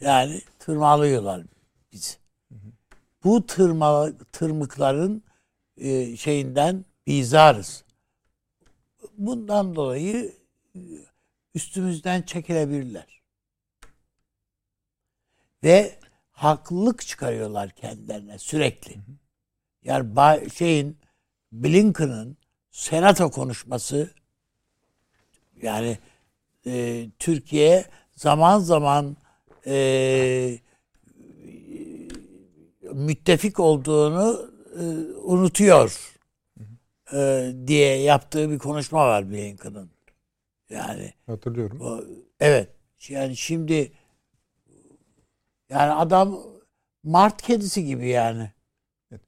Yani tırmalıyorlar bizi. Bu tırmıkların şeyinden bizarız. Bundan dolayı üstümüzden çekilebilirler. Ve haklılık çıkarıyorlar kendilerine sürekli. Yani Blinken'ın Senato konuşması yani Türkiye zaman zaman müttefik olduğunu unutuyor diye yaptığı bir konuşma var Blinken'ın. Yani hatırlıyorum. Evet. Yani şimdi yani adam Mart kedisi gibi yani. Evet.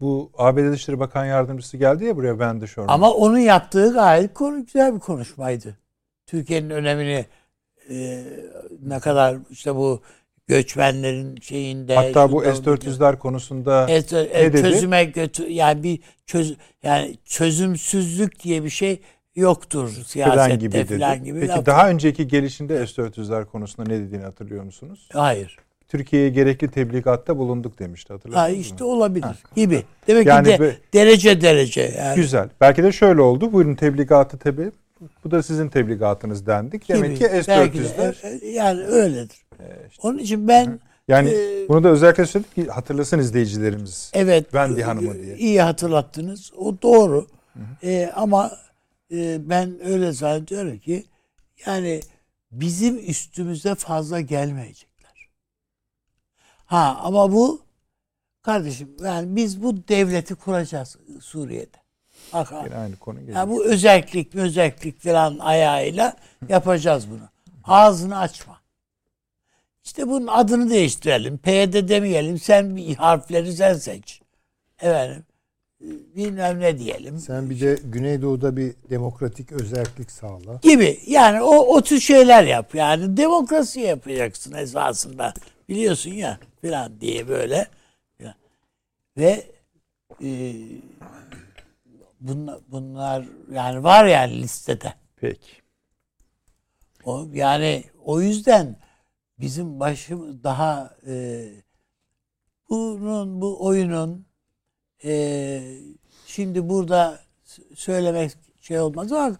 Bu ABD Dışişleri Bakan Yardımcısı geldi ya buraya ben de şöyle. Ama onun yaptığı gayet güzel bir konuşmaydı. Türkiye'nin önemini ne kadar işte bu göçmenlerin şeyinde hatta bu S-400'ler konusunda ne dedi? Çözüme yani bir yani çözümsüzlük diye bir şey yoktur siyasette falan gibi. Peki laf. Daha önceki gelişinde S-400'ler konusunda ne dediğini hatırlıyor musunuz? Hayır. Türkiye'ye gerekli tebligatta bulunduk demişti hatırladınız mı? İşte olabilir gibi. Demek ki yani derece yani. Güzel. Belki de şöyle oldu. Buyurun tebligatı tabii. Bu da sizin tebligatınız dendik. Gibi. Demek ki S-400'ler. Yani öyledir. İşte. Onun için ben... Yani bunu da özellikle söyledik ki hatırlasın izleyicilerimiz. Evet. Vendi Hanım'ı diye. İyi hatırlattınız. O doğru. Ama ben öyle zannediyorum ki yani bizim üstümüze fazla gelmeyecekler. Ha ama bu kardeşim yani biz bu devleti kuracağız Suriye'de. Aynı konu yani bu özellik falan ayağıyla yapacağız bunu. Ağzını açma. İşte bunun adını değiştirelim. PYD demeyelim. Sen harfleri sen seç. Efendim. bilmem ne diyelim. Sen bir de Güneydoğu'da bir demokratik özellik sağla. Gibi. Yani o tür şeyler yap. Yani demokrasi yapacaksın esasında. Biliyorsun ya falan diye böyle. Ve bunlar yani var yani listede. Peki. Yani o yüzden bizim başımız daha bu oyunun şimdi burada söylemek şey olmaz ama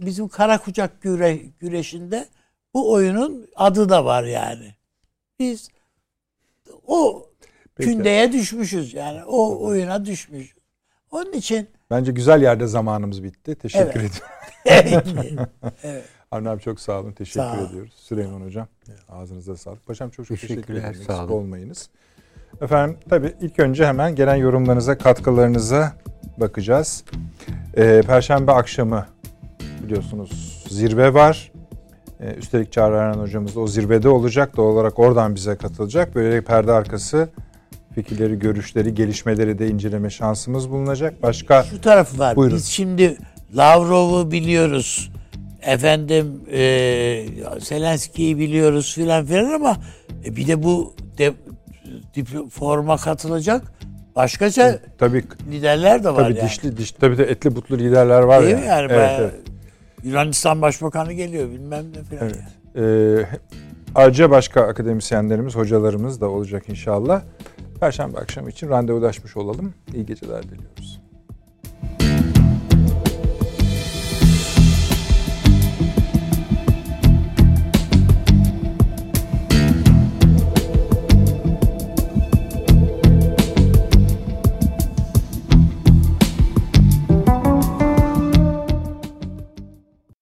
bizim kara kucak güreşinde bu oyunun adı da var yani. Biz o kündeye düşmüşüz yani. O oyuna düşmüşüz. Onun için bence güzel yerde zamanımız bitti. Teşekkür ediyorum. Evet. Avni abi çok sağ olun. Teşekkür ediyoruz. Süleyman Hocam. Ağzınıza sağlık. Paşam çok teşekkür ederim. Eksik olmayınız. Efendim tabii ilk önce hemen gelen yorumlarınıza, katkılarınıza bakacağız. Perşembe akşamı biliyorsunuz zirve var. Üstelik Çağrı Erhan hocamız da o zirvede olacak. Doğal olarak oradan bize katılacak. Böyle perde arkası fikirleri, görüşleri, gelişmeleri de inceleme şansımız bulunacak. Başka şu tarafı var. Buyurun. Biz şimdi Lavrov'u biliyoruz. Efendim Zelenski'yi biliyoruz filan ama bir de bu forma katılacak başkaca tabii, liderler de var tabii yani. Tabii de etli butlu liderler var ya. Yani. Yani evet. Yunanistan Başbakanı geliyor bilmem ne filan. Evet. Yani. Ayrıca başka akademisyenlerimiz, hocalarımız da olacak inşallah. Perşembe akşamı için randevulaşmış olalım. İyi geceler diliyoruz.